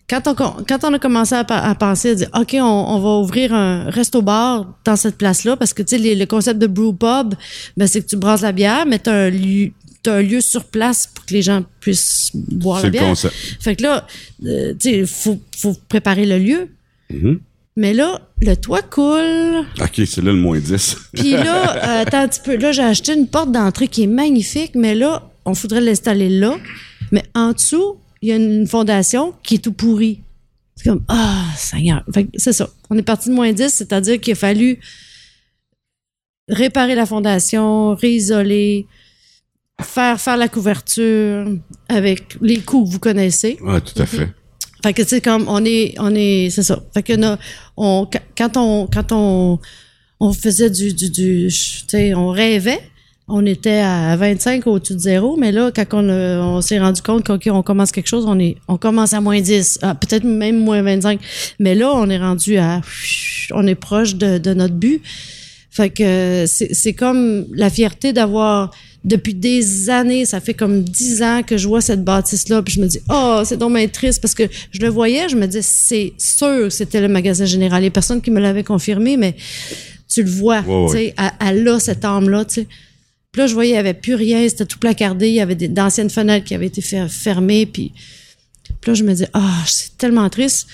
quand on, quand on a commencé à, à penser, à dire « OK, on, on va ouvrir un resto-bar dans cette place-là » parce que tu sais, les, le concept de brew pub, ben, c'est que tu brasses la bière, mais tu as un, un lieu sur place pour que les gens puissent boire c'est la bière. C'est le concept. Fait que là, euh, tu sais, il faut, faut préparer le lieu. Mm-hmm. Mais là, le toit coule. OK, c'est là le moins dix. Puis là, euh, attends un petit peu. Là, j'ai acheté une porte d'entrée qui est magnifique, mais là, on voudrait l'installer là. Mais en dessous, il y a une fondation qui est tout pourrie. C'est comme, ah, oh, Seigneur. Fait que c'est ça. On est parti de moins dix, c'est-à-dire qu'il a fallu réparer la fondation, réisoler, faire, faire la couverture avec les coûts que vous connaissez. Oui, tout à fait. Fait que, tu sais, comme, on est, on est, c'est ça. Fait que, on, on, quand on, quand on, on faisait du, du, du, tu sais, on rêvait. On était à vingt-cinq au-dessus de zéro, mais là, quand on, a, on s'est rendu compte qu'on okay, on commence quelque chose, on est, on commence à moins dix, ah, peut-être même moins vingt-cinq. Mais là, on est rendu à... On est proche de, de notre but. Fait que c'est, c'est comme la fierté d'avoir... Depuis des années, ça fait comme dix ans que je vois cette bâtisse-là, puis je me dis « Oh, c'est donc bien triste » parce que je le voyais, je me dis « C'est sûr que c'était le magasin général. » Il y a personne qui me l'avait confirmé, mais tu le vois. Oh, tu sais, oui. Elle a cette âme-là, tu sais. Puis là, je voyais, il n'y avait plus rien, c'était tout placardé, il y avait des, d'anciennes fenêtres qui avaient été fermées, puis, puis là, je me disais, ah, oh, c'est tellement triste.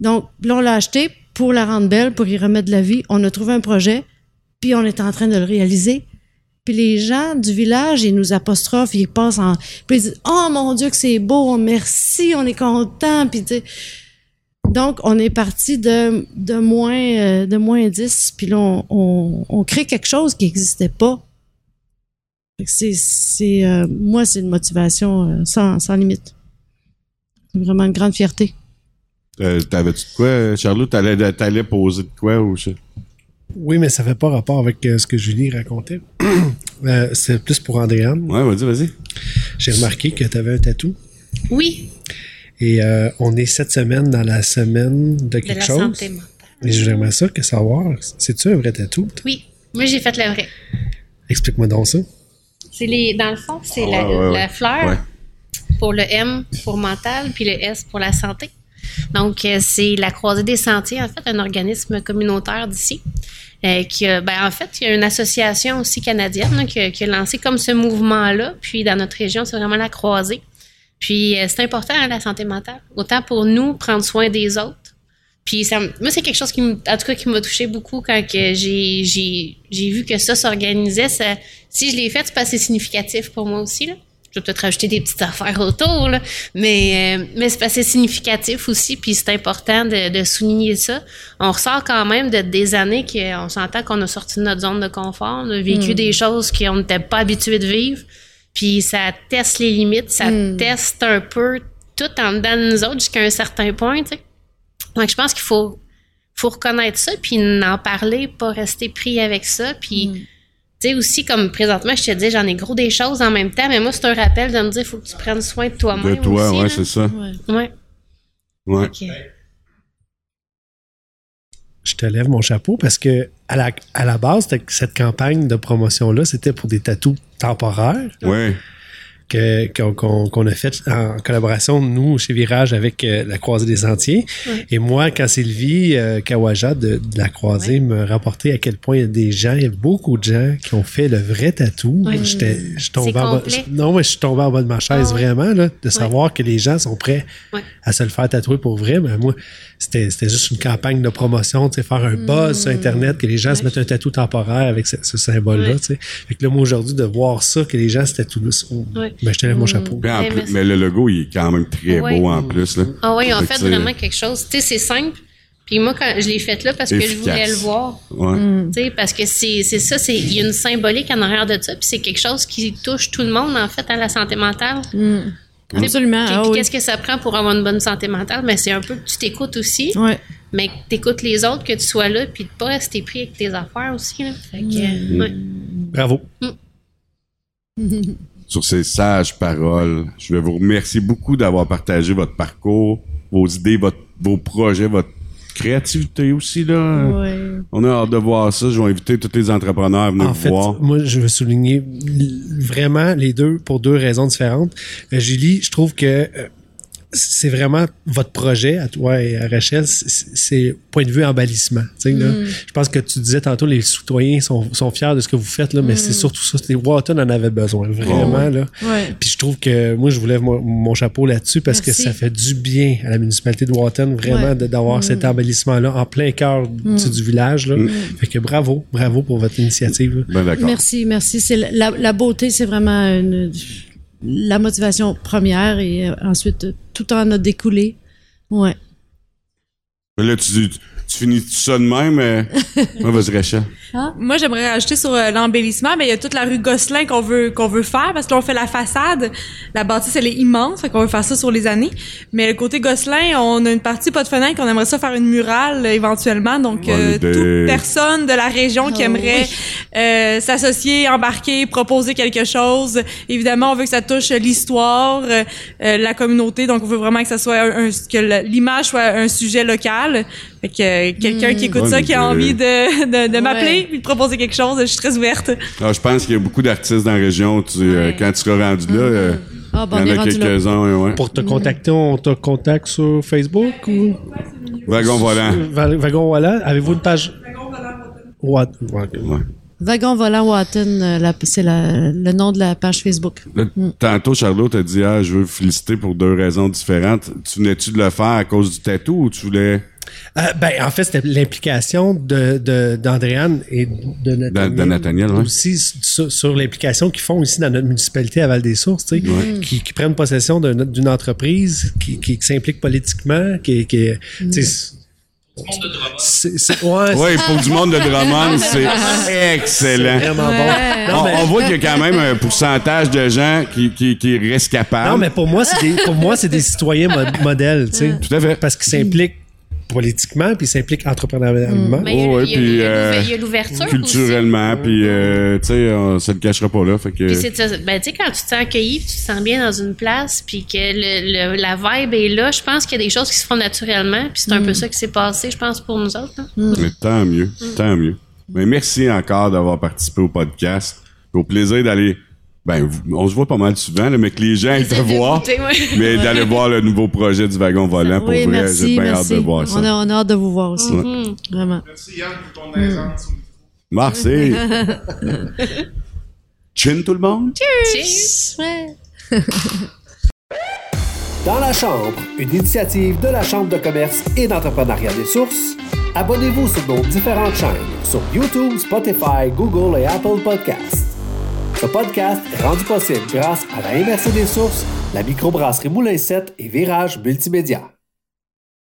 Donc, là, on l'a acheté pour la rendre belle, pour y remettre de la vie. On a trouvé un projet, puis on est en train de le réaliser. Puis les gens du village, ils nous apostrophent, ils passent en... Puis ils disent, oh mon Dieu, que c'est beau, merci, on est content, puis tu sais... Donc, on est parti de, de, moins, de moins dix, puis là, on, on, on crée quelque chose qui n'existait pas. C'est, c'est euh, moi, c'est une motivation euh, sans, sans limite. C'est vraiment une grande fierté. Euh, t'avais-tu de quoi, Charlotte? T'allais, t'allais poser de quoi? Ou je... Oui, mais ça fait pas rapport avec euh, ce que Julie racontait. euh, c'est plus pour Andréanne. Ouais, vas-y, vas-y. J'ai remarqué que t'avais un tatou. Oui. Et euh, on est cette semaine dans la semaine de quelque de la chose. Santé mentale. Et j'aimerais ça que savoir, c'est-tu un vrai tatou? Oui, moi j'ai fait le vrai. Explique-moi donc ça. C'est les, dans le fond, c'est ouais, la, ouais, la fleur ouais. Pour le M pour mental, puis le S pour la santé. Donc, euh, c'est la Croisée des Sentiers, en fait, un organisme communautaire d'ici. Euh, qui a, ben, en fait, il y a une association aussi canadienne là, qui, a, qui a lancé comme ce mouvement-là. Puis, dans notre région, c'est vraiment la Croisée. Puis, euh, c'est important, hein, la santé mentale. Autant pour nous, prendre soin des autres. Puis, ça, moi, c'est quelque chose qui, me, en tout cas, qui m'a touchée beaucoup quand que j'ai, j'ai, j'ai vu que ça s'organisait. Ça, si je l'ai fait, c'est parce que c'est significatif pour moi aussi. Là. Je vais peut-être rajouter des petites affaires autour, là, mais, euh, mais c'est parce que c'est significatif aussi, puis c'est important de, de souligner ça. On ressort quand même de des années qu'on s'entend qu'on a sorti de notre zone de confort, on a vécu mmh. des choses qu'on n'était pas habitué de vivre, puis ça teste les limites, ça mmh. teste un peu tout en dedans de nous autres jusqu'à un certain point, tu sais. Donc, je pense qu'il faut, faut reconnaître ça, puis n'en parler, pas rester pris avec ça. Puis, mm. tu sais, aussi, comme présentement, je te dis, j'en ai gros des choses en même temps, mais moi, c'est un rappel de me dire, il faut que tu prennes soin de toi-même. De toi, oui, c'est ça. Oui. Ouais. Ouais. Okay. je te lève mon chapeau parce que à la, à la base, cette campagne de promotion-là, c'était pour des tatous temporaires. Oui. Que, qu'on, qu'on a fait en collaboration, nous, chez Virage, avec euh, la Croisée des Sentiers. Oui. Et moi, quand Sylvie euh, Kawaja de, de la Croisée oui. me rapportait à quel point il y a des gens, il y a beaucoup de gens qui ont fait le vrai tatou. Oui. J'étais, je tombais en bas, je, non, mais je suis tombé en bas de ma chaise, ah, vraiment, là, de oui. savoir que les gens sont prêts oui. à se le faire tatouer pour vrai. Mais moi, c'était, c'était juste une campagne de promotion, tu sais, faire un buzz mmh. sur Internet, que les gens oui. se mettent un tatou temporaire avec ce, ce symbole-là. Oui. Tu sais. Fait que là, moi, aujourd'hui, de voir ça, que les gens se tatouent là, ben, je te lève mon chapeau. Puis en plus, mais le logo, il est quand même très ouais. beau en plus. Là. Ah oui, ils ont fait c'est... vraiment quelque chose. Tu sais, c'est simple. Puis moi, quand je l'ai fait là parce que efficace. Je voulais le voir. Ouais. Mm. Tu sais, parce que c'est, c'est ça, c'est, il y a une symbolique en arrière de ça. Puis c'est quelque chose qui touche tout le monde, en fait, à la santé mentale. Mm. Absolument. Puis, ah, qu'est-ce oui. que ça prend pour avoir une bonne santé mentale? Ben, c'est un peu que tu t'écoutes aussi. Ouais. Mais que tu écoutes les autres, que tu sois là, puis de ne pas rester pris avec tes affaires aussi. Là. Fait que, mm. ouais. Bravo. Mm. Sur ces sages paroles, je vais vous remercier beaucoup d'avoir partagé votre parcours, vos idées, votre, vos projets, votre créativité aussi. Là. Ouais. On a hâte de voir ça. Je vais inviter tous les entrepreneurs à venir en fait, voir. Moi, je veux souligner vraiment les deux pour deux raisons différentes. Euh, Julie, je trouve que euh, c'est vraiment votre projet, à toi et à Rachel, c'est, c'est point de vue emballissement. Tu sais, là, mm. je pense que tu disais tantôt, les citoyens sont, sont fiers de ce que vous faites, là, mais mm. c'est surtout ça. Les Wotton en avaient besoin, vraiment. Oh, ouais. Là. Ouais. Puis je trouve que moi, je vous lève mon, mon chapeau là-dessus parce Merci. Que ça fait du bien à la municipalité de Wotton, vraiment, ouais. de, d'avoir mm. cet emballissement-là en plein cœur mm. du, du village. Là. Mm. Fait que bravo, bravo pour votre initiative. Ben, d'accord. Merci, merci. C'est la, la beauté, c'est vraiment une... la motivation première et euh, ensuite tout en a découlé. Ouais. Là, tu, tu, tu finis tout ça de même. Euh, moi, vas-y, Rachel. Hein? Moi, j'aimerais rajouter sur euh, l'embellissement, mais il y a toute la rue Gosselin qu'on veut, qu'on veut faire parce que là, on fait la façade. La bâtisse, elle est immense, fait qu'on veut faire ça sur les années. Mais le côté Gosselin, on a une partie pas de fenêtre, on aimerait ça faire une murale euh, éventuellement. Donc, euh, toute personne de la région oh, qui aimerait oui. euh, s'associer, embarquer, proposer quelque chose. Évidemment, on veut que ça touche l'histoire, euh, euh, la communauté. Donc, on veut vraiment que ça soit un, un, que l'image soit un sujet local. Fait que euh, quelqu'un mmh. qui écoute ouais, ça, qui a envie de, de, de ouais. m'appeler puis de proposer quelque chose, je suis très ouverte. Alors, je pense qu'il y a beaucoup d'artistes dans la région. Tu, ouais. euh, quand tu seras rendu mmh. là, euh, ah, bon, il y en a quelques-uns. Ouais. Pour te contacter, on te contacte sur Facebook ou? Wagon Volant. Wagon Volant. Avez-vous une page? Wagon Volant. Ouais. Wagon Volant Wotton, c'est la, le nom de la page Facebook. Là, tantôt, Charlotte a dit ah, je veux vous féliciter pour deux raisons différentes. Tu venais-tu de le faire à cause du tatou ou tu voulais. Euh, ben, en fait, c'était l'implication de, de, d'Andréanne et de Nathaniel, de, de Nathaniel aussi ouais. sur, sur l'implication qu'ils font ici dans notre municipalité à Val-des-Sources, tu sais, ouais. qui, qui prennent possession d'un, d'une entreprise, qui, qui, qui s'implique politiquement, qui, qui mm. tu sais, du monde de Drummond. Oui, ouais, pour du monde de Drummond, c'est excellent. C'est vraiment ouais. bon. Non, mais... on, on voit qu'il y a quand même un pourcentage de gens qui, qui, qui restent capables. Non, mais pour moi, c'est des, pour moi, c'est des citoyens mod- modèles, tu sais. Tout à fait. Parce qu'ils s'impliquent politiquement, puis s'implique entrepreneurialement. Mmh. Oh, oui, puis euh, l'ouverture culturellement, aussi. Puis euh, tu sais, on se le cachera pas là. Fait que... Puis c'est ça, ben tu sais, quand tu te sens accueilli, tu te sens bien dans une place, puis que le, le, la vibe est là, je pense qu'il y a des choses qui se font naturellement, puis c'est un mmh. peu ça qui s'est passé, je pense, pour nous autres. Hein? Mmh. Mais tant mieux, mmh. tant mieux. Mais merci encore d'avoir participé au podcast. Au plaisir d'aller... Ben, on se voit pas mal souvent, là, mais que les gens aient te voir, mais d'aller voir le nouveau projet du Wagon Volant, pour oui, vrai, merci, j'ai bien merci. Hâte de voir ça. On a, on a hâte de vous voir aussi, mm-hmm. ouais. vraiment. Merci Yann pour ton aisance. Mm. Merci. Chin tout le monde. Cheers. Cheers. Ouais. Dans la Chambre, une initiative de la Chambre de commerce et d'entrepreneuriat des Sources. Abonnez-vous sur nos différentes chaînes, sur YouTube, Spotify, Google et Apple Podcasts. Ce podcast est rendu possible grâce à la M R C des Sources, la microbrasserie Moulin sept et Virage Multimédia.